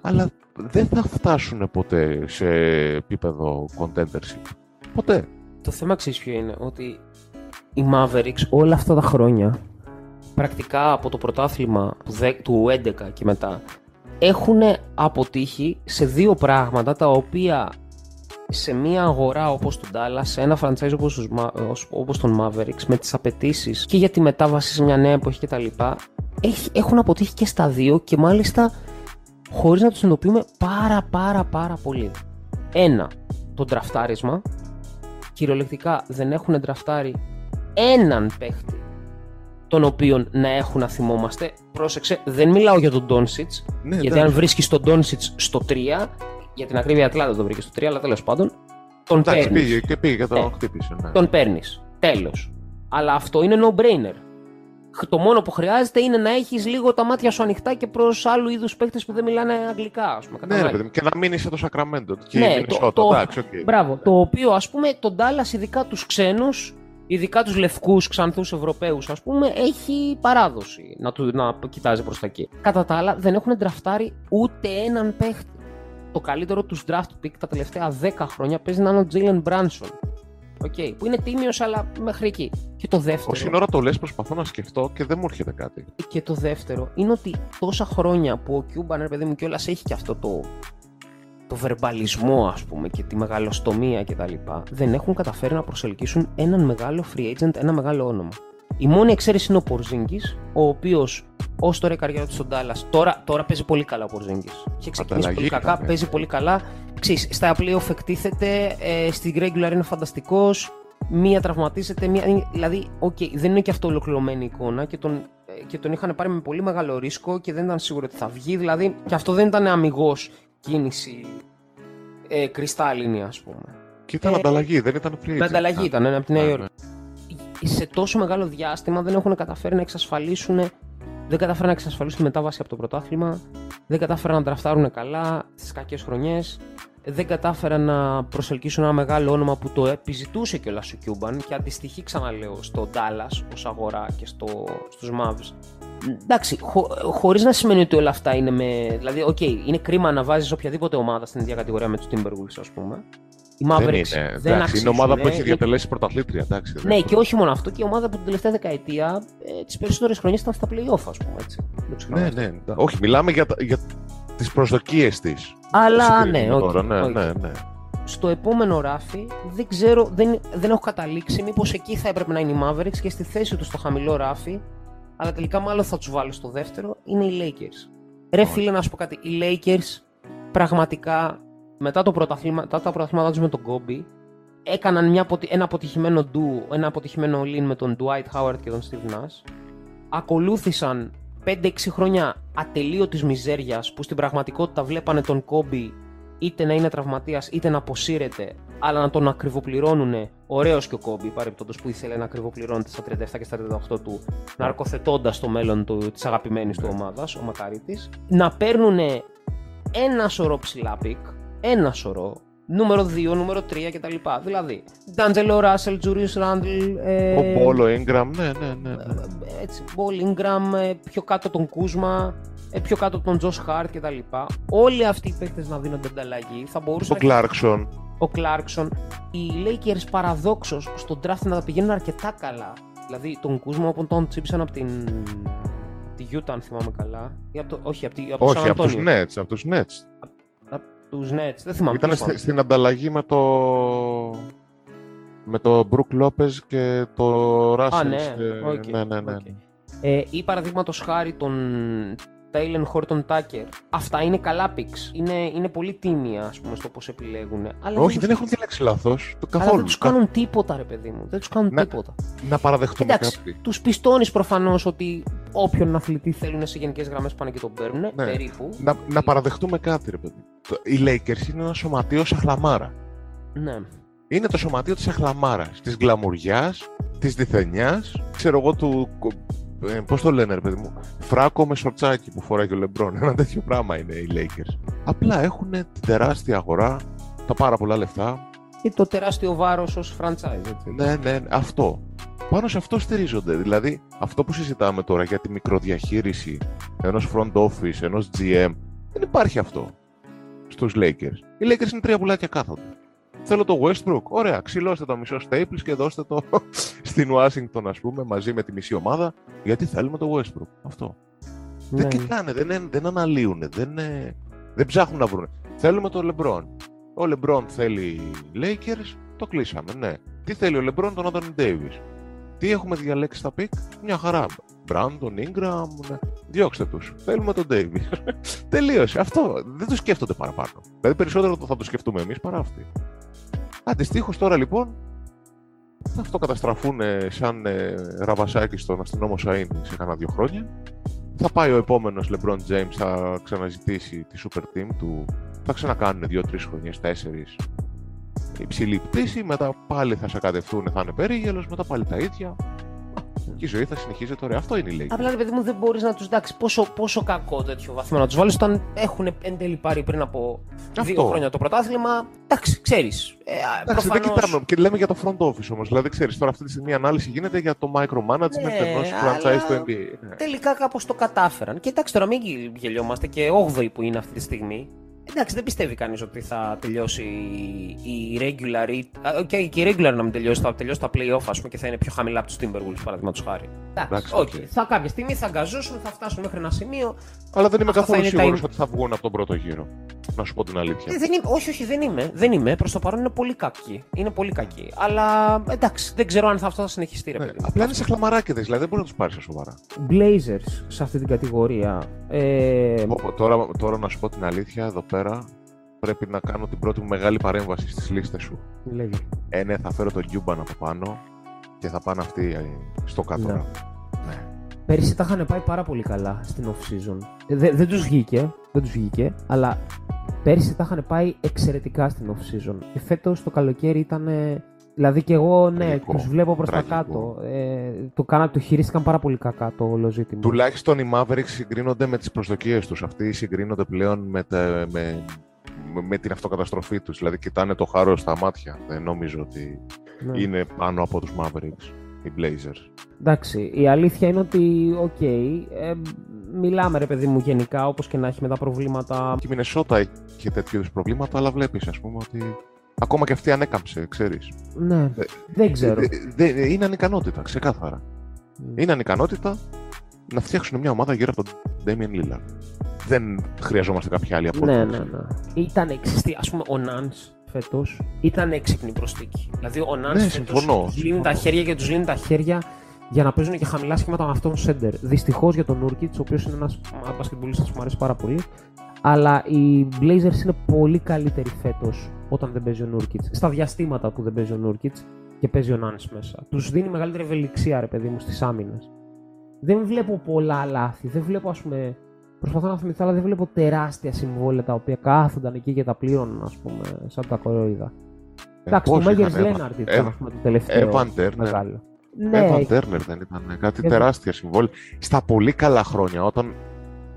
Αλλά δεν θα φτάσουν ποτέ σε επίπεδο contendership. Ποτέ. Το θέμα, ξέρεις ποιο είναι? Ότι οι Mavericks όλα αυτά τα χρόνια, πρακτικά από το πρωτάθλημα του έντεκα και μετά, έχουν αποτύχει σε δύο πράγματα τα οποία σε μια αγορά όπως τον Dallas, σε ένα franchise όπως, όπως τον Mavericks, με τις απαιτήσεις και για τη μετάβαση σε μια νέα εποχή κτλ, έχουν αποτύχει και στα δύο, και μάλιστα χωρίς να τους συνειδητοποιούμε πάρα πάρα πάρα πολύ. Ένα, το ντραφτάρισμα. Κυριολεκτικά δεν έχουν ντραφτάρει έναν παίχτη τον οποίον να έχουν να θυμόμαστε. Πρόσεξε, δεν μιλάω για τον Ντόνσιτς, ναι, γιατί αν βρίσκεις τον Ντόνσιτς στο τρία, για την ακρίβεια, η Ατλάντα τον βρήκε στο τρία, αλλά τέλος πάντων τον παίρνεις. Πήγε και πήγε και τον χτύπησε. Ναι. Τον παίρνεις. Τέλος. Αλλά αυτό είναι no-brainer. Το μόνο που χρειάζεται είναι να έχεις λίγο τα μάτια σου ανοιχτά και προς άλλου είδους παίκτες που δεν μιλάνε αγγλικά, ας πούμε. Ναι, ρε παιδί, και να μείνεις σε το Σακραμέντο. Και ναι, το, το, το, τάξ, okay. Μπράβο. Το οποίο, ας πούμε, τον Ντάλλας, ειδικά τους ξένους, ειδικά τους λευκούς ξανθούς Ευρωπαίους, ας πούμε, έχει παράδοση να, του, να κοιτάζει προς τα εκεί. Κατά τα άλλα, δεν έχουν ντραφτάρει ούτε έναν παίχτη. Το καλύτερο του draft pick τα τελευταία δέκα χρόνια παίζει να είναι ο Τζέιλεν Μπράνσον. Okay, που είναι τίμιος, αλλά μέχρι εκεί. Και το δεύτερο. Όση ώρα το λες, προσπαθώ να σκεφτώ και δεν μου έρχεται κάτι. Και το δεύτερο είναι ότι τόσα χρόνια που ο Κιούμπαν, ρε παιδί μου, κιόλας έχει και αυτό το, το βερμπαλισμό, ας πούμε, και τη μεγαλοστομία κτλ., δεν έχουν καταφέρει να προσελκύσουν έναν μεγάλο free agent, ένα μεγάλο όνομα. Η μόνη εξαίρεση είναι ο Πορζίνγκης, ο οποίος ως τώρα η καριέρα του στον Ντάλλας, τώρα, τώρα παίζει πολύ καλά ο Πορζίνγκης. Έχει ξεκινήσει πολύ κακά, ναι. Παίζει πολύ καλά. Ξέρεις, στα playoff εκτίθεται, ε, στην regular είναι φανταστικός, μία τραυματίζεται, μία... δηλαδή, okay, δεν είναι και αυτό ολοκληρωμένη εικόνα και τον, ε, και τον είχαν πάρει με πολύ μεγάλο ρίσκο και δεν ήταν σίγουρο ότι θα βγει, δηλαδή, και αυτό δεν ήταν αμιγώς κίνηση ε, κρυστάλλινη, ας πούμε. Και ήταν ε, ανταλλαγή, δεν ήταν free. Ανταλλαγή ήταν, ένα από τη Νέα Υόρκη. Σε τόσο μεγάλο διάστημα δεν έχουν καταφέρει να εξασφαλίσουν, δεν καταφέρουν να εξασφαλίσουν τη μετάβαση από το πρωτάθλημα, δεν κατάφεραν να ντραφτάρουν καλά στις κακές χρονιές, δεν κατάφεραν να προσελκύσουν ένα μεγάλο όνομα που το επιζητούσε κιόλας ο Κιούμπαν και αντιστοιχεί, ξαναλέω, στο Ντάλλας ως αγορά και στο, στους Mavs εντάξει, χω, χωρίς να σημαίνει ότι όλα αυτά είναι με. Δηλαδή, okay, είναι κρίμα να βάζεις οποιαδήποτε ομάδα στην ίδια κατηγορία με τους Timberwolves, ας πούμε. Η Mavericks δεν, είναι, δεν αξίζει. Είναι ομάδα που έχει διατελέσει πρωταθλήτρια, εντάξει. Ναι, δηλαδή. Και όχι μόνο αυτό, και η ομάδα που την τελευταία δεκαετία ε, τις περισσότερες χρονιές ήταν στα play-off, ας πούμε. Έτσι. Ναι, ναι, ναι. Όχι, μιλάμε για, για τις προσδοκίες της. Αλλά ναι, okay, τώρα, ναι, okay. ναι, ναι. Στο επόμενο ράφι δεν ξέρω, δεν, δεν έχω καταλήξει μήπως εκεί θα έπρεπε να είναι οι Mavericks και στη θέση του στο χαμηλό ράφι, αλλά τελικά μάλλον θα τους βάλω στο δεύτερο, είναι οι Lakers. Ρε oh. φίλε, να σου πω κάτι, οι Lakers πραγματικά μετά, το πρωταθλήμα, μετά τα πρωταθλήματά τους με τον Kobe έκαναν μια, ένα αποτυχημένο duo, ένα αποτυχημένο all-in με τον Dwight Howard και τον Steve Nash, ακολούθησαν πέντε έξι χρόνια ατελείωτης μιζέριας που στην πραγματικότητα βλέπανε τον Kobe είτε να είναι τραυματίας είτε να αποσύρεται, αλλά να τον ακριβοπληρώνουνε. Ωραίος και ο Κόμπι, παρεμπιπτόντως, που ήθελε να ακριβοπληρώνεται στα τριάντα επτά και στα τριάντα οκτώ του, ναρκοθετώντας το μέλλον του, της αγαπημένης του ομάδας, ο Μακαρίτης. Να παίρνουνε ένα σωρό ψηλά πικ, ένα σωρό, νούμερο δύο, νούμερο τρία κτλ. Δηλαδή, Ντάντζελο Ράσελ, Τζούριους Ράντλ. Ε... Ο Μπόλο Ingram, ναι, ναι, ναι. Έτσι, Μπόλο Ingram, πιο κάτω τον Κούσμα. Πιο κάτω από τον Τζος Χαρτ και τα λοιπά. Όλοι αυτοί οι παίκτες να δίνονται ανταλλαγή. Θα μπορούσαν. Ο Κλάρκσον. Να... Ο Κλάρκσον. Οι Lakers παραδόξως στον draft να τα πηγαίνουν αρκετά καλά. Δηλαδή τον Κούσμα όπου τον τσίπησαν από την. Τη Utah, αν θυμάμαι καλά. Ή από το... Όχι, από, τη... από, Όχι, από τους Nets. Από τους Nets. Α... Από τους Nets. Δεν θυμάμαι. Ήταν σ- στην ανταλλαγή με το. Με το Brook Lopez και το Russell. Α, ναι, okay. ναι, ναι, ναι. Okay. Ε, ή παραδείγματος χάρη τον. Τέιλεν Χόρτον Τάκερ. Αυτά είναι καλά πικς. Είναι, είναι πολύ τίμια, ας πούμε, στο πώς επιλέγουν. Αλλά όχι, δεν έχουν διαλέξει λάθος. Αλλά δεν τους κάνουν τίποτα, ρε παιδί μου. Δεν τους κάνουν να, τίποτα. Να παραδεχτούμε εντάξει, κάτι. Τους πιστώνεις προφανώς ότι όποιον αθλητή θέλουν σε γενικές γραμμές πάνε και τον παίρνουν. Ναι. Περίπου. Να, να παραδεχτούμε κάτι, ρε παιδί. Οι Lakers είναι ένα σωματείο σαχλαμάρα. Ναι. Είναι το σωματείο της σαχλαμάρας. Της γκλαμουριάς, της διθενιάς, ξέρω εγώ του. Ε, πώς το λένε, ρε παιδί μου, φράκο με σορτσάκι που φοράει και ο Λεμπρόν. Ένα τέτοιο πράγμα είναι οι Lakers. Απλά έχουν την τεράστια αγορά, τα πάρα πολλά λεφτά. Και το τεράστιο βάρος ως franchise, έτσι. Ναι, ναι, αυτό. Πάνω σε αυτό στηρίζονται. Δηλαδή, αυτό που συζητάμε τώρα για τη μικροδιαχείριση ενός front office, ενός τζι εμ, δεν υπάρχει αυτό στους Lakers. Οι Lakers είναι τρία πουλάκια κάθονται. Θέλω το Westbrook. Ωραία, ξυλώστε το μισό Staples και δώστε το στην Washington, ας πούμε, μαζί με τη μισή ομάδα, γιατί θέλουμε το Westbrook. Αυτό. Ναι. Δεν κοιτάνε, δεν, δεν αναλύουν, δεν, δεν ψάχνουν να βρουν. Θέλουμε το LeBron. Ο LeBron θέλει Lakers, το κλείσαμε, ναι. Τι θέλει ο LeBron, τον Anthony Davis. Τι έχουμε διαλέξει στα pick, μια χαρά. Brandon Ingram, ναι. Διώξτε τους. Θέλουμε τον Davis. Τελείωσε. Αυτό. Δεν το σκέφτονται παραπάνω. Δηλαδή περισσότερο θα το σκεφτούμε εμείς παρά αυτοί. Αντιστοίχως τώρα λοιπόν, θα αυτοκαταστραφούν σαν ε, ραβασάκι στον αστυνόμο Σαΐν σε κάνα δύο χρόνια. Θα πάει ο επόμενος LeBron James, θα ξαναζητήσει τη super team του, θα ξανακάνουν δύο τρεις χρονιές, τέσσερις υψηλή πτήση, μετά πάλι θα σακατευτούν, θα είναι περίγελος, μετά πάλι τα ίδια. Και η ζωή θα συνεχίζει τώρα. Αυτό είναι η λέξη. Απλά, ρε παιδί μου, δεν μπορείς να τους εντάξει. Πόσο, πόσο κακό τέτοιο βαθμό να τους βάλεις όταν έχουν εν τέλει πάρει πριν από αυτό. Δύο χρόνια το πρωτάθλημα. Εντάξει, ξέρεις. Ε, εντάξει, προφανώς... δεν κοιτάμε. Και λέμε για το front office όμως. Δηλαδή, ξέρεις, τώρα αυτή τη στιγμή η ανάλυση γίνεται για το micromanagement ναι, ενός franchise του εν μπι έι. Τελικά κάπως το κατάφεραν. Και εντάξει, τώρα μην γελιόμαστε και όγδοη που είναι αυτή τη στιγμή. Εντάξει, δεν πιστεύει κανείς ότι θα τελειώσει η regular. Okay, και η regular να μην τελειώσει, θα τελειώσει τα play-off, ας πούμε, και θα είναι πιο χαμηλά από τους Timberwolves, παραδείγματος χάρη. Εντάξει, okay. Okay. Θα κάποια στιγμή θα αγκαζώσουν, θα φτάσουν μέχρι ένα σημείο. Αλλά δεν είμαι αυτά καθόλου σίγουρος τα... ότι θα βγουν από τον πρώτο γύρο. Να σου πω την αλήθεια. Δεν, δεν είμαι, όχι, όχι, δεν είμαι. Δεν είμαι. Προς το παρόν είναι πολύ κακή. Είναι πολύ κακή. Αλλά εντάξει, δεν ξέρω αν θα, αυτό θα συνεχιστεί. Ρε, ναι, παιδί, απλά είναι σε χλαμαράκεδες, δηλαδή δεν μπορεί να τους πάρει σε σοβαρά. Blazers σε αυτή την κατηγορία. Ε... Τώρα, τώρα να σου πω την αλήθεια, εδώ πέρα πρέπει να κάνω την πρώτη μου μεγάλη παρέμβαση στις λίστες σου. Λέγε. Ε, ναι, θα φέρω τον Cuban από πάνω και θα πάνε αυτοί στο κάτω. Ναι. Ναι. Πέρυσι τα είχαν πάει πάρα πολύ καλά στην off-season. Δε, δεν τους βγήκε, δεν τους βγήκε, αλλά πέρυσι τα είχαν πάει εξαιρετικά στην off-season. Και φέτος το καλοκαίρι ήταν. Δηλαδή και εγώ, ναι, τραγικό, τους βλέπω προς τραγικό. Τα κάτω. Ε, το, κάνα, το χειρίστηκαν πάρα πολύ κακά το όλο ζήτημα. Τουλάχιστον οι Mavericks συγκρίνονται με τις προσδοκίες τους. Αυτοί συγκρίνονται πλέον με, τα, με, με την αυτοκαταστροφή τους. Δηλαδή κοιτάνε το χάρο στα μάτια. Δεν νομίζω ότι ναι. είναι πάνω από τους Mavericks. οι Blazers. Εντάξει, η αλήθεια είναι ότι, οκ, okay, ε, μιλάμε ρε παιδί μου γενικά, όπως και να έχει με τα προβλήματα. Και η Μινεσότα έχει τέτοιου είδους προβλήματα, αλλά βλέπεις ας πούμε ότι ακόμα και αυτή ανέκαμψε, ξέρεις. Ναι, ε, δεν ξέρω. Ε, δε, δε, είναι ανικανότητα, ξεκάθαρα. Mm. Είναι ανικανότητα να φτιάξουν μια ομάδα γύρω από τον Damian Lillard. Δεν χρειαζόμαστε κάποια άλλη απόδειξη. Ναι, ναι, ναι. Ήταν εξιστή, ας πούμε, ο Νάνς φέτος ήταν έξυπνη προσθήκη. Δηλαδή, ο Νάνς ναι, φέτος τους λύνει τα χέρια και τους λύνει τα χέρια για να παίζουν και χαμηλά σχήματα με αυτόν τον σέντερ. Δυστυχώς για τον Νούρκιτς, ο οποίος είναι ένας μπασκετμπολίστας που μου αρέσει πάρα πολύ. Αλλά οι Blazers είναι πολύ καλύτεροι φέτος όταν δεν παίζει ο Νούρκιτς. Στα διαστήματα που δεν παίζει ο Νούρκιτς και παίζει ο Νάνς μέσα. Τους δίνει μεγαλύτερη ευελιξία, ρε παιδί μου, στις άμυνες. Δεν βλέπω πολλά λάθη. Δεν βλέπω, ας πούμε. Προσπαθώ να θυμηθώ, αλλά δεν βλέπω τεράστια συμβόλαια τα οποία κάθονταν εκεί και τα πλήρωναν, ας πούμε, σαν τα κοροϊδά. Εντάξει, το Μέγερς Λέναρτ ήταν το τελευταίο μεγάλο. Έβαν Τέρνερ δεν ήταν κάτι Έβαν. Τεράστια συμβόλαια. Στα πολύ καλά χρόνια, όταν,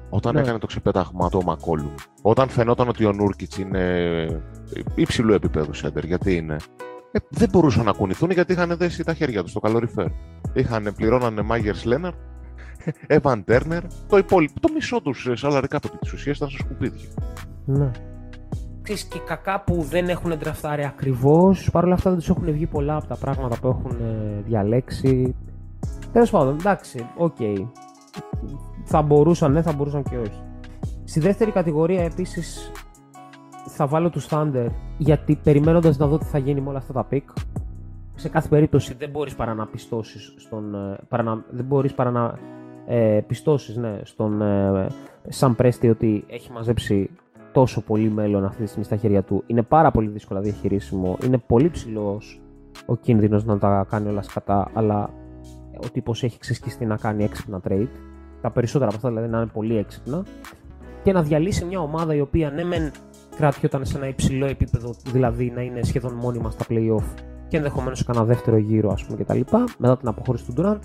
όταν ναι. έκανε το ξεπέταγμα του ο Μακόλου, όταν φαινόταν ότι ο Νούρκιτς είναι υψηλού επίπεδου σέντερ, γιατί είναι, ε, δεν μπορούσαν να κουνηθούν γιατί είχαν δέσει τα χέρια τους στο καλοριφέρ. Είχαν, πληρώνανε Μέγερς Λέναρτ, Έβαν Τέρνερ, το υπόλοιπο, το μισό τους σαλαρικά από τις ουσίες ήταν στα σκουπίδια. Ναι. Ξέρεις, και κακά που δεν έχουν ντραφτάρει ακριβώς, παρόλα αυτά δεν τους έχουν βγει πολλά από τα πράγματα που έχουν διαλέξει. Τέλος πάντων, εντάξει, οκ. Okay. Θα μπορούσαν, ναι, θα μπορούσαν και όχι. Στη δεύτερη κατηγορία επίσης θα βάλω τους Thunder, γιατί περιμένοντας να δω τι θα γίνει με όλα αυτά τα πικ, σε κάθε περίπτωση δεν μπορείς παρά να πιστώσεις στον, παρανα, δεν μπορείς παρά να ε, πιστώσεις, ναι, στον ε, Σαν Πρέστη ότι έχει μαζέψει τόσο πολύ μέλλον αυτή τη στιγμή στα χέρια του. Είναι πάρα πολύ δύσκολα διαχειρίσιμο, είναι πολύ ψηλός ο κίνδυνος να τα κάνει όλα σκατά, αλλά ο τύπος έχει ξεσκιστεί να κάνει έξυπνα trade, τα περισσότερα από αυτά δηλαδή να είναι πολύ έξυπνα, και να διαλύσει μια ομάδα η οποία ναι μεν κρατιόταν σε ένα υψηλό επίπεδο, δηλαδή να είναι σχεδόν μόνιμα στα play-off και ενδεχομένως σε κανένα δεύτερο γύρο, ας πούμε, και τα λοιπά, μετά την αποχώρηση του Ντουραντ,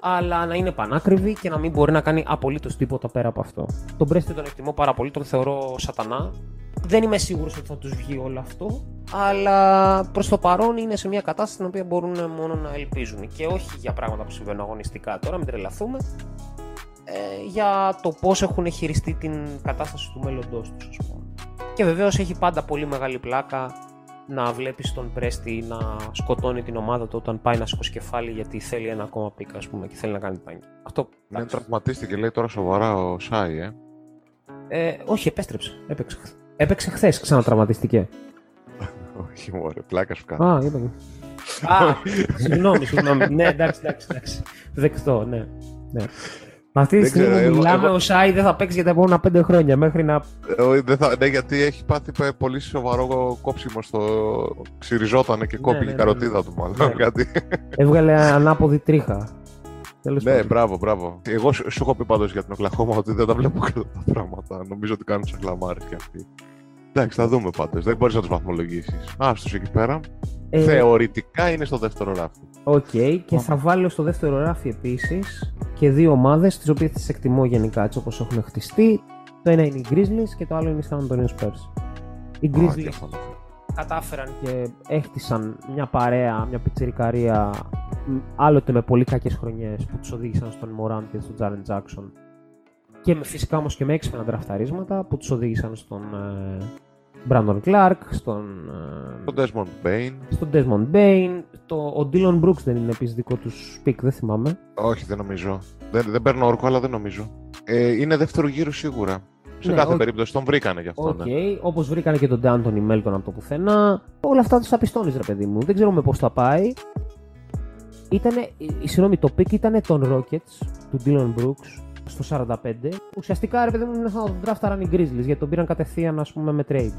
αλλά να είναι πανάκριβη και να μην μπορεί να κάνει απολύτως τίποτα πέρα από αυτό. Τον Πρέστη τον εκτιμώ πάρα πολύ, τον θεωρώ σατανά. Δεν είμαι σίγουρος ότι θα τους βγει όλο αυτό, αλλά προς το παρόν είναι σε μια κατάσταση στην οποία μπορούν μόνο να ελπίζουν. Και όχι για πράγματα που συμβαίνουν αγωνιστικά τώρα, μην τρελαθούμε, ε, για το πώς έχουν χειριστεί την κατάσταση του μέλλοντός τους, ας πούμε. Και βεβαίως έχει πάντα πολύ μεγάλη πλάκα να βλέπεις τον Πρέστη να σκοτώνει την ομάδα του όταν πάει να σηκώσει κεφάλι γιατί θέλει ένα ακόμα πικ, ας πούμε, και θέλει να κάνει τάγκη. Αυτό. Ναι, τραυματίστηκε, λέει τώρα σοβαρά ο Σάι, ε. ε όχι, επέστρεψε. Έπαιξε, Έπαιξε χθες, ξανατραυματίστηκε. Όχι, μωρέ, πλάκα σου κάνω. Α, είπα. Α, συγγνώμη, συγγνώμη. Ναι, εντάξει, εντάξει. Δεκτό, ναι. ναι. Μα αυτή τη στιγμή που μιλάμε, εγώ... ο Σάι δεν θα παίξει για τα επόμενα πέντε χρόνια μέχρι να... Δεν θα... Ναι, γιατί έχει πάθει πολύ σοβαρό κόψιμο στο... Ξυριζότανε και κόπηκε, ναι, ναι, ναι, η καροτίδα του μάλλον. Ναι. Κάτι. Έβγαλε ανάποδη τρίχα. Τέλος ναι, πάντων. μπράβο, μπράβο. Εγώ σου, σου έχω πει πάντως για την Οκλαχώμα ότι δεν τα βλέπω καλά τα πράγματα. Νομίζω ότι κάνουν σακλαμάρες και αυτοί. Εντάξει, θα δούμε πάντως. Δεν μπορείς να τους βαθμολογήσεις. Άστος εκεί πέρα. Ε... Θεωρητικά είναι στο δεύτερο ράφι. Οκ, okay, και oh. θα βάλω στο δεύτερο ράφι επίσης και δύο ομάδες τις οποίες τις εκτιμώ γενικά έτσι όπως έχουν χτιστεί. Το ένα είναι οι Grizzlies και το άλλο είναι οι San Antonio Spurs. Οι Grizzlies oh, κατάφεραν και έχτισαν μια παρέα, μια πιτσιρικαρία, άλλοτε με πολύ κακές χρονιές που τους οδήγησαν στον Morant και στον Jaren Jackson, και με, φυσικά όμως και με έξυπνα ντραφταρίσματα που τους οδήγησαν στον ε... Brandon Clark, στον... Στον Desmond Bain. Στον Desmond Bain. Το, ο Dylan Brooks δεν είναι επίσης δικό του pick, δεν θυμάμαι. Όχι, δεν νομίζω. Δεν, δεν παίρνω όρκο, αλλά δεν νομίζω. Ε, είναι δεύτερο γύρο σίγουρα. Σε ναι, κάθε okay. περίπτωση τον βρήκανε γι' αυτό. Οκ, okay. ναι. Όπως βρήκανε και τον D'Antoni Melton από το πουθενά. Όλα αυτά τους απιστώνεις, ρε παιδί μου. Δεν ξέρουμε πώς θα πάει. Ήτανε, συγγνώμη, το pick ήταν των Rockets, του Dylan Brooks, στο σαράντα πέντε. Ουσιαστικά, ρε παιδί μου, είναι σαν να τον draftάραν οι Grizzlies, γιατί τον πήραν κατευθείαν, ας πούμε, με trade.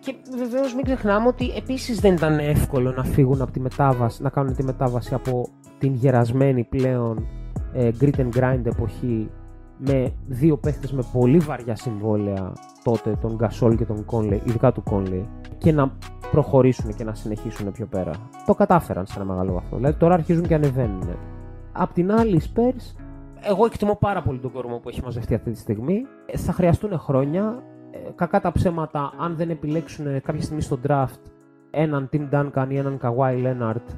Και βεβαίως μην ξεχνάμε ότι επίσης δεν ήταν εύκολο να φύγουν από τη μετάβαση, να κάνουν τη μετάβαση από την γερασμένη πλέον ε, grit and grind εποχή, με δύο παίχτες με πολύ βαριά συμβόλαια τότε, τον Gasol και τον Conley, ειδικά του Conley, και να προχωρήσουν και να συνεχίσουν πιο πέρα. Το κατάφεραν σε ένα μεγάλο βαθμό. Δηλαδή τώρα αρχίζουν και ανεβαίνουν. Απ' την άλλη, οι Spurs, εγώ εκτιμώ πάρα πολύ τον κορμό που έχει μαζευτεί αυτή τη στιγμή. Θα χρειαστούν χρόνια. Κακά τα ψέματα, αν δεν επιλέξουν κάποια στιγμή στο draft έναν Tim Duncan ή έναν Kawhi Leonard,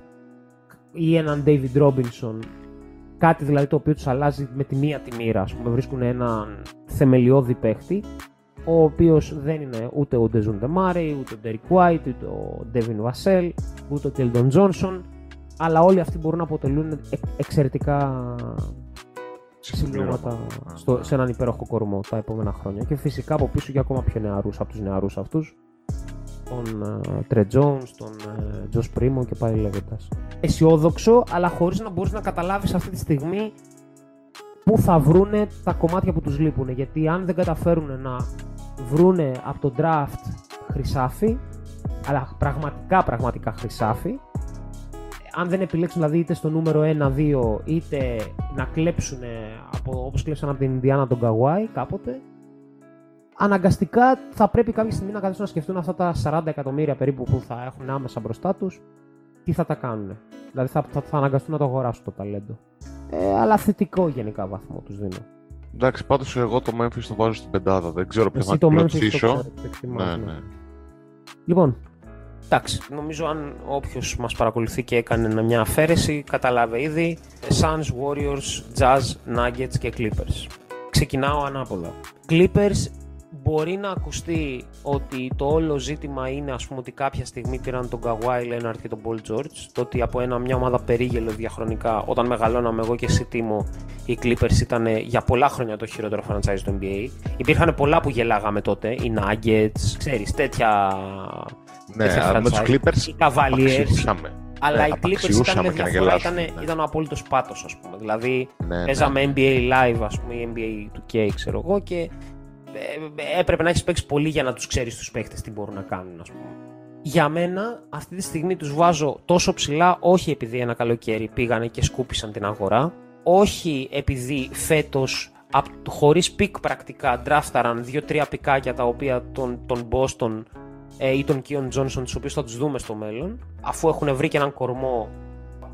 ή έναν David Robinson, κάτι δηλαδή το οποίο τους αλλάζει με τη μία τη μοίρα, ας πούμε, βρίσκουν έναν θεμελιώδη παίχτη, ο οποίος δεν είναι ούτε ο Ντεζούντε Μάρεϊ, ούτε ο Derek White, ούτε ο Devin Vassell, ούτε ο Keldon Johnson, αλλά όλοι αυτοί μπορούν να αποτελούν εξαιρετικά συμπληρώματα σε έναν υπέροχο κορμό τα επόμενα χρόνια, και φυσικά από πίσω και ακόμα πιο νεαρούς από τους νεαρούς αυτούς, τον Τρε uh, Jones, τον Τζο uh, Πρίμο και πάλι λέγοντας. Αισιόδοξο, αλλά χωρίς να μπορείς να καταλάβεις αυτή τη στιγμή πού θα βρούνε τα κομμάτια που τους λείπουν, γιατί αν δεν καταφέρουν να βρούνε από το draft χρυσάφι, αλλά πραγματικά πραγματικά χρυσάφι, αν δεν επιλέξουν δηλαδή είτε στο νούμερο ένα δύο είτε να κλέψουν από, όπως κλέψαν από την Ινδιάνα τον Καουάι κάποτε, αναγκαστικά θα πρέπει κάποια στιγμή να καθίσουν να σκεφτούν αυτά τα σαράντα εκατομμύρια περίπου που θα έχουν άμεσα μπροστά τους, τι θα τα κάνουν. Δηλαδή θα, θα, θα αναγκαστούν να το αγοράσουν το ταλέντο. Ε, αλλά θετικό γενικά βαθμό τους δίνω. Εντάξει, πάντως εγώ το Memphis το βάζω στην πεντάδα. Δεν ξέρω ποιο θα το πλοτσίσω. Ναι, ναι. Λοιπόν, εντάξει, νομίζω αν όποιος μας παρακολουθεί και έκανε μια αφαίρεση, καταλάβει ήδη. Suns, Warriors, Jazz, Nuggets και Clippers. Ξεκινάω ανάποδα. Clippers, μπορεί να ακουστεί ότι το όλο ζήτημα είναι, ας πούμε, ότι κάποια στιγμή πήραν τον Kawhi Leonard και τον Paul George, το ότι από ένα, μια ομάδα περίγελο διαχρονικά, όταν μεγαλώναμε εγώ και εσύ Τίμο, οι Clippers ήταν για πολλά χρόνια το χειρότερο franchise του εν μπι έι. Υπήρχαν πολλά που γελάγαμε τότε, οι Nuggets, ξέρεις, τέτοια, ναι, τέτοια franchise, οι Cavaliers. Αλλά ναι, οι Clippers ήταν, διαφορά, ήταν, ναι. ήταν ο απόλυτος πάτος, ας πούμε. Δηλαδή ναι, παίζαμε ναι. εν μπι έι Live, ας πούμε, εν μπι έι του κέι, ξέρω εγώ, και έπρεπε να έχεις παίξει πολύ για να τους ξέρεις τους παίχτες τι μπορούν να κάνουν, ας πούμε. Για μένα αυτή τη στιγμή τους βάζω τόσο ψηλά, όχι επειδή ένα καλοκαίρι πήγανε και σκούπισαν την αγορά, όχι επειδή φέτος χωρίς πικ πρακτικά ντράφταραν δύο τρία πικάκια τα οποία τον, τον Boston ή τον Keon Johnson, τους οποίους θα τους δούμε στο μέλλον, αφού έχουν βρει και έναν κορμό.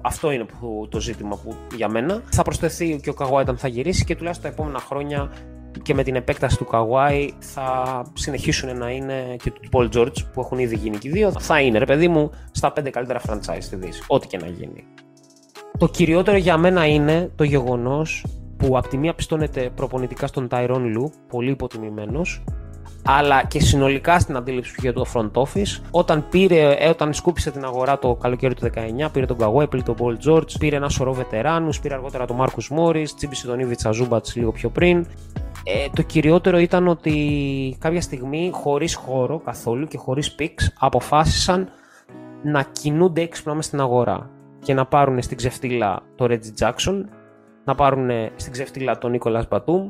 Αυτό είναι που, το ζήτημα που για μένα θα προσθεθεί και ο Kawhi όταν θα γυρίσει, και τουλάχιστον τα επόμενα χρόνια και με την επέκταση του Kawhi θα συνεχίσουν να είναι, και του Paul George που έχουν ήδη γίνει και οι δύο, θα είναι, ρε παιδί μου, στα πέντε καλύτερα franchise στη Δύση, ό,τι και να γίνει. Το κυριότερο για μένα είναι το γεγονός που απ' τη μία πιστώνεται προπονητικά στον Tyronn Lue, πολύ υποτιμημένος, αλλά και συνολικά στην αντίληψη του για το front office, όταν, πήρε, ε, όταν σκούπισε την αγορά το καλοκαίρι του δεκαεννιά, πήρε τον Kawhi, πήρε τον Paul George, πήρε ένα σωρό βετεράνους, πήρε αργότερα τον Marcus Morris, τσίπησε τον Ivica Zubac λίγο πιο πριν. Ε, το κυριότερο ήταν ότι κάποια στιγμή, χωρίς χώρο καθόλου και χωρίς picks, αποφάσισαν να κινούνται έξυπνα μες στην αγορά και να πάρουν στην ξεφτύλα τον Reggie Jackson, να πάρουν στην ξεφτύλα τον Nicolas Batum,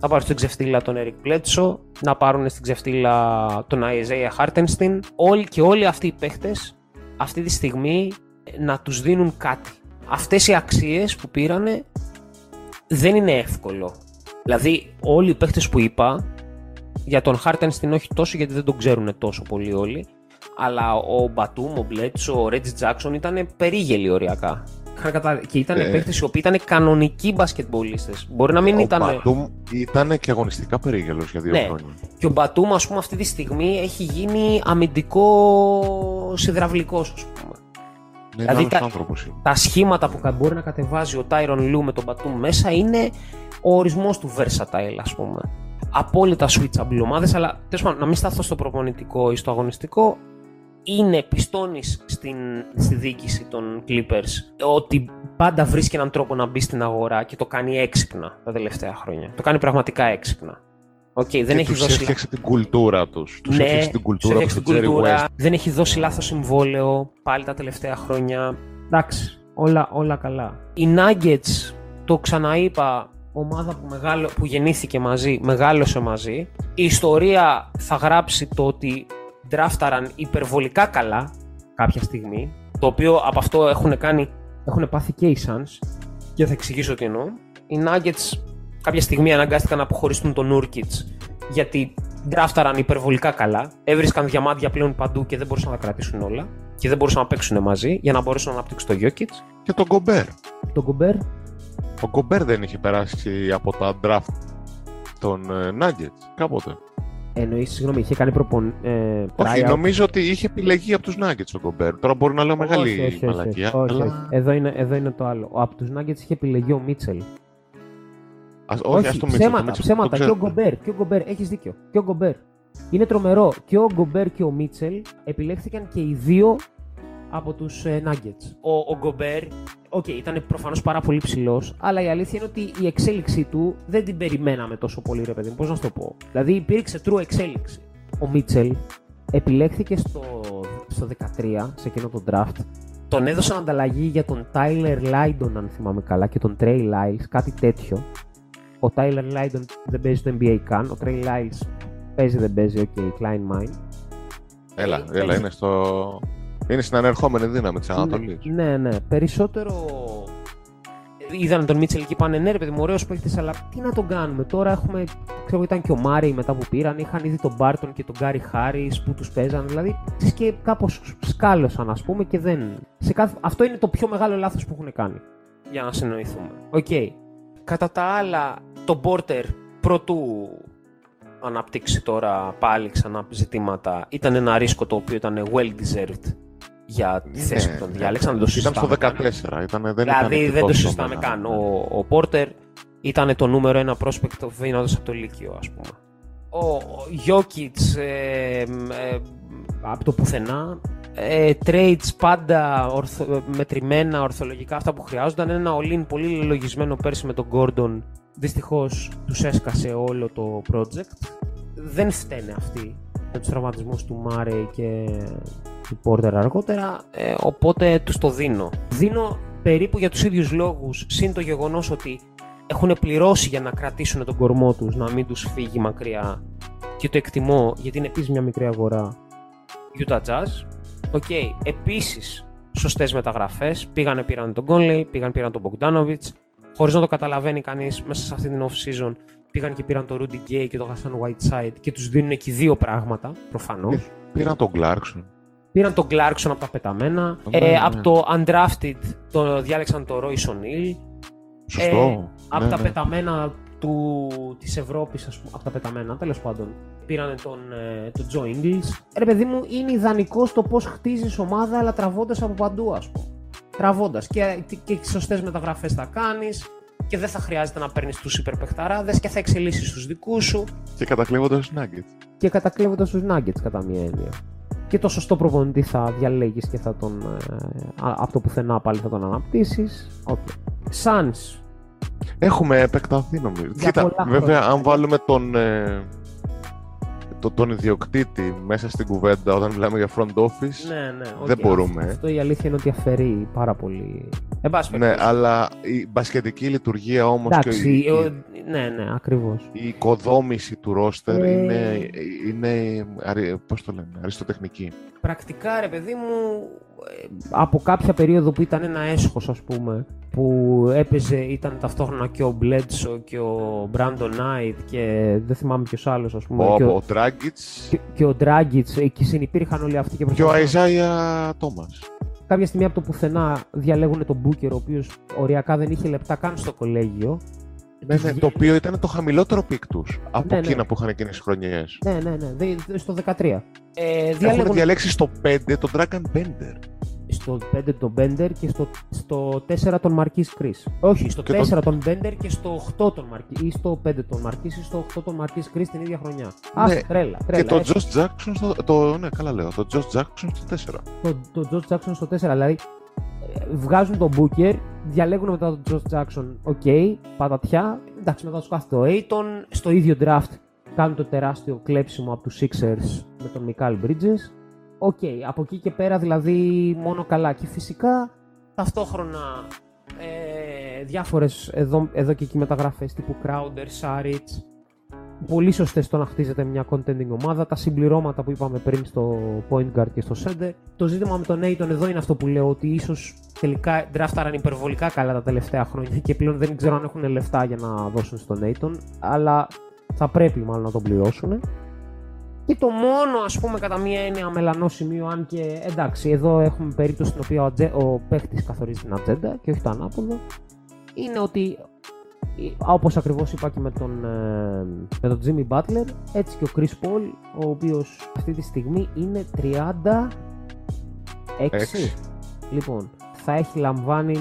να πάρουν στην ξεφτύλα τον Eric Bledsoe, να πάρουν στην ξεφτύλα τον Isaiah Hartenstein, όλοι και όλοι αυτοί οι παίχτες αυτή τη στιγμή να τους δίνουν κάτι. Αυτές οι αξίες που πήρανε δεν είναι εύκολο. Δηλαδή όλοι οι παίχτες που είπα, για τον Hartenstein όχι τόσο γιατί δεν τον ξέρουν τόσο πολύ όλοι, αλλά ο Batum, ο Bledsoe, ο Reggie Jackson ήταν περίγελοι οριακά. Και ήταν ε, παίχτες οι οποίοι ήταν κανονικοί μπασκετμπολίστες. Μπορεί να μην ήταν. Ο Batum ήταν και αγωνιστικά περίγελος για δύο ναι. χρόνια. Και ο Batum, ας πούμε, αυτή τη στιγμή έχει γίνει αμυντικό σιδραυλικός, ας πούμε. Ναι, δηλαδή τα, τα σχήματα που μπορεί να κατεβάζει ο Tyronn Lue με τον Batum μέσα είναι ο ορισμός του versatile, ας πούμε. Απόλυτα switchable ομάδες, αλλά τέλος πάντων να μην σταθώ στο προπονητικό ή στο αγωνιστικό. Είναι, πιστώνεις στην, στη διοίκηση των Clippers ότι πάντα βρίσκει έναν τρόπο να μπει στην αγορά, και το κάνει έξυπνα τα τελευταία χρόνια. Το κάνει πραγματικά έξυπνα. Okay, και δεν έχει τους δώσει... έφτιαξε την κουλτούρα τους. Τους ναι, έφτιαξε την κουλτούρα τους. Δεν έχει δώσει λάθος συμβόλαιο πάλι τα τελευταία χρόνια. Εντάξει, όλα, όλα καλά. Οι Nuggets, το ξαναείπα, ομάδα που, μεγάλο, που γεννήθηκε μαζί, μεγάλωσε μαζί. Η ιστορία θα γράψει το ότι ντράφταραν υπερβολικά καλά κάποια στιγμή, το οποίο από αυτό έχουν κάνει, έχουν πάθει και οι Suns, και θα εξηγήσω τι εννοώ. Οι Nuggets κάποια στιγμή αναγκάστηκαν να αποχωριστούν τον Nurkic, γιατί ντράφταραν υπερβολικά καλά, έβρισκαν διαμάντια πλέον παντού και δεν μπορούσαν να τα κρατήσουν όλα, και δεν μπορούσαν να παίξουν μαζί για να μπορούσαν να αναπτύξουν τον Jokic. Και τον Gobert. Τον Gobert. Ο Gobert δεν είχε περάσει από τα draft των Nuggets κάποτε. Εννοείς, συγγνώμη, είχε κάνει προπον... Ε, όχι, νομίζω ότι είχε επιλεγεί από τους Nuggets ο Gobert. Τώρα μπορεί να λέω μεγάλη όχι, όχι, μαλακία. Όχι, όχι, αλλά... όχι. Εδώ, είναι, εδώ είναι το άλλο. Από τους Nuggets είχε επιλεγεί ο Μίτσελ. Ας, όχι, όχι ας το ψέματα, Μίτσελ, ψέματα. Και ο Gobert, και ο Gobert, έχεις δίκιο. Και ο Gobert. Είναι τρομερό. Και ο Gobert και ο Μίτσελ επιλέχθηκαν και οι δύο από τους ε, Nuggets. Ο, ο Gobert, οκ, okay, ήταν προφανώς πάρα πολύ ψηλός, αλλά η αλήθεια είναι ότι η εξέλιξή του δεν την περιμέναμε τόσο πολύ, ρε παιδί μου, πώς να σου το πω. Δηλαδή υπήρξε true εξέλιξη. Ο Μίτσελ επιλέχθηκε στο, στο δεκατρία, σε εκείνο τον draft. Τον έδωσαν ανταλλαγή για τον Tyler Lydon, αν θυμάμαι καλά, και τον Trey Lyles, κάτι τέτοιο. Ο Tyler Lydon δεν παίζει το N B A καν, ο Trey Lyles παίζει, δεν παίζει, οκ, okay, Klein Mine. Έλα, έλα, παίζει... είναι στο... Είναι στην ανερχόμενη δύναμη της Ανατολής. Ναι, ναι. Περισσότερο είδαν τον Μίτσελ και είπαν ναι, ρε παιδί μου, ωραίος παίκτης, αλλά τι να τον κάνουμε. Τώρα έχουμε, ξέρω, ήταν και ο Μάρι μετά που πήραν, είχαν ήδη τον Μπάρτον και τον Γκάρι Χάρις που τους παίζαν. Δηλαδή, και κάπως σκάλωσαν, ας πούμε, και δεν. Σε κάθε... Αυτό είναι το πιο μεγάλο λάθος που έχουν κάνει. Για να συνεννοηθούμε. Οκ. Okay. Κατά τα άλλα, το Πόρτερ πρωτού αναπτύξει τώρα πάλι ξανά ζητήματα. Ήταν ένα ρίσκο το οποίο ήταν well deserved. Για τη θέση που τον διάλεξαν, δεν το συζητάμε. Ήταν στο δεκατέσσερα, ήταν, δεν δηλαδή ήταν δεν το συζητάμε καν. Ο Πόρτερ ήταν το νούμερο ένα πρόσπεκτο βγαίνοντας από το Λύκειο, ας πούμε. Ο Γιόκιτς ε, ε, από το πουθενά. Ε, τρέιτς πάντα ορθο, μετρημένα, ορθολογικά αυτά που χρειάζονταν. Ένα all-in πολύ λογισμένο πέρσι με τον Γκόρντον. Δυστυχώς τους έσκασε όλο το project. Δεν φταίνε αυτοί με τους τραυματισμούς του Μάρεϊ και του Πόρτερ αργότερα, ε, οπότε τους το δίνω. Δίνω περίπου για τους ίδιους λόγους, συν το γεγονός ότι έχουν πληρώσει για να κρατήσουν τον κορμό τους, να μην τους φύγει μακριά, και το εκτιμώ γιατί είναι επίσης μια μικρή αγορά. Utah Jazz, οκ, okay. Επίσης σωστές μεταγραφές, πήγανε πήραν τον Conley, πήγαν πήραν τον Bogdanovic, χωρίς να το καταλαβαίνει κανείς μέσα σε αυτή την off-season. Πήγαν και πήραν το Rudy Gay και το Hassan Whiteside και τους δίνουν εκεί δύο πράγματα, προφανώς. Πήραν τον Clarkson. Πήραν τον Clarkson από τα πεταμένα. Ε, ναι, ναι. Από το Undrafted το διάλεξαν το Royce O'Neal. Σωστό. Ε, ναι, από ναι. τα πεταμένα του, της Ευρώπης, ας πούμε, από τα πεταμένα, τέλος πάντων, πήραν τον, τον Joe Ingles. Ρε παιδί μου, είναι ιδανικό στο πώς χτίζεις ομάδα, αλλά τραβώντας από παντού, ας πούμε. Τραβώντας. Και, και σωστές μεταγραφές θα κάνεις. Και δεν θα χρειάζεται να παίρνεις τους υπερπαιχταράδες και θα εξελίσσεις τους δικούς σου. Και κατακλείοντας τους Nuggets. Και κατακλείοντας τους Nuggets κατά μία έννοια. Και το σωστό προπονητή θα διαλέγεις και θα τον, ε, από το πουθενά πάλι θα τον αναπτύσσεις. Okay. Suns. Έχουμε επεκταθεί νομίζω. Κοίτα, βέβαια αν βάλουμε τον, ε, το, τον ιδιοκτήτη μέσα στην κουβέντα όταν μιλάμε για front office, ναι, ναι, okay, δεν μπορούμε. Αυτό, αυτό η αλήθεια είναι ότι αφαιρεί πάρα πολύ. Ναι, αλλά η μπασκετική λειτουργία όμως. Εντάξει, και η, ο, ναι, ναι, ακριβώς. Η οικοδόμηση του ρόστερ ε... είναι, είναι πώς το λένε, αριστοτεχνική. Πρακτικά, ρε παιδί μου, από κάποια περίοδο που ήταν ένα έσχος, ας πούμε, που έπαιζε, ήταν ταυτόχρονα και ο Μπλέτσο και ο Μπράντον Νάιτ και δεν θυμάμαι ποιος άλλος, ας πούμε. Ο, και ο, ο Dragic. Και, και ο Dragic, και συνυπήρχαν όλοι αυτοί. Και, και ο Isaiah Thomas. Κάποια στιγμή από το πουθενά διαλέγουν τον Booker, ο οποίος οριακά δεν είχε λεπτά καν στο κολέγιο. Ναι, ναι, το οποίο ήταν το χαμηλότερο πικ τους από ναι, εκείνα ναι. που είχαν εκείνες τις χρονιές. Ναι, ναι, ναι, στο δεκατρία. Ε, διαλέγουν... Έχουν διαλέξει στο πέντε τον Dragan Bender. Στο πέντε τον Bender και στο, στο τέσσερα τον Marquise Chris. Όχι, στο και τέσσερα τον... τον Bender και στο οκτώ τον Marquise, ή στο πέντε τον Marquise ή στο οκτώ τον Marquise Chris την ίδια χρονιά. Ναι. Α, τρέλα, τρέλα. Και τον Josh Jackson στο... Το... Ναι, καλά λέω, τον Josh Jackson στο τέσσερα. Τον το Josh Jackson στο τέσσερα, δηλαδή βγάζουν τον Booker, διαλέγουν μετά τον Josh Jackson, οκ, okay, πατατιά, εντάξει, μετά τους κάθεται ο Aiton, στο ίδιο draft κάνουν το τεράστιο κλέψιμο από τους Sixers με τον Mikal Bridges. Οκ, okay, από εκεί και πέρα δηλαδή μόνο καλά. Και φυσικά ταυτόχρονα ε, διάφορες εδώ, εδώ και εκεί μεταγραφές τύπου Crowder, Saric. Πολύ σωστές το να χτίζεται μια contending ομάδα. Τα συμπληρώματα που είπαμε πριν στο point guard και στο center. Το ζήτημα με τον Aiton εδώ είναι αυτό που λέω, ότι ίσως τελικά draftάραν υπερβολικά καλά τα τελευταία χρόνια και πλέον δεν ξέρω αν έχουν λεφτά για να δώσουν στον Aiton, αλλά θα πρέπει μάλλον να τον πληρώσουν. Και το μόνο, ας πούμε, κατά μία έννοια μελανό σημείο, αν και εντάξει, εδώ έχουμε περίπτωση στην οποία ο, ατζε, ο παίχτης καθορίζει την ατζέντα και όχι το ανάποδο, είναι ότι όπως ακριβώς είπα και με τον, με τον Jimmy Butler, έτσι και ο Chris Paul, ο οποίος αυτή τη στιγμή είναι τριάντα έξι. Λοιπόν, θα έχει λαμβάνει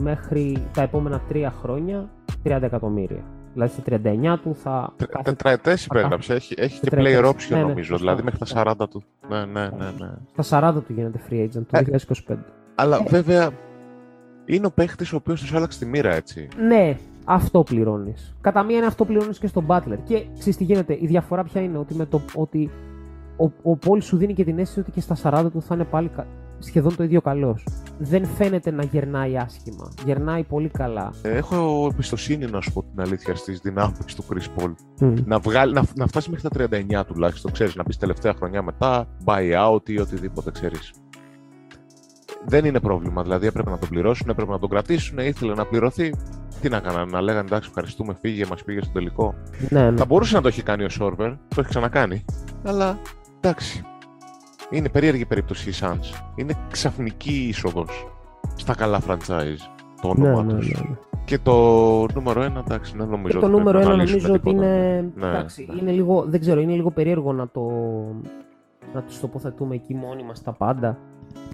μέχρι τα επόμενα τρία χρόνια τριάντα εκατομμύρια. Δηλαδή στα τριάντα εννιά του θα... Τε, τετραετές υπέγραψε, έχει, έχει και player option, ναι, ναι, νομίζω, ναι, δηλαδή μέχρι τα σαράντα του. Ναι, ναι, ναι, ναι. Στα σαράντα του γίνεται free agent, το είκοσι είκοσι πέντε. Αλλά ε. βέβαια είναι ο παίχτης ο οποίος τους άλλαξε τη μοίρα, έτσι. Ναι, αυτό πληρώνεις. Κατά μία είναι αυτό πληρώνεις και στον Butler. Και ξέρεις τι γίνεται, η διαφορά ποια είναι, ότι, με το, ότι ο, ο Paul σου δίνει και την αίσθηση ότι και στα σαράντα του θα είναι πάλι σχεδόν το ίδιο καλός. Δεν φαίνεται να γερνάει άσχημα. Γερνάει πολύ καλά. Έχω εμπιστοσύνη, να σου πω την αλήθεια, στις δυνάμεις του Chris Paul. Mm. Να, βγάλει, να, να φτάσει μέχρι τα τριάντα εννιά τουλάχιστον, ξέρεις, να πεις τελευταία χρονιά μετά, buy out ή οτιδήποτε, ξέρεις. Δεν είναι πρόβλημα, δηλαδή έπρεπε να τον πληρώσουν, έπρεπε να τον κρατήσουν, ήθελε να πληρωθεί. Τι να κάνανε, να λέγανε εντάξει, ευχαριστούμε, φύγε, μας πήγε στο τελικό. Ναι, ναι. Θα μπορούσε να το έχει κάνει ο Σόρβερ, το έχει ξανακάνει. Αλλά εντάξει. Είναι περίεργη περίπτωση η Suns. Είναι ξαφνική είσοδος στα καλά franchise το όνομά ναι, τους. Ναι, ναι. Και το νούμερο ένα, εντάξει, δεν νομίζω ότι το νούμερο ένα νομίζω ότι είναι. Ναι, εντάξει, ναι. Είναι λίγο, δεν ξέρω, είναι λίγο περίεργο να το. Να τους τοποθετούμε εκεί μόνοι μας τα πάντα.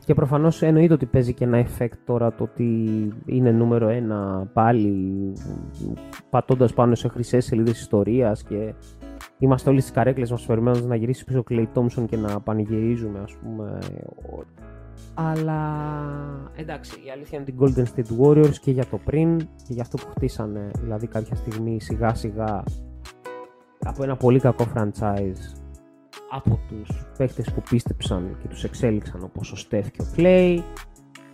Και προφανώς εννοείται ότι παίζει και ένα effect τώρα το ότι είναι νούμερο ένα πάλι, πατώντας πάνω σε χρυσές σελίδες ιστορίας και είμαστε όλοι στις καρέκλες μας περιμένοντας να γυρίσει πίσω ο Clay Thompson και να πανηγυρίζουμε, ας πούμε. Αλλά εντάξει, η αλήθεια είναι την Golden State Warriors και για το πριν και για αυτό που χτίσανε, δηλαδή κάποια στιγμή σιγά σιγά από ένα πολύ κακό franchise, από τους παίχτες που πίστεψαν και τους εξέλιξαν, όπως ο Στεφ και ο Κλέι,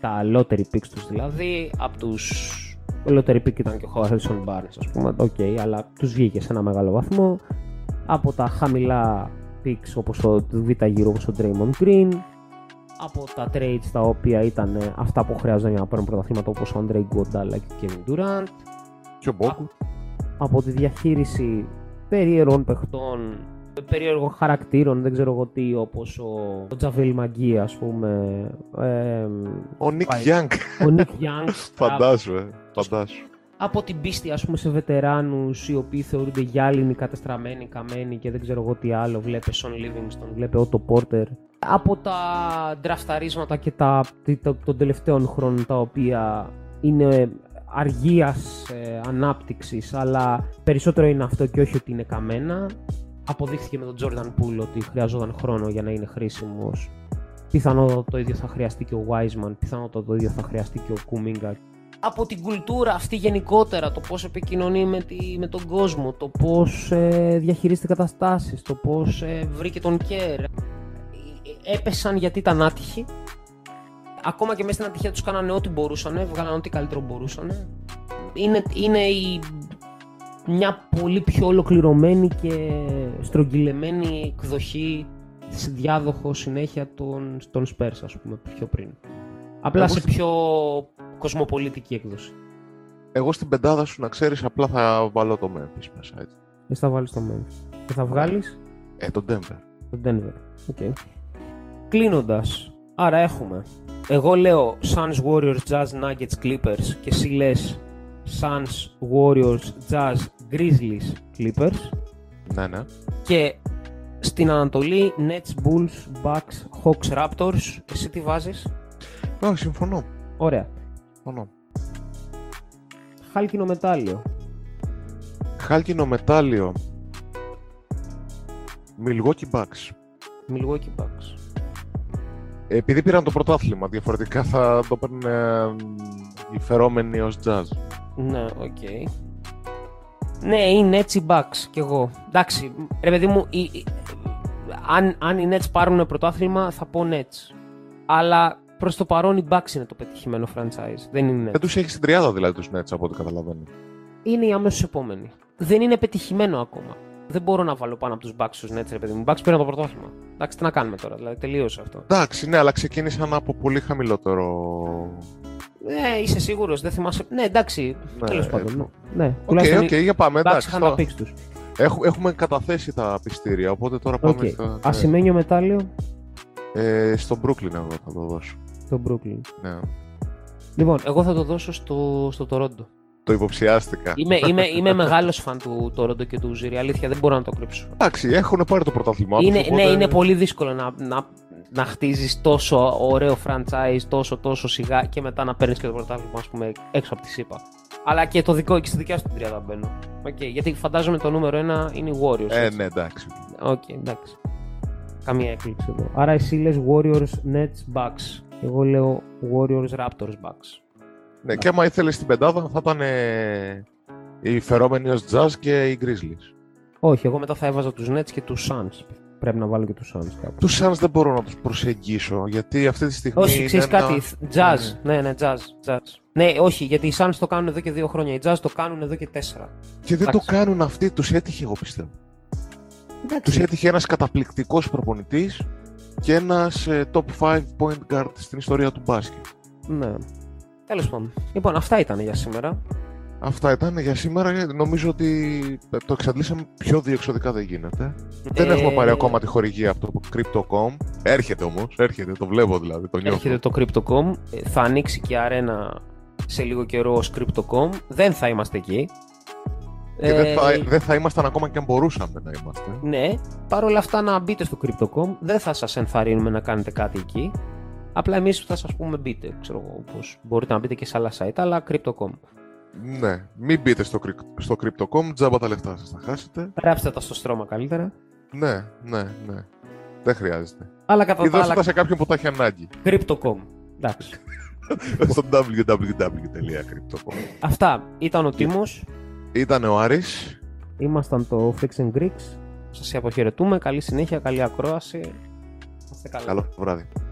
τα lottery picks τους δηλαδή, από τους lottery pick ήταν και ο Harrison Barnes, ας πούμε, οκ, okay, αλλά τους βγήκε σε ένα μεγάλο βαθμό, από τα χαμηλά picks όπως το β' γύρο, όπως ο Draymond Green, από τα trades τα οποία ήταν αυτά που χρειάζονταν για να παίρνουν πρωταθλήματα, όπως ο Andre Iguodala και ο Kevin Durant, και ο Μπόκου, από τη διαχείριση περίεργων παιχτών, περίεργων χαρακτήρων, δεν ξέρω εγώ τι, όπως ο, ο Τζαβέλ Μαγκί, ας πούμε. Ε, ο Νικ Γιάνγκ. Ο Νικ Γιάνγκ. Φαντάζομαι. Από την πίστη, ας πούμε, σε βετεράνους οι οποίοι θεωρούνται γυάλινοι, καταστραμμένοι, καμένοι και δεν ξέρω εγώ τι άλλο. Βλέπε Σον Λίβινγκστον, βλέπε Ότο Πόρτερ. Από τα ντραφταρίσματα και τα, τα, των τελευταίων χρόνων, τα οποία είναι αργίας ε, ανάπτυξης, αλλά περισσότερο είναι αυτό και όχι ότι είναι καμένα. Αποδείχθηκε με τον Jordan Poole ότι χρειαζόταν χρόνο για να είναι χρήσιμος. Πιθανότατα το ίδιο θα χρειαστεί και ο Wiseman, πιθανότατα το ίδιο θα χρειαστεί και ο Kuminga. Από την κουλτούρα αυτή γενικότερα, το πώς επικοινωνεί με, τη, με τον κόσμο, το πώς ε, διαχειρίζεται καταστάσεις, το πώς ε, βρήκε τον Kerr. Έπεσαν γιατί ήταν άτυχοι. Ακόμα και μέσα στην ατυχία τους κάνανε ό,τι μπορούσανε, βγάλαν ό,τι καλύτερο μπορούσανε. Είναι, είναι η... μια πολύ πιο ολοκληρωμένη και στρογγυλεμένη εκδοχή σε διάδοχο συνέχεια των, των Spurs, ας πούμε, πιο πριν. Απλά εγώ σε πιο κοσμοπολιτική έκδοση. Εγώ στην πεντάδα σου, να ξέρεις, απλά θα βάλω το Memphis μέσα, έτσι. Εσύ θα βάλεις το Memphis. Και θα βγάλεις... Ε, τον Denver. Τον Denver, οκ. Okay. Κλείνοντας, άρα έχουμε... Εγώ λέω Suns, Warriors, Jazz, Nuggets, Clippers και εσύ λες... Suns, Warriors, Jazz, Grizzlies, Clippers. Ναι, ναι. Και στην Ανατολή Nets, Bulls, Bucks, Hawks, Raptors. Εσύ τι βάζεις? Όχι, συμφωνώ. Ωραία. Συμφωνώ. Χάλκινο μετάλλιο. Χάλκινο μετάλλιο. Milwaukee Bucks. Milwaukee Bucks. Επειδή πήραν το πρωτάθλημα, διαφορετικά θα το παίρνουν οι φερόμενοι ως Jazz. Ναι, οκ. Okay. Ναι, οι Nets, οι Bucks κι εγώ. Εντάξει, ρε παιδί μου, οι, οι, αν, αν οι Nets πάρουν πρωτάθλημα θα πω Nets. Αλλά προς το παρόν οι Bucks είναι το πετυχημένο franchise. Δεν είναι Nets. Δεν τους έχει στην τριάδα δηλαδή τους Nets, από ό,τι καταλαβαίνω. Είναι οι αμέσως επόμενοι. Δεν είναι πετυχημένο ακόμα. Δεν μπορώ να βάλω πάνω από τους Bucks τους Nets, ρε παιδί μου. Οι Bucks πήραν το πρωτάθλημα. Εντάξει, τι να κάνουμε τώρα, δηλαδή τελείωσε αυτό. Εντάξει, ναι, αλλά ξεκίνησαν από πολύ χαμηλότερο. Ναι, είσαι σίγουρος, δεν θυμάσαι. Ναι, εντάξει, ναι, τέλος πάντων. Ναι, οκ, okay, okay, για πάμε. Εντάξει, θα... τους. Έχου, έχουμε καταθέσει τα πιστήρια, οπότε τώρα πάμε okay. στα... Ασημένιο μετάλλιο. Ε, στον Brooklyn εγώ θα το δώσω. Στον Brooklyn. Ναι. Λοιπόν, εγώ θα το δώσω στο, στο Toronto. το υποψιάστηκα. Είμαι, είμαι, είμαι μεγάλος φαν του Τορόντο και του Ουζίρι, αλήθεια, δεν μπορώ να το κρύψω. Εντάξει, έχουν πάρει το πρωτάθλημά τους. Οπότε... Ναι, είναι πολύ δύσκολο να, να, να χτίζεις τόσο ωραίο franchise, τόσο, τόσο σιγά και μετά να παίρνεις και το πρωτάθλημα, ας πούμε, έξω από τη ΣΥΠΑ. Αλλά και, το δικό, και στη δικιά σου την τριάδα μπαίνω. Okay, γιατί φαντάζομαι το νούμερο ένα είναι οι Warriors. Ε, έτσι. Ναι, εντάξει. Οκ, okay, εντάξει. Καμία έκπληξη εδώ. Άρα εσύ λες Warriors, Nets, Bucks. Εγώ λέω Warriors, Raptors, Bucks. Ναι, και άμα ήθελες στην πεντάδα θα ήταν ε, οι φερόμενοι ως Jazz και οι Grizzlies. Όχι, εγώ μετά θα έβαζα τους Nets και τους Suns. Πρέπει να βάλω και τους Suns κάπου. Τους Suns δεν μπορώ να τους προσεγγίσω, γιατί αυτή τη στιγμή. Όχι, ξέρεις ένα... κάτι. Jazz. Mm. Ναι, ναι, jazz, jazz. Ναι, όχι, γιατί οι Suns το κάνουν εδώ και δύο χρόνια. Οι Jazz το κάνουν εδώ και τέσσερα. Και δεν Εντάξει. το κάνουν αυτοί, τους έτυχε, εγώ πιστεύω. Εντάξει. Τους έτυχε ένας καταπληκτικός προπονητής και ένας ε, top πέντε point guard στην ιστορία του μπάσκετ. Ναι. Τέλος πάντων. Λοιπόν, αυτά ήταν για σήμερα. Αυτά ήταν για σήμερα. Νομίζω ότι το εξαντλήσαμε πιο διεξοδικά δεν γίνεται. Ε... Δεν έχουμε πάρει ακόμα τη χορηγία από το Crypto τελεία com. Έρχεται όμως, έρχεται, το βλέπω δηλαδή, το νιώθω. Έρχεται το Crypto τελεία com. Θα ανοίξει και η αρένα σε λίγο καιρό ως Crypto τελεία com. Δεν θα είμαστε εκεί. Και ε... δεν, θα, δεν θα ήμασταν ακόμα και αν μπορούσαμε να είμαστε. Ναι, παρόλα αυτά να μπείτε στο Crypto τελεία com. Δεν θα σας ενθαρρύνουμε να κάνετε κάτι εκεί. Απλά εμείς θα σας πούμε μπείτε, ξέρω εγώ, όπως μπορείτε να μπείτε και σε άλλα site, αλλά Crypto τελεία com. Ναι, μην μπείτε στο, στο Crypto τελεία com, τζάμπα τα λεφτά σας θα χάσετε. Ράψτε τα στο στρώμα καλύτερα. Ναι, ναι, ναι. Δεν χρειάζεται. Αλλά κατά τα άλλα. Ή δώστε τα σε κάποιον που τα έχει ανάγκη. Crypto τελεία com, εντάξει. Στο double-u double-u double-u τελεία crypto τελεία com. Αυτά, ήταν ο Τίμος. Ήταν ο Άρης. Ήμασταν το Fix and Greeks. Σας αποχαιρετούμε, καλή συνέχεια, καλή ακρόαση. Καλό βράδυ.